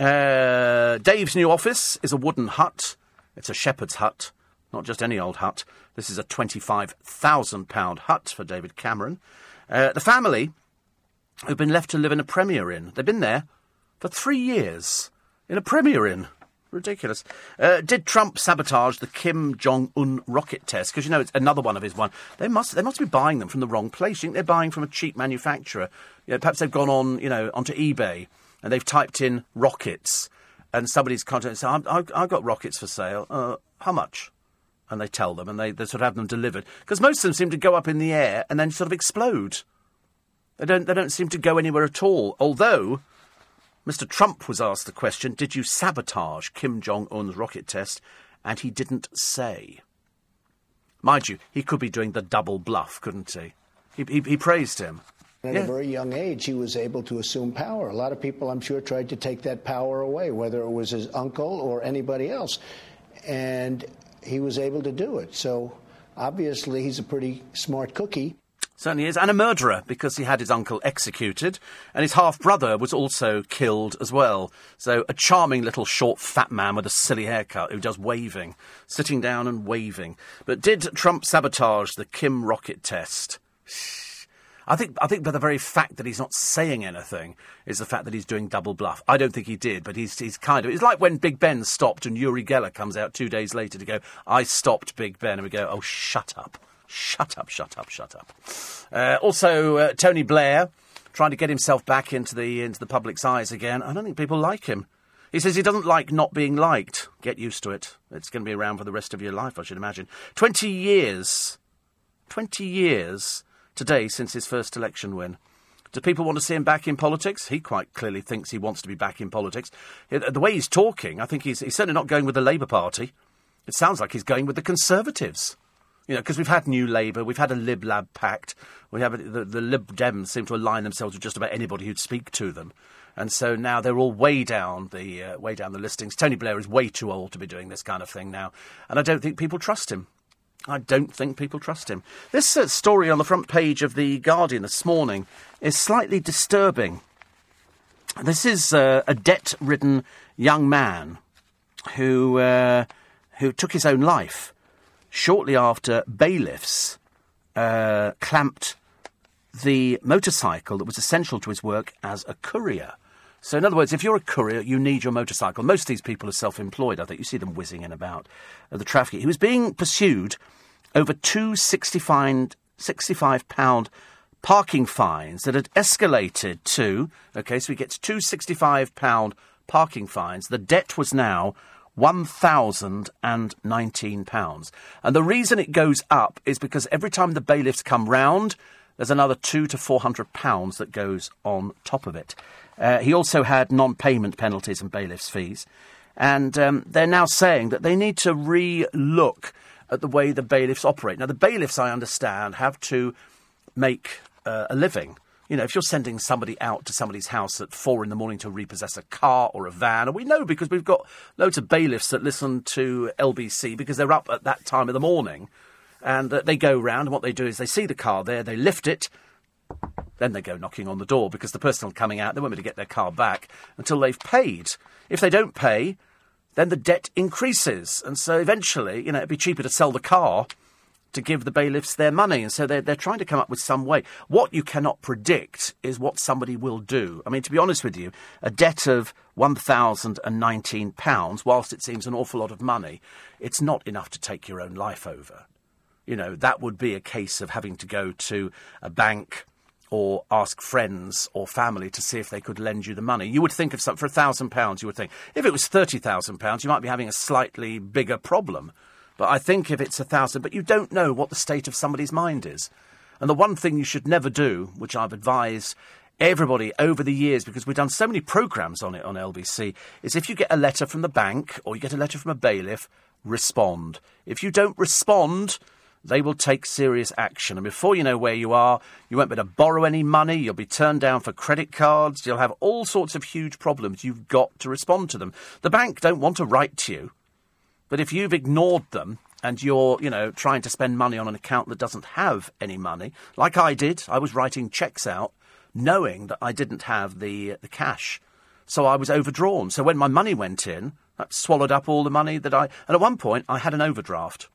Uh, Dave's new office is a wooden hut. It's a shepherd's hut, not just any old hut. This is a twenty-five thousand pound hut for David Cameron. Uh, the family who've been left to live in a Premier Inn. They've been there for three years in a Premier Inn. ridiculous. Uh, did Trump sabotage the Kim Jong-un rocket test? Because, you know, it's another one of his one. They must, they must be buying them from the wrong place. You think they're buying from a cheap manufacturer. You know, perhaps they've gone on, you know, onto eBay and they've typed in rockets and somebody's contacted and said, I've, I've got rockets for sale. Uh, how much? And they tell them and they, they sort of have them delivered. Because most of them seem to go up in the air and then sort of explode. They don't, they don't seem to go anywhere at all. Although, Mister Trump was asked the question, did you sabotage Kim Jong-un's rocket test? And he didn't say. Mind you, he could be doing the double bluff, couldn't he? He, he, he praised him. At yeah. a very young age, he was able to assume power. A lot of people, I'm sure, tried to take that power away, whether it was his uncle or anybody else. And he was able to do it. So, obviously, he's a pretty smart cookie. Certainly is. And a murderer, because he had his uncle executed. And his half-brother was also killed as well. So a charming little short fat man with a silly haircut who does waving. Sitting down and waving. But did Trump sabotage the Kim rocket test? I think, I think by the very fact that he's not saying anything is the fact that he's doing double bluff. I don't think he did, but he's, he's kind of... It's like when Big Ben stopped and Uri Geller comes out two days later to go, I stopped Big Ben. And we go, oh, shut up. Shut up, shut up, shut up. Uh, also, uh, Tony Blair trying to get himself back into the into the public's eyes again. I don't think people like him. He says he doesn't like not being liked. Get used to it. It's going to be around for the rest of your life, I should imagine. Twenty years. Twenty years today since his first election win. Do people want to see him back in politics? He quite clearly thinks he wants to be back in politics. The way he's talking, I think he's, he's certainly not going with the Labour Party. It sounds like he's going with the Conservatives. You know, because we've had New Labour, we've had a Lib-Lab pact. We have a, the, the Lib Dems seem to align themselves with just about anybody who'd speak to them, and so now they're all way down the uh, way down the listings. Tony Blair is way too old to be doing this kind of thing now, and I don't think people trust him. I don't think people trust him. This uh, story on the front page of The Guardian this morning is slightly disturbing. This is uh, a debt-ridden young man who uh, who took his own life shortly after bailiffs uh, clamped the motorcycle that was essential to his work as a courier. So, in other words, if you're a courier, you need your motorcycle. Most of these people are self-employed, I think. You see them whizzing in about uh, the traffic. He was being pursued over two sixty-five pound parking fines that had escalated to... OK, so he gets two sixty-five pound parking fines. The debt was now one thousand nineteen pounds. And the reason it goes up is because every time the bailiffs come round, there's another two to four hundred pounds that goes on top of it. Uh, he also had non-payment penalties and bailiffs' fees. And um, they're now saying that they need to re-look at the way the bailiffs operate. Now, the bailiffs, I understand, have to make uh, a living. You know, if you're sending somebody out to somebody's house at four in the morning to repossess a car or a van, and we know because we've got loads of bailiffs that listen to L B C because they're up at that time of the morning, and uh, they go round, and what they do is they see the car there, they lift it, then they go knocking on the door because the person coming out, they won't be able to get their car back until they've paid. If they don't pay, then the debt increases, and so eventually, you know, it'd be cheaper to sell the car to give the bailiffs their money, and so they're, they're trying to come up with some way. What you cannot predict is what somebody will do. I mean, to be honest with you, a debt of one thousand nineteen pounds, whilst it seems an awful lot of money, it's not enough to take your own life over. You know, that would be a case of having to go to a bank or ask friends or family to see if they could lend you the money. You would think of something, for one thousand pounds, you would think, if it was thirty thousand pounds, you might be having a slightly bigger problem. But I think if it's a thousand, but you don't know what the state of somebody's mind is. And the one thing you should never do, which I've advised everybody over the years, because we've done so many programmes on it on L B C, is if you get a letter from the bank or you get a letter from a bailiff, respond. If you don't respond, they will take serious action. And before you know where you are, you won't be able to borrow any money. You'll be turned down for credit cards. You'll have all sorts of huge problems. You've got to respond to them. The bank don't want to write to you. But if you've ignored them and you're, you know, trying to spend money on an account that doesn't have any money, like I did, I was writing cheques out knowing that I didn't have the the cash. So I was overdrawn. So when my money went in, that swallowed up all the money that I... And at one point, I had an overdraft.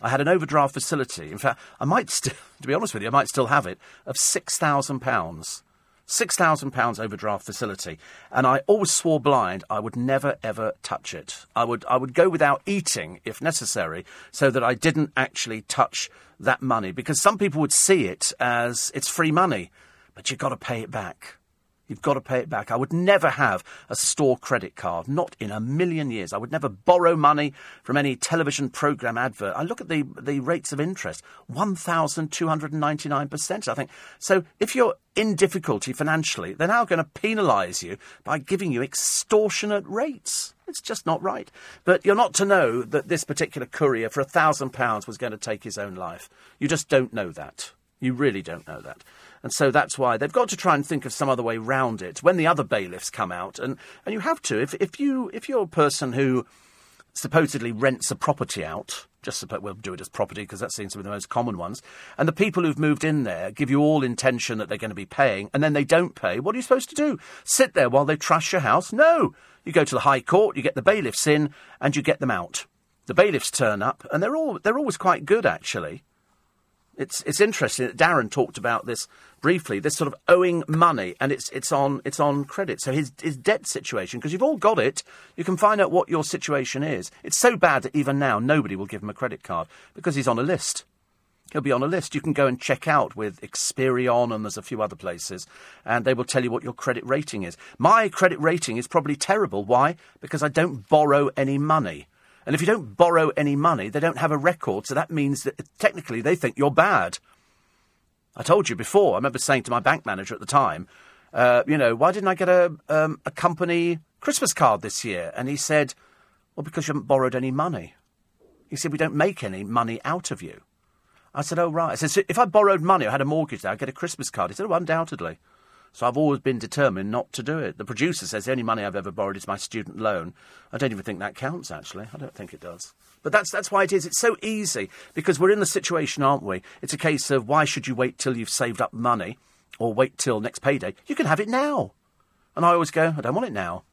I had an overdraft facility. In fact, I might still, to be honest with you, I might still have it, of six thousand pounds. six thousand pounds overdraft facility. And I always swore blind I would never, ever touch it. I would I would go without eating, if necessary, so that I didn't actually touch that money. Because some people would see it as it's free money, but you've got to pay it back. You've got to pay it back. I would never have a store credit card, not in a million years. I would never borrow money from any television programme advert. I look at the, the rates of interest, one thousand two hundred ninety-nine percent, I think. So if you're in difficulty financially, they're now going to penalise you by giving you extortionate rates. It's just not right. But you're not to know that this particular courier for one thousand pounds was going to take his own life. You just don't know that. You really don't know that. And so that's why they've got to try and think of some other way round it when the other bailiffs come out. And, and you have to. If, if, you, if you're a person who supposedly rents a property out, just suppo- we'll do it as property because that seems to be the most common ones, and the people who've moved in there give you all intention that they're going to be paying and then they don't pay, what are you supposed to do? Sit there while they trash your house? No. You go to the High Court, you get the bailiffs in and you get them out. The bailiffs turn up and they're all, they're always quite good, actually. It's it's interesting that Darren talked about this briefly, this sort of owing money, and it's it's on it's on credit. So his his debt situation, because you've all got it, you can find out what your situation is. It's so bad that even now nobody will give him a credit card because he's on a list. He'll be on a list. You can go and check out with Experian and there's a few other places, and they will tell you what your credit rating is. My credit rating is probably terrible. Why? Because I don't borrow any money. And if you don't borrow any money, they don't have a record, so that means that technically they think you're bad. I told you before, I remember saying to my bank manager at the time, uh, you know, why didn't I get a, um, a company Christmas card this year? And he said, well, because you haven't borrowed any money. He said, we don't make any money out of you. I said, oh, right. I said, so if I borrowed money, I had a mortgage there, I'd get a Christmas card. He said, oh, undoubtedly. So I've always been determined not to do it. The producer says the only money I've ever borrowed is my student loan. I don't even think that counts, actually. I don't think it does. But that's that's why it is. It's so easy, because we're in the situation, aren't we? It's a case of why should you wait till you've saved up money or wait till next payday? You can have it now. And I always go, I don't want it now.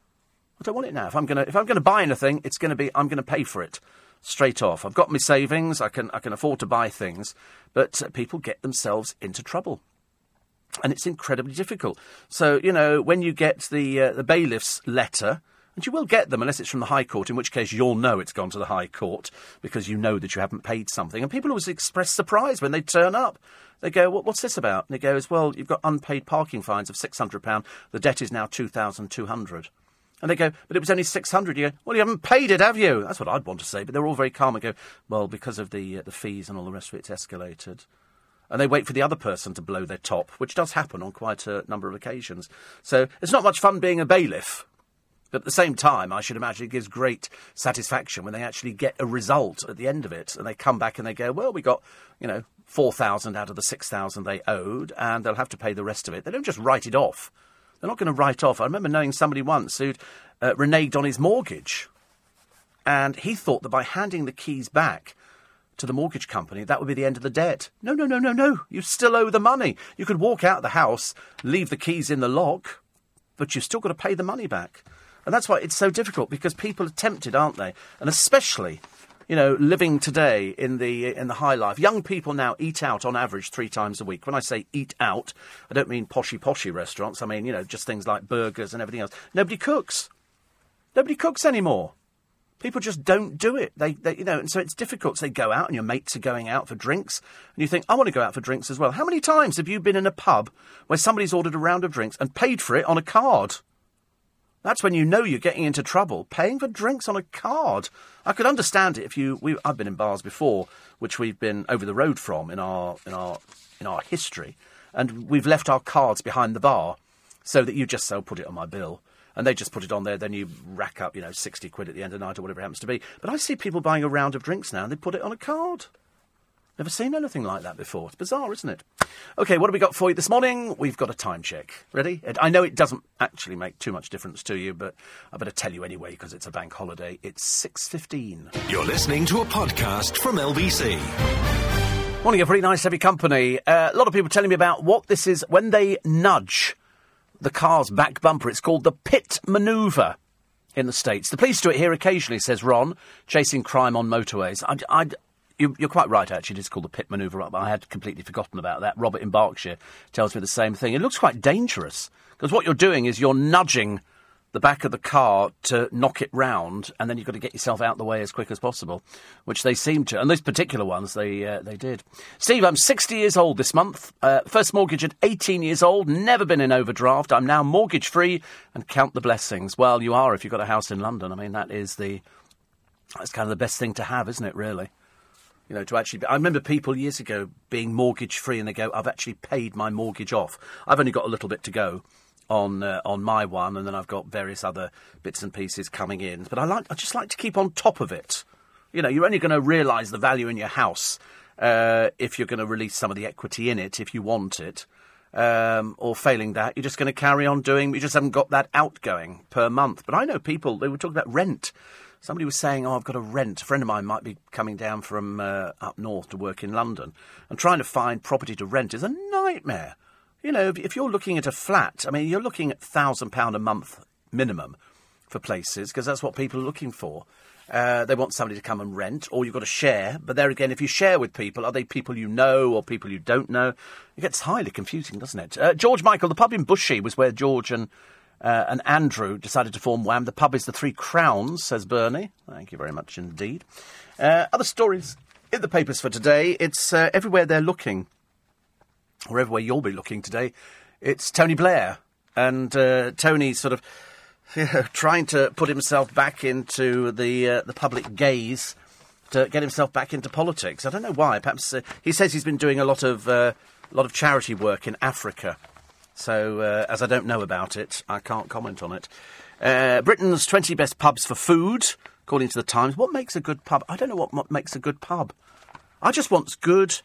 I don't want it now. If I'm gonna if I'm gonna buy anything, it's gonna be I'm gonna pay for it straight off. I've got my savings. I can I can afford to buy things, but uh, people get themselves into trouble. And it's incredibly difficult. So, you know, when you get the uh, the bailiff's letter, and you will get them unless it's from the High Court, in which case you'll know it's gone to the High Court because you know that you haven't paid something. And people always express surprise when they turn up. They go, what, what's this about? And they go, well, you've got unpaid parking fines of six hundred pounds. The debt is now two thousand two hundred pounds. And they go, but it was only six hundred pounds. You go, well, you haven't paid it, have you? That's what I'd want to say. But they're all very calm and go, well, because of the uh, the fees and all the rest of it, it's escalated. And they wait for the other person to blow their top, which does happen on quite a number of occasions. So it's not much fun being a bailiff. But at the same time, I should imagine it gives great satisfaction when they actually get a result at the end of it. And they come back and they go, well, we got, you know, four thousand out of the six thousand they owed, and they'll have to pay the rest of it. They don't just write it off. They're not going to write off. I remember knowing somebody once who'd uh, reneged on his mortgage. And he thought that by handing the keys back to the mortgage company, that would be the end of the debt. No, no, no, no, no. You still owe the money. You could walk out of the house, leave the keys in the lock, but you've still got to pay the money back. And that's why it's so difficult, because people are tempted, aren't they? And especially, you know, living today in the in the high life. Young people now eat out on average three times a week. When I say eat out, I don't mean poshy, poshy restaurants. I mean, you know, just things like burgers and everything else. Nobody cooks. Nobody cooks anymore. People just don't do it. They, they, you know, and so it's difficult. So they go out and your mates are going out for drinks and you think, I want to go out for drinks as well. How many times have you been in a pub where somebody's ordered a round of drinks and paid for it on a card? That's when you know you're getting into trouble, paying for drinks on a card. I could understand it if you... We, I've been in bars before, which we've been over the road from in our in our, in our history, and we've left our cards behind the bar so that you just so put it on my bill. And they just put it on there, then you rack up, you know, sixty quid at the end of the night or whatever it happens to be. But I see people buying a round of drinks now and they put it on a card. Never seen anything like that before. It's bizarre, isn't it? OK, what have we got for you this morning? We've got a time check. Ready? I know it doesn't actually make too much difference to you, but I better tell you anyway because it's a bank holiday. It's six fifteen. You're listening to a podcast from L B C. Morning, a pretty nice heavy company. Uh, a lot of people telling me about what this is when they nudge the car's back bumper. It's called the pit manoeuvre in the States. The police do it here occasionally, says Ron, chasing crime on motorways. I'd, I'd, you, you're quite right, actually. It is called the pit manoeuvre. I had completely forgotten about that. Robert in Berkshire tells me the same thing. It looks quite dangerous, because what you're doing is you're nudging the back of the car to knock it round, and then you've got to get yourself out the way as quick as possible, which they seem to. And those particular ones, they uh, they did. Steve, I'm sixty years old this month. Uh, first mortgage at eighteen years old. Never been in overdraft. I'm now mortgage-free and count the blessings. Well, you are if you've got a house in London. I mean, that is the... That's kind of the best thing to have, isn't it, really? You know, to actually... Be, I remember people years ago being mortgage-free and they go, I've actually paid my mortgage off. I've only got a little bit to go on uh, on my one, and then I've got various other bits and pieces coming in. But I like I just like to keep on top of it. You know, you're only going to realise the value in your house uh, if you're going to release some of the equity in it, if you want it. Um, or failing that, you're just going to carry on doing... You just haven't got that outgoing per month. But I know people, they were talking about rent. Somebody was saying, oh, I've got a rent. A friend of mine might be coming down from uh, up north to work in London. And trying to find property to rent is a nightmare. You know, if, if you're looking at a flat, I mean, you're looking at one thousand pounds a month minimum for places, because that's what people are looking for. Uh, they want somebody to come and rent, or you've got to share. But there again, if you share with people, are they people you know or people you don't know? It gets highly confusing, doesn't it? Uh, George Michael, the pub in Bushey was where George and... Uh, and Andrew decided to form Wham. The pub is the Three Crowns, says Bernie. Thank you very much indeed. Uh, other stories in the papers for today. It's uh, everywhere they're looking, or everywhere you'll be looking today, it's Tony Blair. And uh, Tony sort of, you know, trying to put himself back into the uh, the public gaze to get himself back into politics. I don't know why. Perhaps uh, he says he's been doing a lot of uh, a lot of charity work in Africa. So, uh, as I don't know about it, I can't comment on it. Uh, Britain's twenty best pubs for food, according to the Times. What makes a good pub? I don't know what, what makes a good pub. I just want good,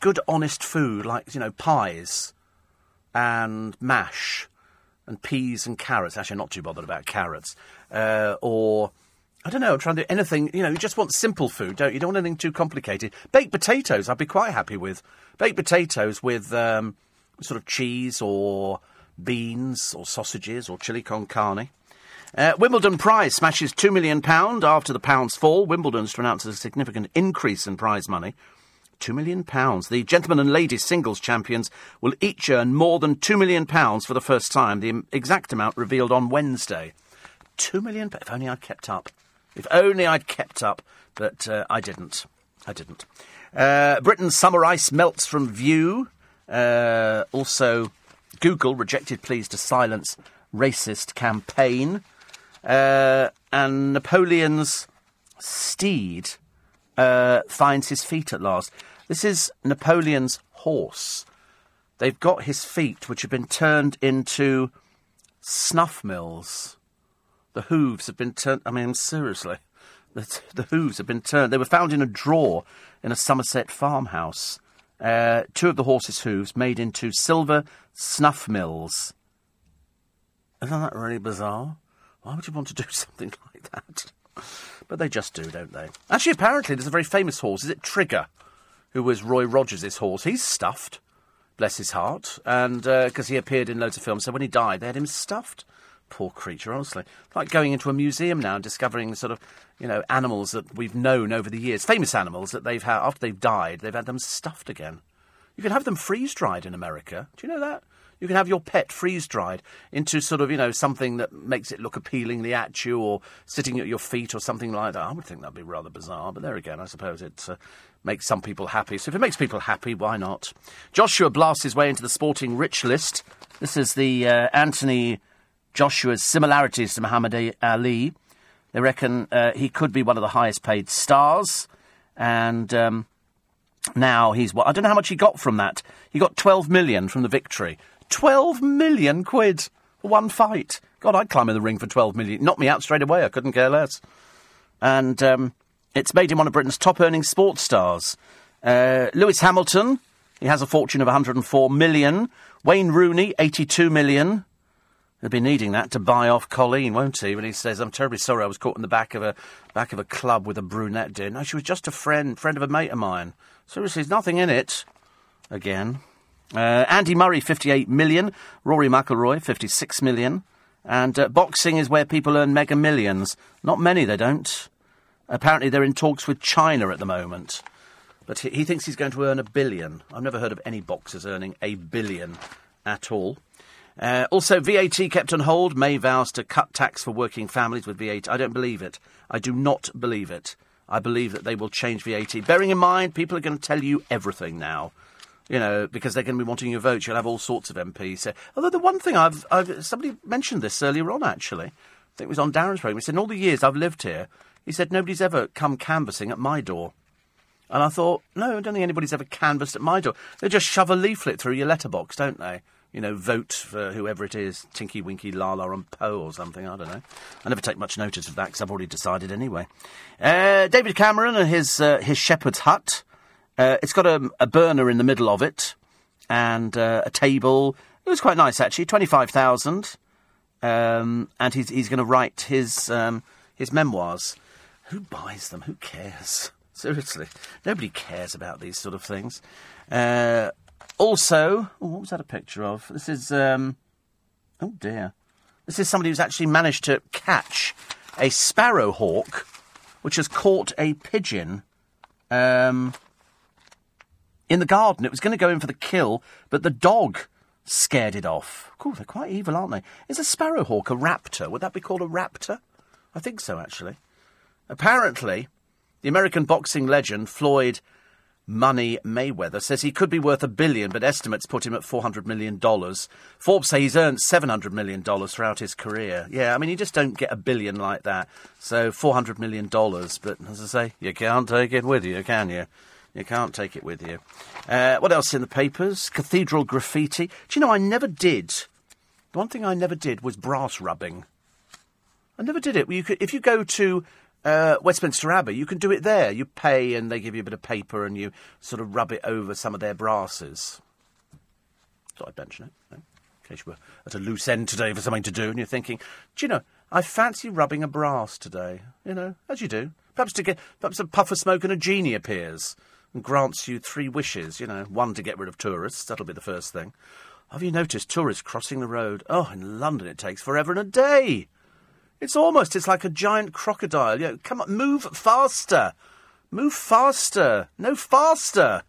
good, honest food, like, you know, pies and mash and peas and carrots. Actually, I'm not too bothered about carrots. Uh, or, I don't know, I'm trying to do anything. You know, you just want simple food, don't you? You don't want anything too complicated. Baked potatoes, I'd be quite happy with. Baked potatoes with... Um, sort of cheese or beans or sausages or chili con carne. Uh, Wimbledon prize smashes two million pounds after the pound's fall. Wimbledon's to announce a significant increase in prize money. two million pounds. The gentlemen and ladies singles champions will each earn more than two million pounds for the first time. The exact amount revealed on Wednesday. two million pounds? If only I'd kept up. If only I'd kept up. But uh, I didn't. I didn't. Uh, Britain's summer ice melts from view. Uh, also, Google rejected pleas to silence racist campaign. Uh, and Napoleon's steed uh, finds his feet at last. This is Napoleon's horse. They've got his feet, which have been turned into snuff mills. The hooves have been turned... I mean, seriously. The, the hooves have been turned... They were found in a drawer in a Somerset farmhouse. Uh, two of the horse's hooves made into silver snuff mills. Isn't that really bizarre? Why would you want to do something like that? But they just do, don't they? Actually, apparently, there's a very famous horse. Is it Trigger, who was Roy Rogers' horse? He's stuffed, bless his heart, and because uh, he appeared in loads of films. So when he died, they had him stuffed. Poor creature, honestly. Like going into a museum now and discovering sort of, you know, animals that we've known over the years. Famous animals that they've had, after they've died, they've had them stuffed again. You can have them freeze-dried in America. Do you know that? You can have your pet freeze-dried into sort of, you know, something that makes it look appealingly at you, or sitting at your feet or something like that. I would think that'd be rather bizarre, but there again, I suppose it uh, makes some people happy. So if it makes people happy, why not? Joshua blasts his way into the sporting rich list. This is the uh, Anthony... Joshua's similarities to Muhammad Ali. They reckon uh, he could be one of the highest paid stars. And um, now he's... What, I don't know how much he got from that. He got twelve million from the victory. twelve million quid for one fight. God, I'd climb in the ring for twelve million. Knocked me out straight away. I couldn't care less. And um, it's made him one of Britain's top-earning sports stars. Uh, Lewis Hamilton, he has a fortune of one hundred and four million. Wayne Rooney, eighty-two million. He'll be needing that to buy off Colleen, won't he? When he says, I'm terribly sorry I was caught in the back of a back of a club with a brunette dear. No, she was just a friend, friend of a mate of mine. Seriously, there's nothing in it. Again. Uh, Andy Murray, fifty-eight million. Rory McIlroy, fifty-six million. And uh, boxing is where people earn mega millions. Not many, they don't. Apparently they're in talks with China at the moment. But he, he thinks he's going to earn a billion. I've never heard of any boxers earning a billion at all. Uh, also, V A T kept on hold. May vows to cut tax for working families with V A T. I don't believe it. I do not believe it. I believe that they will change V A T. Bearing in mind, people are going to tell you everything now, you know, because they're going to be wanting your vote. You'll have all sorts of M Ps. So, although the one thing I've, I've... Somebody mentioned this earlier on, actually. I think it was on Darren's programme. He said, in all the years I've lived here, he said, nobody's ever come canvassing at my door. And I thought, no, I don't think anybody's ever canvassed at my door. They just shove a leaflet through your letterbox, don't they? You know, vote for whoever it is, Tinky Winky, Lala and Poe or something, I don't know. I never take much notice of that because I've already decided anyway. Uh, David Cameron and his uh, his shepherd's hut. Uh, it's got a, a burner in the middle of it and uh, a table. It was quite nice, actually, twenty-five thousand. Um, and he's he's going to write his um, his memoirs. Who buys them? Who cares? Seriously. Nobody cares about these sort of things. Uh... Also, oh, what was that a picture of? This is, um, oh dear. This is somebody who's actually managed to catch a sparrowhawk, which has caught a pigeon um, in the garden. It was going to go in for the kill, but the dog scared it off. Cool, they're quite evil, aren't they? Is a sparrowhawk a raptor? Would that be called a raptor? I think so, actually. Apparently, the American boxing legend Floyd Money Mayweather says he could be worth a billion, but estimates put him at four hundred million dollars. Forbes say he's earned seven hundred million dollars throughout his career. Yeah, I mean, you just don't get a billion like that. So four hundred million dollars, but as I say, you can't take it with you, can you? You can't take it with you. Uh, what else in the papers? Cathedral graffiti. Do you know, I never did. The one thing I never did was brass rubbing. I never did it. You could, if you go to Uh, Westminster Abbey, you can do it there. You pay and they give you a bit of paper and you sort of rub it over some of their brasses. Thought I'd mention it, eh? In case you were at a loose end today for something to do and you're thinking, do you know, I fancy rubbing a brass today, you know, as you do. Perhaps to get, perhaps a puff of smoke and a genie appears and grants you three wishes, you know, one to get rid of tourists, that'll be the first thing. Have you noticed tourists crossing the road? Oh, in London it takes forever and a day. It's almost, it's like a giant crocodile. You know, come on, move faster. Move faster. No, faster.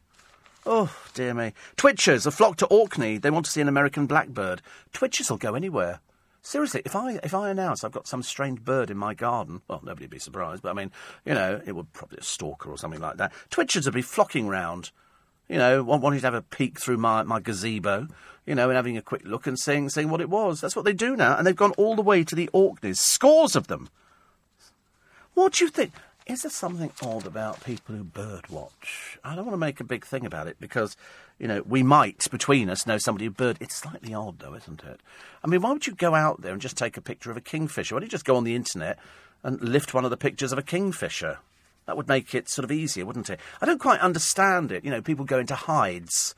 Oh, dear me. Twitchers have flocked to Orkney. They want to see an American blackbird. Twitchers will go anywhere. Seriously, if I if I announce I've got some strange bird in my garden, well, nobody'd be surprised, but I mean, you know, it would probably be a stalker or something like that. Twitchers would be flocking round, you know, wanting to have a peek through my, my gazebo, you know, and having a quick look and seeing, seeing what it was. That's what they do now. And they've gone all the way to the Orkneys. Scores of them. What do you think? Is there something odd about people who birdwatch? I don't want to make a big thing about it because, you know, we might, between us, know somebody who bird... It's slightly odd, though, isn't it? I mean, why would you go out there and just take a picture of a kingfisher? Why don't you just go on the internet and lift one of the pictures of a kingfisher? That would make it sort of easier, wouldn't it? I don't quite understand it. You know, people go into hides.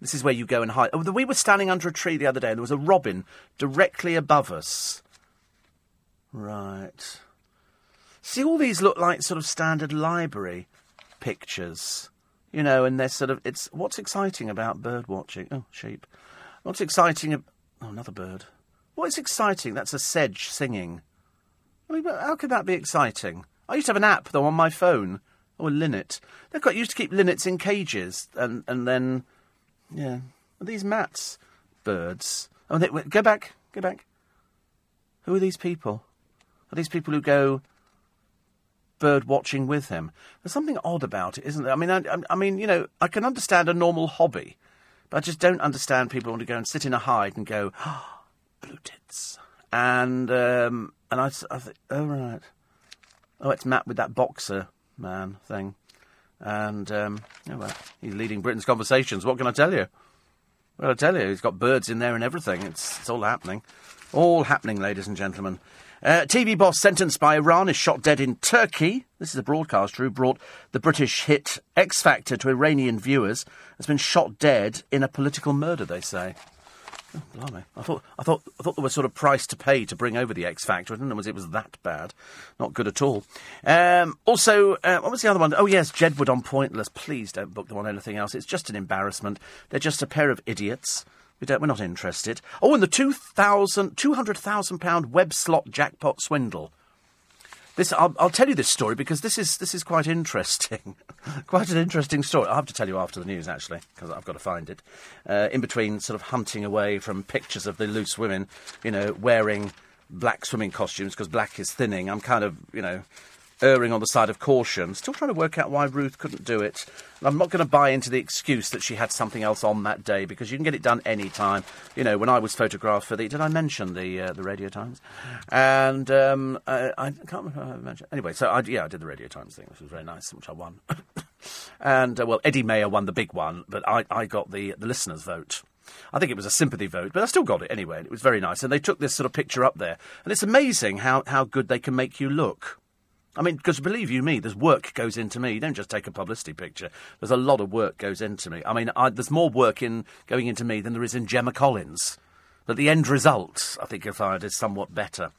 This is where you go and hide. Oh, we were standing under a tree the other day and there was a robin directly above us. Right. See, all these look like sort of standard library pictures. You know, and they're sort of... It's what's exciting about bird watching? Oh, sheep. What's exciting... Ab- oh, another bird. What is exciting? That's a sedge singing. I mean, how could that be exciting? I used to have an app, though, on my phone. Oh, a linnet. They've got used to keep linnets in cages and, and then... Yeah. Are these mats birds? Oh, they, wait, go back. Go back. Who are these people? Are these people who go bird watching with him? There's something odd about it, isn't there? I mean, I, I mean, you know, I can understand a normal hobby, but I just don't understand people who want to go and sit in a hide and go, oh, blue tits. And, um, and I, I think, oh, right. Oh, it's Matt with that boxer man thing. And, um, yeah, well, he's leading Britain's conversations. What can I tell you? Well, I tell you, he's got birds in there and everything. It's, it's all happening. All happening, ladies and gentlemen. Uh, T V boss sentenced by Iran is shot dead in Turkey. This is a broadcaster who brought the British hit X Factor to Iranian viewers. Has been shot dead in a political murder, they say. Oh, blimey. I thought, I thought, I thought there was sort of price to pay to bring over the X Factor. I didn't know it was that bad. Not good at all. Um, also, uh, what was the other one? Oh, yes, Jedwood on Pointless. Please don't book them on anything else. It's just an embarrassment. They're just a pair of idiots. We don't, we're not interested. Oh, and the two hundred thousand pound web slot jackpot swindle. This I'll, I'll tell you this story because this is this is quite interesting, quite an interesting story. I'll have to tell you after the news actually because I've got to find it. Uh, in between, sort of hunting away from pictures of the loose women, you know, wearing black swimming costumes because black is thinning. I'm kind of, you know, erring on the side of caution. Still trying to work out why Ruth couldn't do it. And I'm not going to buy into the excuse that she had something else on that day because you can get it done any time. You know, when I was photographed for the... Did I mention the uh, the Radio Times? And um, I, I can't remember if I mentioned... Anyway, so, I, yeah, I did the Radio Times thing, which was very nice, which I won. and, uh, well, Eddie Mayer won the big one, but I, I got the, the listener's vote. I think it was a sympathy vote, but I still got it anyway, and it was very nice. And they took this sort of picture up there. And it's amazing how, how good they can make you look. I mean, because believe you me, there's work goes into me. You don't just take a publicity picture. There's a lot of work goes into me. I mean, I, there's more work in going into me than there is in Gemma Collins. But the end result, I think, if I did, is somewhat better.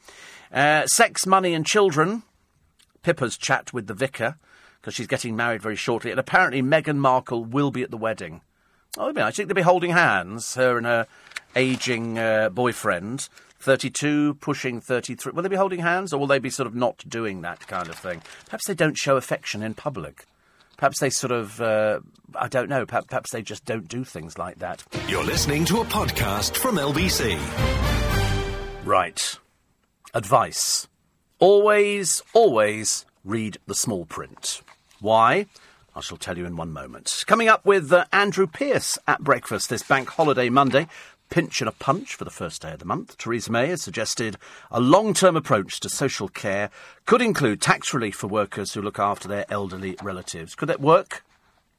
Uh, sex, money and children. Pippa's chat with the vicar, because she's getting married very shortly. And apparently Meghan Markle will be at the wedding. Oh, I mean, I think they'll be holding hands, her and her ageing uh, boyfriend. thirty-two, pushing thirty-three. Will they be holding hands or will they be sort of not doing that kind of thing? Perhaps they don't show affection in public. Perhaps they sort of, uh, I don't know, perhaps, perhaps they just don't do things like that. You're listening to a podcast from L B C. Right. Advice. Always, always read the small print. Why? I shall tell you in one moment. Coming up with uh, Andrew Pearce at breakfast this Bank Holiday Monday. Pinch and a punch for the first day of the month. Theresa May has suggested a long-term approach to social care could include tax relief for workers who look after their elderly relatives. Could that work?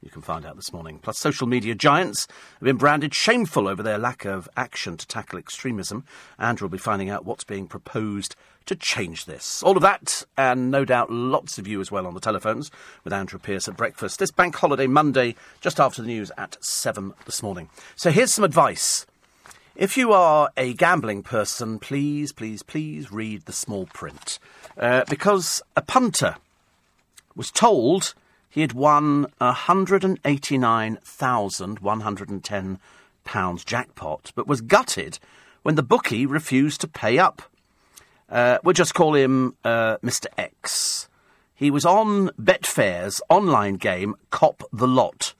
You can find out this morning. Plus, social media giants have been branded shameful over their lack of action to tackle extremism. Andrew will be finding out what's being proposed to change this. All of that, and no doubt lots of you as well on the telephones with Andrew Pearce at breakfast. This Bank Holiday Monday, just after the news at seven this morning. So here's some advice. If you are a gambling person, please, please, please read the small print. Uh, because a punter was told he had won a one hundred eighty-nine thousand one hundred ten pounds jackpot, but was gutted when the bookie refused to pay up. Uh, we'll just call him uh, Mister X. He was on Betfair's online game Cop the Lot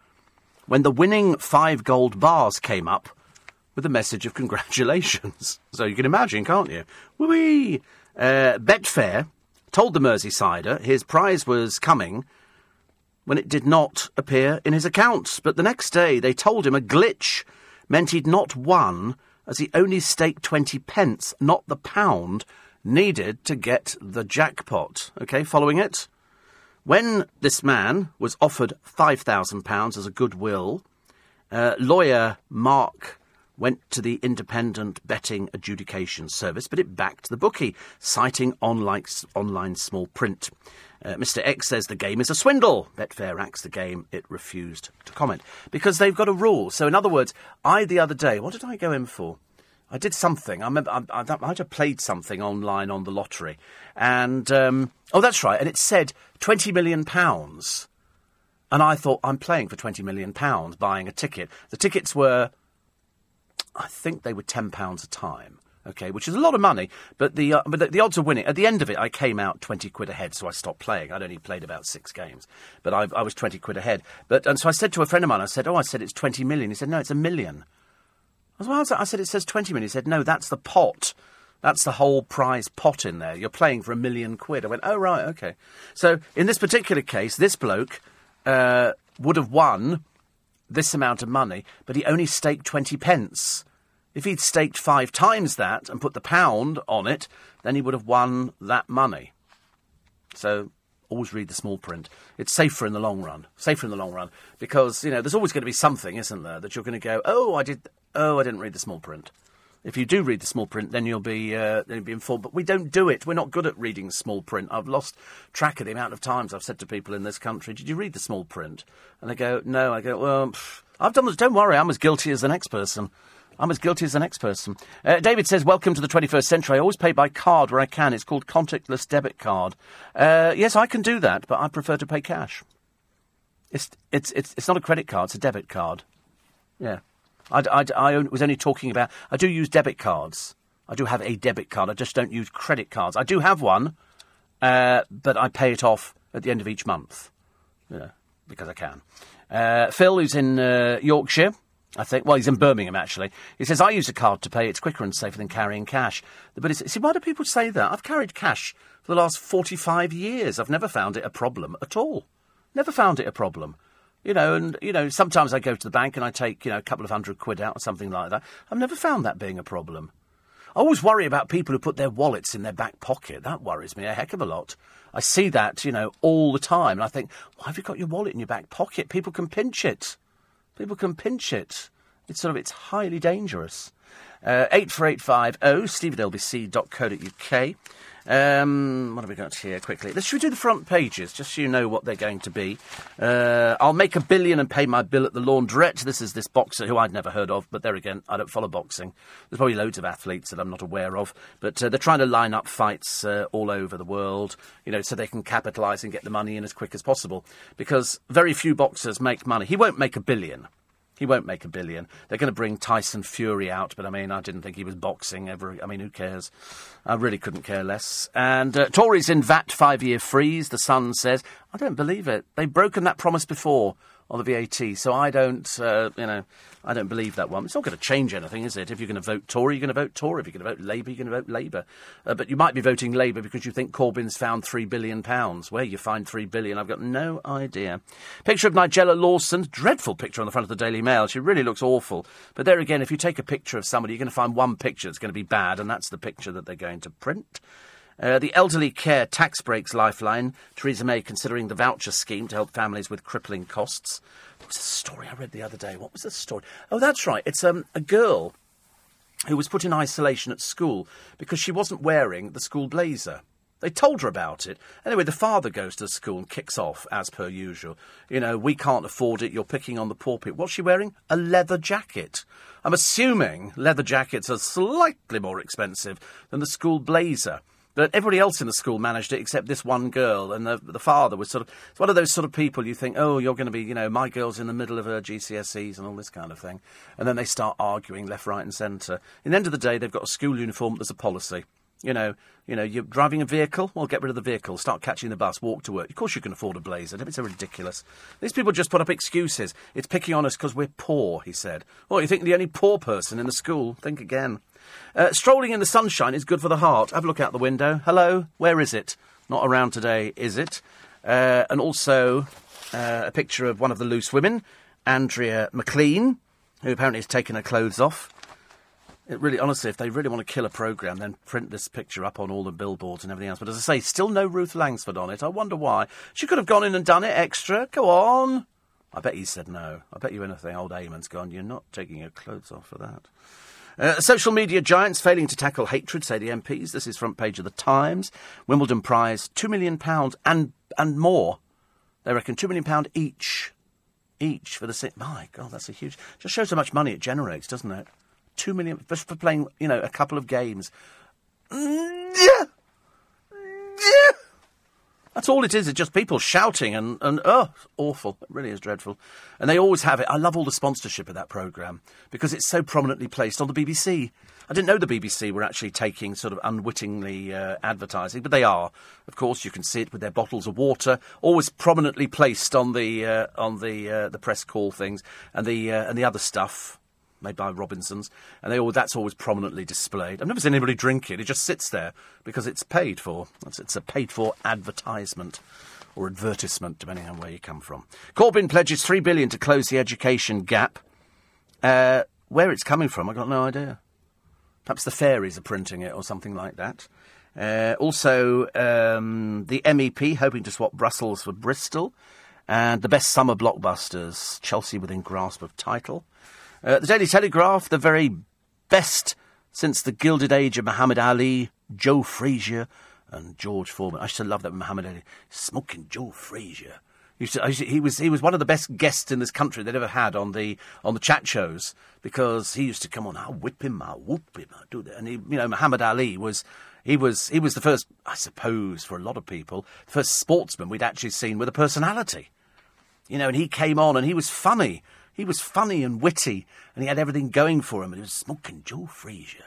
when the winning five gold bars came up with a message of congratulations. So you can imagine, can't you? Whee! Uh, Betfair told the Merseysider his prize was coming when it did not appear in his accounts. But the next day they told him a glitch meant he'd not won as he only staked twenty pence, not the pound, needed to get the jackpot. OK, following it? When this man was offered five thousand pounds as a goodwill, uh, lawyer Mark went to the Independent Betting Adjudication Service, but it backed the bookie, citing online, online small print. Uh, Mister X says the game is a swindle. Betfair axed the game. It refused to comment. Because they've got a rule. So, in other words, I, the other day, what did I go in for? I did something. I remember I, I, I might have played something online on the lottery. And, um, oh, that's right. And it said twenty million pounds. And I thought, I'm playing for twenty million pounds, buying a ticket. The tickets were... I think they were ten pounds a time, OK, which is a lot of money, but the uh, but the, the odds of winning... At the end of it, I came out twenty quid ahead, so I stopped playing. I'd only played about six games, but I, I was twenty quid ahead. But and so I said to a friend of mine, I said, oh, I said it's twenty million. He said, no, it's a million. I said, well, I said, it says twenty million. He said, no, that's the pot. That's the whole prize pot in there. You're playing for a million quid. I went, oh, right, OK. So in this particular case, this bloke uh, would have won this amount of money, but he only staked twenty pence. If he'd staked five times that and put the pound on it, then he would have won that money. So always read the small print. It's safer in the long run. Safer in the long run because, you know, there's always going to be something, isn't there, that you're going to go, oh, I did, oh, I didn't read the small print. If you do read the small print, then you'll be uh, then you'll be informed. But we don't do it. We're not good at reading small print. I've lost track of the amount of times I've said to people in this country, did you read the small print? And they go, no. I go, well, pff, I've done this. Don't worry, I'm as guilty as the next person. I'm as guilty as the next person. Uh, David says, welcome to the twenty-first century. I always pay by card where I can. It's called contactless debit card. Uh, yes, I can do that, but I prefer to pay cash. It's, it's, it's, it's not a credit card, it's a debit card. Yeah. I, I, I was only talking about... I do use debit cards. I do have a debit card. I just don't use credit cards. I do have one, uh, but I pay it off at the end of each month, you know, because I can. Uh, Phil, who's in uh, Yorkshire, I think. Well, he's in Birmingham, actually. He says, I use a card to pay. It's quicker and safer than carrying cash. But it's, see, why do people say that? I've carried cash for the last forty-five years. I've never found it a problem at all. Never found it a problem. You know, and, you know, sometimes I go to the bank and I take, you know, a couple of hundred quid out or something like that. I've never found that being a problem. I always worry about people who put their wallets in their back pocket. That worries me a heck of a lot. I see that, you know, all the time. And I think, why have you got your wallet in your back pocket? People can pinch it. People can pinch it. It's sort of, it's highly dangerous. Uh, eight four eight five oh, steve at l b c dot co dot u k. Um, what have we got here quickly? Let's, should we do the front pages, just so you know what they're going to be? Uh, I'll make a billion and pay my bill at the laundrette. This is this boxer who I'd never heard of, but there again, I don't follow boxing. There's probably loads of athletes that I'm not aware of, but uh, they're trying to line up fights uh, all over the world, you know, so they can capitalise and get the money in as quick as possible, because very few boxers make money. He won't make a billion. He won't make a billion. They're going to bring Tyson Fury out, but, I mean, I didn't think he was boxing ever. I mean, who cares? I really couldn't care less. And uh, Tories in V A T five-year freeze, the Sun says. I don't believe it. They've broken that promise before on the V A T, so I don't, uh, you know, I don't believe that one. It's not going to change anything, is it? If you're going to vote Tory, you're going to vote Tory. If you're going to vote Labour, you're going to vote Labour. Uh, but you might be voting Labour because you think Corbyn's found three billion pounds. Where you find three billion, I've got no idea. Picture of Nigella Lawson. Dreadful picture on the front of the Daily Mail. She really looks awful. But there again, if you take a picture of somebody, you're going to find one picture that's going to be bad, and that's the picture that they're going to print. Uh, the elderly care tax breaks lifeline. Theresa May considering the voucher scheme to help families with crippling costs. There was a story I read the other day. What was the story? Oh, that's right. It's um, a girl who was put in isolation at school because she wasn't wearing the school blazer. They told her about it. Anyway, the father goes to the school and kicks off, as per usual. You know, we can't afford it. You're picking on the poor people. What's she wearing? A leather jacket. I'm assuming leather jackets are slightly more expensive than the school blazer. But everybody else in the school managed it except this one girl. And the, the father was sort of... It's one of those sort of people you think, oh, you're going to be, you know, my girl's in the middle of her G C S Es and all this kind of thing. And then they start arguing left, right and centre. In the end of the day, they've got a school uniform. There's a policy. You know, you know, you're driving a vehicle. Well, get rid of the vehicle. Start catching the bus. Walk to work. Of course you can afford a blazer. It's so ridiculous. These people just put up excuses. It's picking on us because we're poor, he said. Well, you think the only poor person in the school? Think again. Uh, strolling in the sunshine is good for the heart. Have a look out the window. Hello, where is it? Not around today, is it? Uh, and also uh, a picture of one of the loose women, Andrea McLean, who apparently has taken her clothes off. It really, honestly, if they really want to kill a programme, then print this picture up on all the billboards and everything else. But as I say, still no Ruth Langsford on it. I wonder why. She could have gone in and done it extra. Go on. I bet he said no. I bet you anything. Old Eamon's gone. You're not taking your clothes off for that. Uh, social media giants failing to tackle hatred, say the M Ps. This is front page of the Times. Wimbledon prize, two million pounds and and more. They reckon two million pounds each. Each for the same. My God, that's a huge... Just shows how much money it generates, doesn't it? two million pounds just for playing, you know, a couple of games. That's all it is. It's just people shouting and, and oh, it's awful. It really is dreadful. And they always have it. I love all the sponsorship of that programme because it's so prominently placed on the B B C. I didn't know the B B C were actually taking sort of unwittingly uh, advertising, but they are. Of course, you can see it with their bottles of water, always prominently placed on the uh, on the uh, the press call things and the uh, and the other stuff made by Robinson's, and they all, that's always prominently displayed. I've never seen anybody drink it. It just sits there because it's paid for. It's a paid-for advertisement or advertisement, depending on where you come from. Corbyn pledges three billion pounds to close the education gap. Uh, where it's coming from, I've got no idea. Perhaps the fairies are printing it or something like that. Uh, also, um, the M E P hoping to swap Brussels for Bristol. And the best summer blockbusters, Chelsea within grasp of title. Uh, the Daily Telegraph, the very best since the Gilded Age of Muhammad Ali, Joe Frazier and George Foreman. I used to love that Muhammad Ali. Smoking Joe Frazier. He, used to, I used to, he, was, he was one of the best guests in this country they'd ever had on the on the chat shows because he used to come on, I'll whip him, I'll whoop him, I'll do that. And, he, you know, Muhammad Ali was... He was he was the first, I suppose, for a lot of people, the first sportsman we'd actually seen with a personality. You know, and he came on and he was funny. He was funny and witty, and he had everything going for him, and he was smoking Joe Frazier.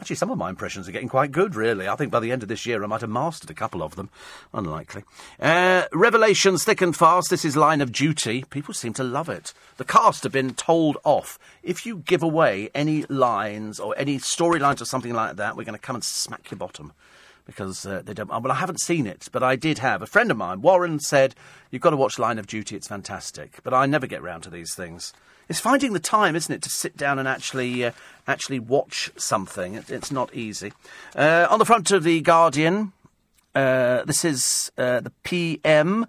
Actually, some of my impressions are getting quite good, really. I think by the end of this year I might have mastered a couple of them. Unlikely. Uh, Revelations thick and fast. This is Line of Duty. People seem to love it. The cast have been told off. If you give away any lines or any storylines or something like that, we're going to come and smack your bottom. Because uh, they don't... Well, I haven't seen it, but I did have. A friend of mine, Warren, said, you've got to watch Line of Duty, it's fantastic. But I never get round to these things. It's finding the time, isn't it, to sit down and actually uh, actually watch something. It, it's not easy. Uh, on the front of The Guardian, uh, this is uh, the P M...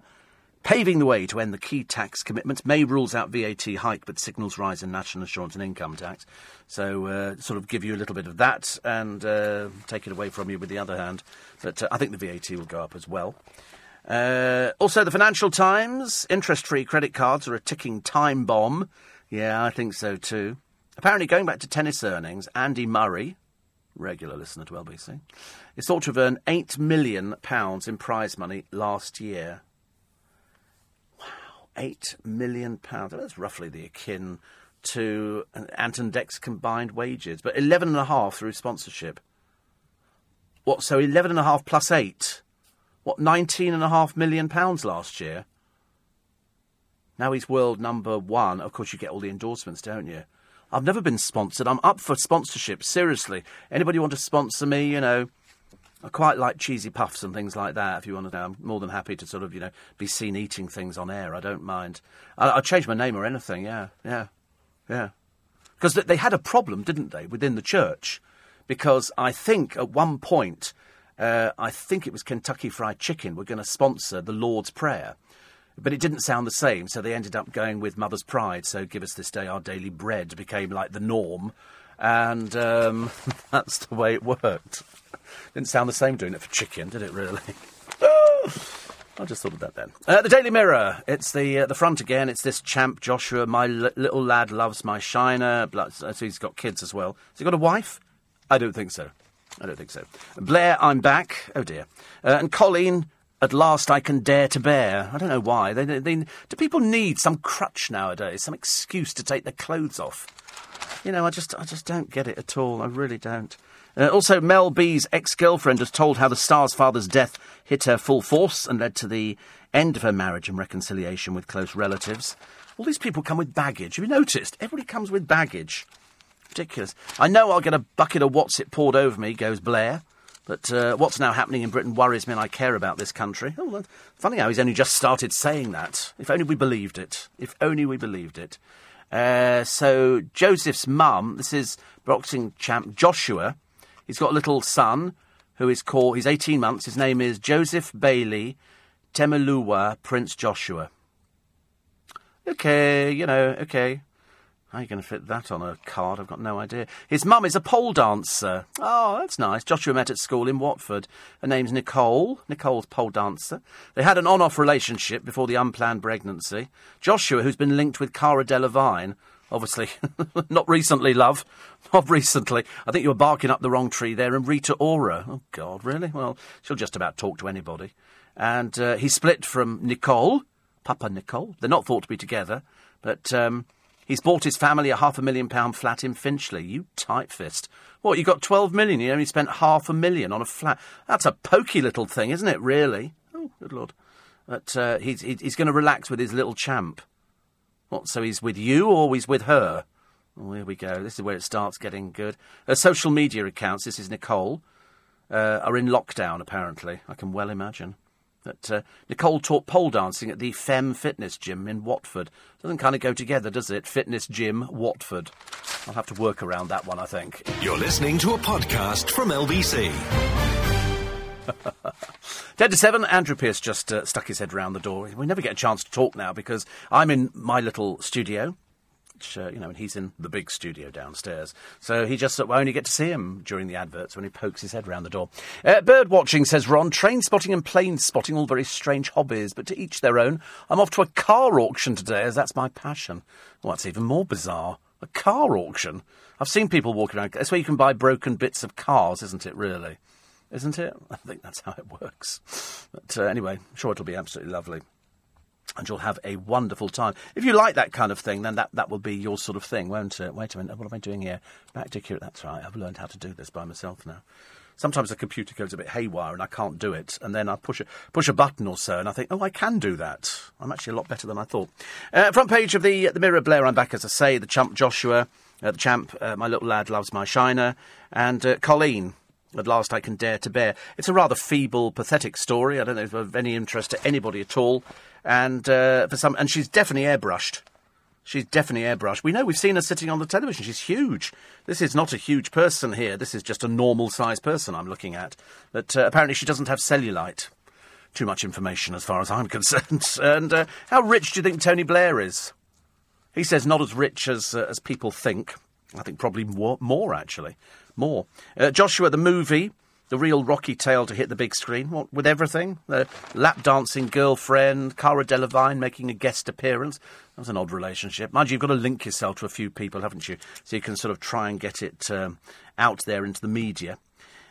Paving the way to end the key tax commitments. May rules out V A T hike, but signals rise in national insurance and income tax. So uh, sort of give you a little bit of that and uh, take it away from you with the other hand. But uh, I think the V A T will go up as well. Uh, also, the Financial Times. Interest-free credit cards are a ticking time bomb. Yeah, I think so too. Apparently, going back to tennis earnings, Andy Murray... regular listener to L B C. is thought to have earned eight million pounds in prize money last year. Eight million pounds. That's roughly the akin to Ant and Dec's combined wages, but eleven and a half through sponsorship. What? So eleven and a half plus eight. What? Nineteen and a half million pounds last year. Now he's world number one. Of course, you get all the endorsements, don't you? I've never been sponsored. I'm up for sponsorship. Seriously, anybody want to sponsor me? You know. I quite like cheesy puffs and things like that, if you want to know. I'm more than happy to sort of, you know, be seen eating things on air. I don't mind. I- I'll change my name or anything, yeah, yeah, yeah. Because th- they had a problem, didn't they, within the church? Because I think at one point, uh, I think it was Kentucky Fried Chicken were going to sponsor the Lord's Prayer. But it didn't sound the same, so they ended up going with Mother's Pride. So give us this day our daily bread became like the norm. And um, that's the way it worked. Didn't sound the same doing it for chicken, did it, really? I just thought of that then. Uh, the Daily Mirror. It's the uh, the front again. It's this champ, Joshua. My l- little lad loves my shiner. So he's got kids as well. Has he got a wife? I don't think so. I don't think so. Blair, I'm back. Oh, dear. Uh, and Colleen, at last I can dare to bear. I don't know why. They, they, they, do people need some crutch nowadays? Some excuse to take their clothes off? You know, I just, I just don't get it at all. I really don't. Uh, also, Mel B's ex-girlfriend has told how the star's father's death hit her full force and led to the end of her marriage and reconciliation with close relatives. All these people come with baggage. Have you noticed? Everybody comes with baggage. Ridiculous. I know I'll get a bucket of what's it poured over me, goes Blair. But uh, what's now happening in Britain worries me and I care about this country. Oh, funny how he's only just started saying that. If only we believed it. If only we believed it. Uh, so, Joseph's mum, this is boxing champ Joshua. He's got a little son who is called, he's eighteen months. His name is Joseph Bailey Temeluwa Prince Joshua. Okay, you know, okay. How are you going to fit that on a card? I've got no idea. His mum is a pole dancer. Oh, that's nice. Joshua met at school in Watford. Her name's Nicole. Nicole's pole dancer. They had an on-off relationship before the unplanned pregnancy. Joshua, who's been linked with Cara Delevingne, obviously. Not recently, love. Not recently. I think you were barking up the wrong tree there. And Rita Ora. Oh, God, really? Well, she'll just about talk to anybody. And uh, he split from Nicole, Papa Nicole. They're not thought to be together. But um, he's bought his family a half a million pound flat in Finchley. You tight fist. What, you got twelve million? You only spent half a million on a flat. That's a pokey little thing, isn't it, really? Oh, good Lord. But uh, he's, he's going to relax with his little champ. What, so he's with you or he's with her? Oh, here we go. This is where it starts getting good. Her social media accounts, this is Nicole, uh, are in lockdown, apparently. I can well imagine. But, uh, Nicole taught pole dancing at the Femme Fitness Gym in Watford. Doesn't kind of go together, does it? Fitness Gym, Watford. I'll have to work around that one, I think. You're listening to a podcast from L B C. ten to seven, Andrew Pearce just uh, stuck his head round the door. We never get a chance to talk now because I'm in my little studio, which, uh, you know, and he's in the big studio downstairs. So he just, uh, I only get to see him during the adverts when he pokes his head round the door. Uh, bird watching, says Ron. Train spotting and plane spotting, all very strange hobbies, but to each their own. I'm off to a car auction today as that's my passion. Well, that's even more bizarre. A car auction? I've seen people walking around. That's where you can buy broken bits of cars, isn't it, really? Isn't it? I think that's how it works. But uh, anyway, I'm sure it'll be absolutely lovely. And you'll have a wonderful time. If you like that kind of thing, then that, that will be your sort of thing, won't it? Wait a minute, what am I doing here? Back to Q. That's right, I've learned how to do this by myself now. Sometimes the computer goes a bit haywire and I can't do it. And then I push a, push a button or so and I think, oh, I can do that. I'm actually a lot better than I thought. Uh, front page of the, the Mirror, Blair, I'm back, as I say. The chump, Joshua. Uh, the champ, uh, my little lad loves my shiner. And uh, Colleen. At last I can dare to bear. It's a rather feeble, pathetic story. I don't know if it's of any interest to anybody at all. And uh, for some, and she's definitely airbrushed. She's definitely airbrushed. We know, we've seen her sitting on the television. She's huge. This is not a huge person here. This is just a normal-sized person I'm looking at. But uh, apparently she doesn't have cellulite. Too much information as far as I'm concerned. And uh, how rich do you think Tony Blair is? He says not as rich as uh, as people think. I think probably more, more actually. More. Uh, Joshua, the movie, the real Rocky tale to hit the big screen. What, with everything? The lap-dancing girlfriend, Cara Delevingne making a guest appearance. That was an odd relationship. Mind you, you've got to link yourself to a few people, haven't you? So you can sort of try and get it um, out there into the media.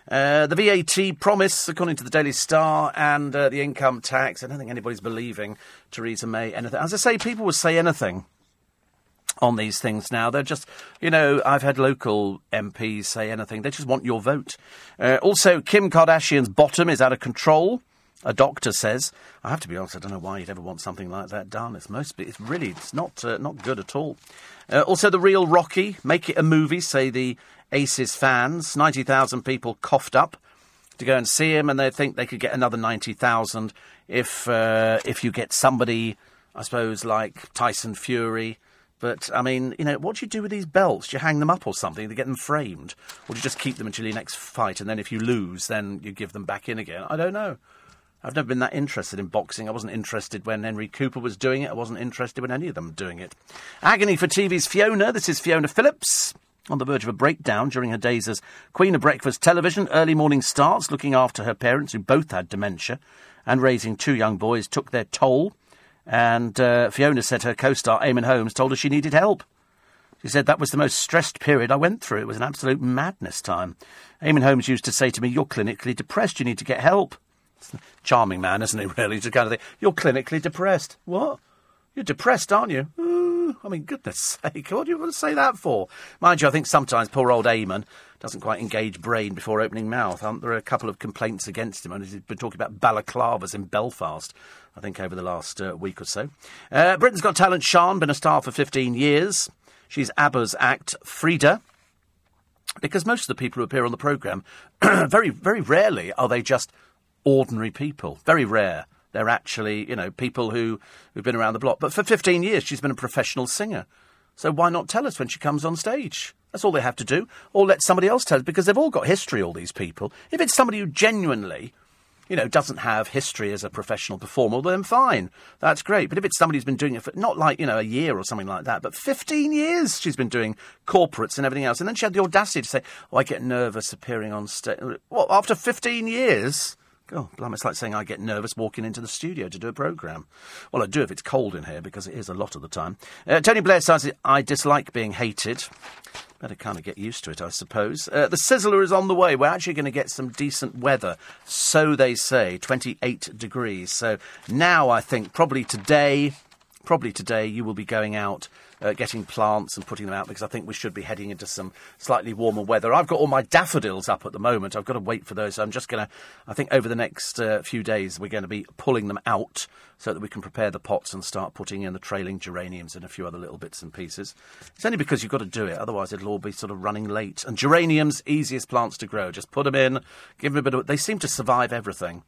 Uh, the V A T promise, according to the Daily Star, and uh, the income tax. I don't think anybody's believing Theresa May anything. As I say, people will say anything on these things now. They're just, you know, I've had local M Ps say anything. They just want your vote. Uh, also, Kim Kardashian's bottom is out of control, a doctor says. I have to be honest, I don't know why you'd ever want something like that done. It's mostly, it's really, it's not, uh, not good at all. Uh, also, the real Rocky, make it a movie, say the Aces fans. ninety thousand people coughed up to go and see him, and they think they could get another ninety thousand if, uh, if you get somebody, I suppose, like Tyson Fury. But, I mean, you know, what do you do with these belts? Do you hang them up or something to get them framed? Or do you just keep them until your next fight and then if you lose, then you give them back in again? I don't know. I've never been that interested in boxing. I wasn't interested when Henry Cooper was doing it. I wasn't interested when any of them doing it. Agony for T V's Fiona. This is Fiona Phillips on the verge of a breakdown during her days as Queen of Breakfast Television. Early morning starts looking after her parents, who both had dementia, and raising two young boys took their toll. And uh, Fiona said her co-star, Eamon Holmes, told her she needed help. She said, that was the most stressed period I went through. It was an absolute madness time. Eamon Holmes used to say to me, you're clinically depressed. You need to get help. Charming man, isn't he, really? Just kind of thing. You're clinically depressed. What? You're depressed, aren't you? Ooh, I mean, goodness sake, what do you want to say that for? Mind you, I think sometimes poor old Eamon doesn't quite engage brain before opening mouth. Um, there are a couple of complaints against him, and he's been talking about balaclavas in Belfast, I think, over the last uh, week or so. Uh, Britain's Got Talent, Sian, been a star for fifteen years. She's ABBA's act, Frida. Because most of the people who appear on the programme, very, very rarely are they just ordinary people. Very rare. They're actually, you know, people who, who've been around the block. But for fifteen years, she's been a professional singer. So why not tell us when she comes on stage? That's all they have to do. Or let somebody else tell us, because they've all got history, all these people. If it's somebody who genuinely, you know, doesn't have history as a professional performer, then fine. That's great. But if it's somebody who's been doing it for, not like, you know, a year or something like that, but fifteen years she's been doing corporates and everything else. And then she had the audacity to say, oh, I get nervous appearing on stage. What, after fifteen years? Oh, blimey, it's like saying I get nervous walking into the studio to do a programme. Well, I do if it's cold in here, because it is a lot of the time. Uh, Tony Blair says, I dislike being hated. Better kind of get used to it, I suppose. Uh, the Sizzler is on the way. We're actually going to get some decent weather, so they say, twenty-eight degrees. So now I think probably today, probably today you will be going out uh, getting plants and putting them out, because I think we should be heading into some slightly warmer weather. I've got all my daffodils up at the moment. I've got to wait for those. So I'm just going to, I think over the next uh, few days, we're going to be pulling them out so that we can prepare the pots and start putting in the trailing geraniums and a few other little bits and pieces. It's only because you've got to do it. Otherwise, it'll all be sort of running late. And geraniums, easiest plants to grow. Just put them in, give them a bit of... They seem to survive everything.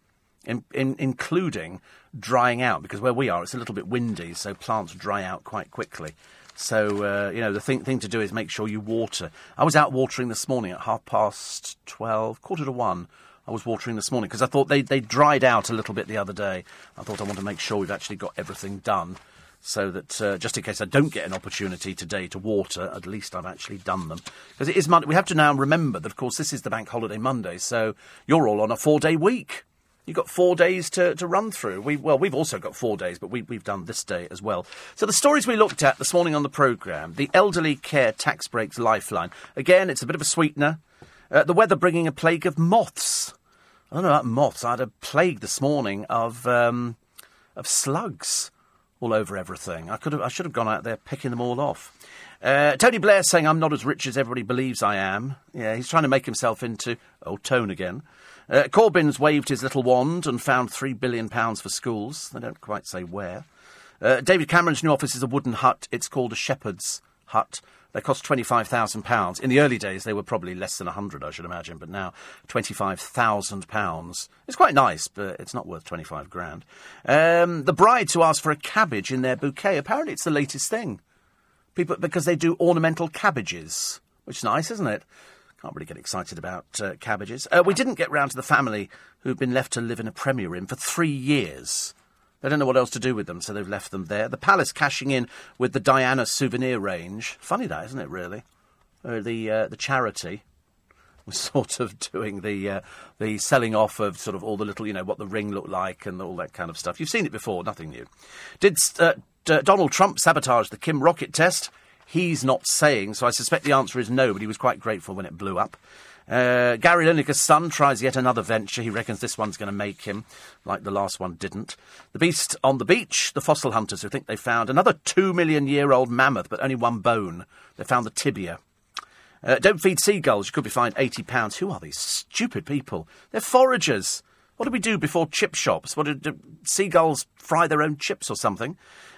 In, in, including drying out, because where we are, it's a little bit windy, so plants dry out quite quickly. So, uh, you know, the thing, thing to do is make sure you water. I was out watering this morning at half past twelve, quarter to one. I was watering this morning because I thought they, they dried out a little bit the other day. I thought I want to make sure we've actually got everything done so that uh, just in case I don't get an opportunity today to water, at least I've actually done them. Because it is Monday. We have to now remember that, of course, this is the bank holiday Monday, so you're all on a four-day week. You've got four days to, to run through. We, well, we've also got four days, but we, we've done this day as well. So the stories we looked at this morning on the programme, the elderly care tax breaks lifeline. Again, it's a bit of a sweetener. Uh, the weather bringing a plague of moths. I don't know about moths. I had a plague this morning of um, of slugs. all over everything. I could have, I should have gone out there picking them all off. Uh, Tony Blair saying, I'm not as rich as everybody believes I am. Yeah, he's trying to make himself into old Tone again. Uh, Corbyn's waved his little wand and found three billion pounds for schools. They don't quite say where. Uh, David Cameron's new office is a wooden hut. It's called a shepherd's hut. They cost twenty-five thousand pounds. In the early days, they were probably less than one hundred, I should imagine. But now, twenty-five thousand pounds. It's quite nice, but it's not worth twenty-five grand. Um, the brides who ask for a cabbage in their bouquet, apparently it's the latest thing. People, because they do ornamental cabbages, which is nice, isn't it? Can't really get excited about uh, cabbages. Uh, we didn't get round to the family who've been left to live in a Premier Inn for three years. They don't know what else to do with them, so they've left them there. The palace cashing in with the Diana souvenir range. Funny that, isn't it, really? Uh, the uh, the charity was sort of doing the uh, the selling off of sort of all the little, you know, what the ring looked like and all that kind of stuff. You've seen it before, nothing new. Did uh, D- Donald Trump sabotage the Kim rocket test? He's not saying, so I suspect the answer is no, but he was quite grateful when it blew up. Uh, Gary Lineker's son tries yet another venture. He reckons this one's going to make him, like the last one didn't. The beast on the beach, the fossil hunters who think they found another two million year old mammoth, but only one bone. They found the tibia. Uh, don't feed seagulls. You could be fined eighty pounds. Who are these stupid people? They're foragers. What did we do before chip shops? What did, did seagulls fry their own chips or something?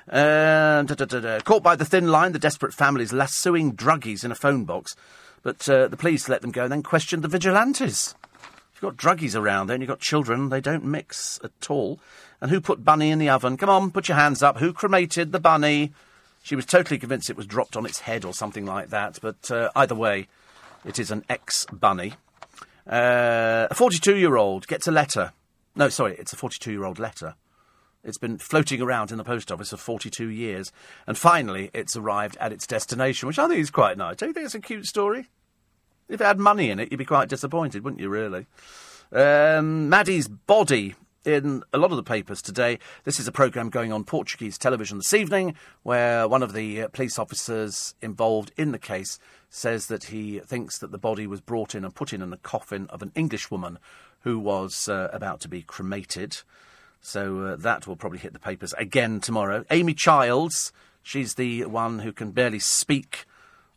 Uh, da, da, da, da. Caught by the thin line, the desperate families lassoing druggies in a phone box. But uh, the police let them go and then questioned the vigilantes. If you've got druggies around there and you've got children, they don't mix at all. And who put Bunny in the oven? Come on, put your hands up. Who cremated the bunny? She was totally convinced it was dropped on its head or something like that. But uh, either way, it is an ex-bunny. Uh, a forty-two-year-old gets a letter. No, sorry, it's a forty-two-year-old letter. It's been floating around in the post office for forty-two years. And finally, it's arrived at its destination, which I think is quite nice. Don't you think it's a cute story? If it had money in it, you'd be quite disappointed, wouldn't you, really? Um, Maddie's body in a lot of the papers today. This is a programme going on Portuguese television this evening where one of the uh, police officers involved in the case says that he thinks that the body was brought in and put in in a coffin of an Englishwoman who was uh, about to be cremated. So uh, that will probably hit the papers again tomorrow. Amy Childs, she's the one who can barely speak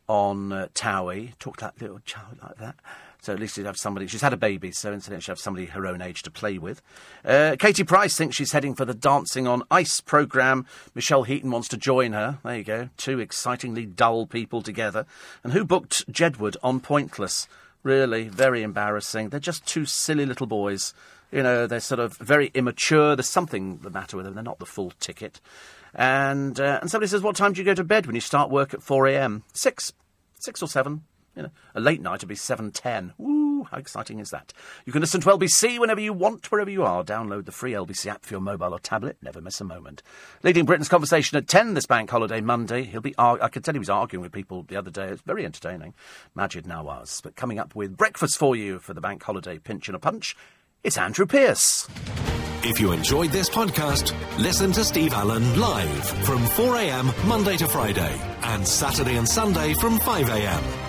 on uh, TOWIE, talk like little child like that. So at least she'd have somebody... She's had a baby, so incidentally she'd have somebody her own age to play with. Uh, Katie Price thinks she's heading for the Dancing on Ice programme. Michelle Heaton wants to join her. There you go. Two excitingly dull people together. And who booked Jedward on Pointless? Really, very embarrassing. They're just two silly little boys. You know, they're sort of very immature. There's something the matter with them. They're not the full ticket. And uh, and somebody says, what time do you go to bed when you start work at four a.m? Six. Six or seven. You know, a late night would be seven ten. Woo, how exciting is that? You can listen to L B C whenever you want, wherever you are. Download the free L B C app for your mobile or tablet. Never miss a moment. Leading Britain's conversation at ten this bank holiday Monday. He'll be. Arg- I could tell he was arguing with people the other day. It's very entertaining. Majid Nawaz. But coming up with breakfast for you for the bank holiday pinch and a punch, it's Andrew Pearce. If you enjoyed this podcast, listen to Steve Allen live from four a.m. Monday to Friday and Saturday and Sunday from five a.m.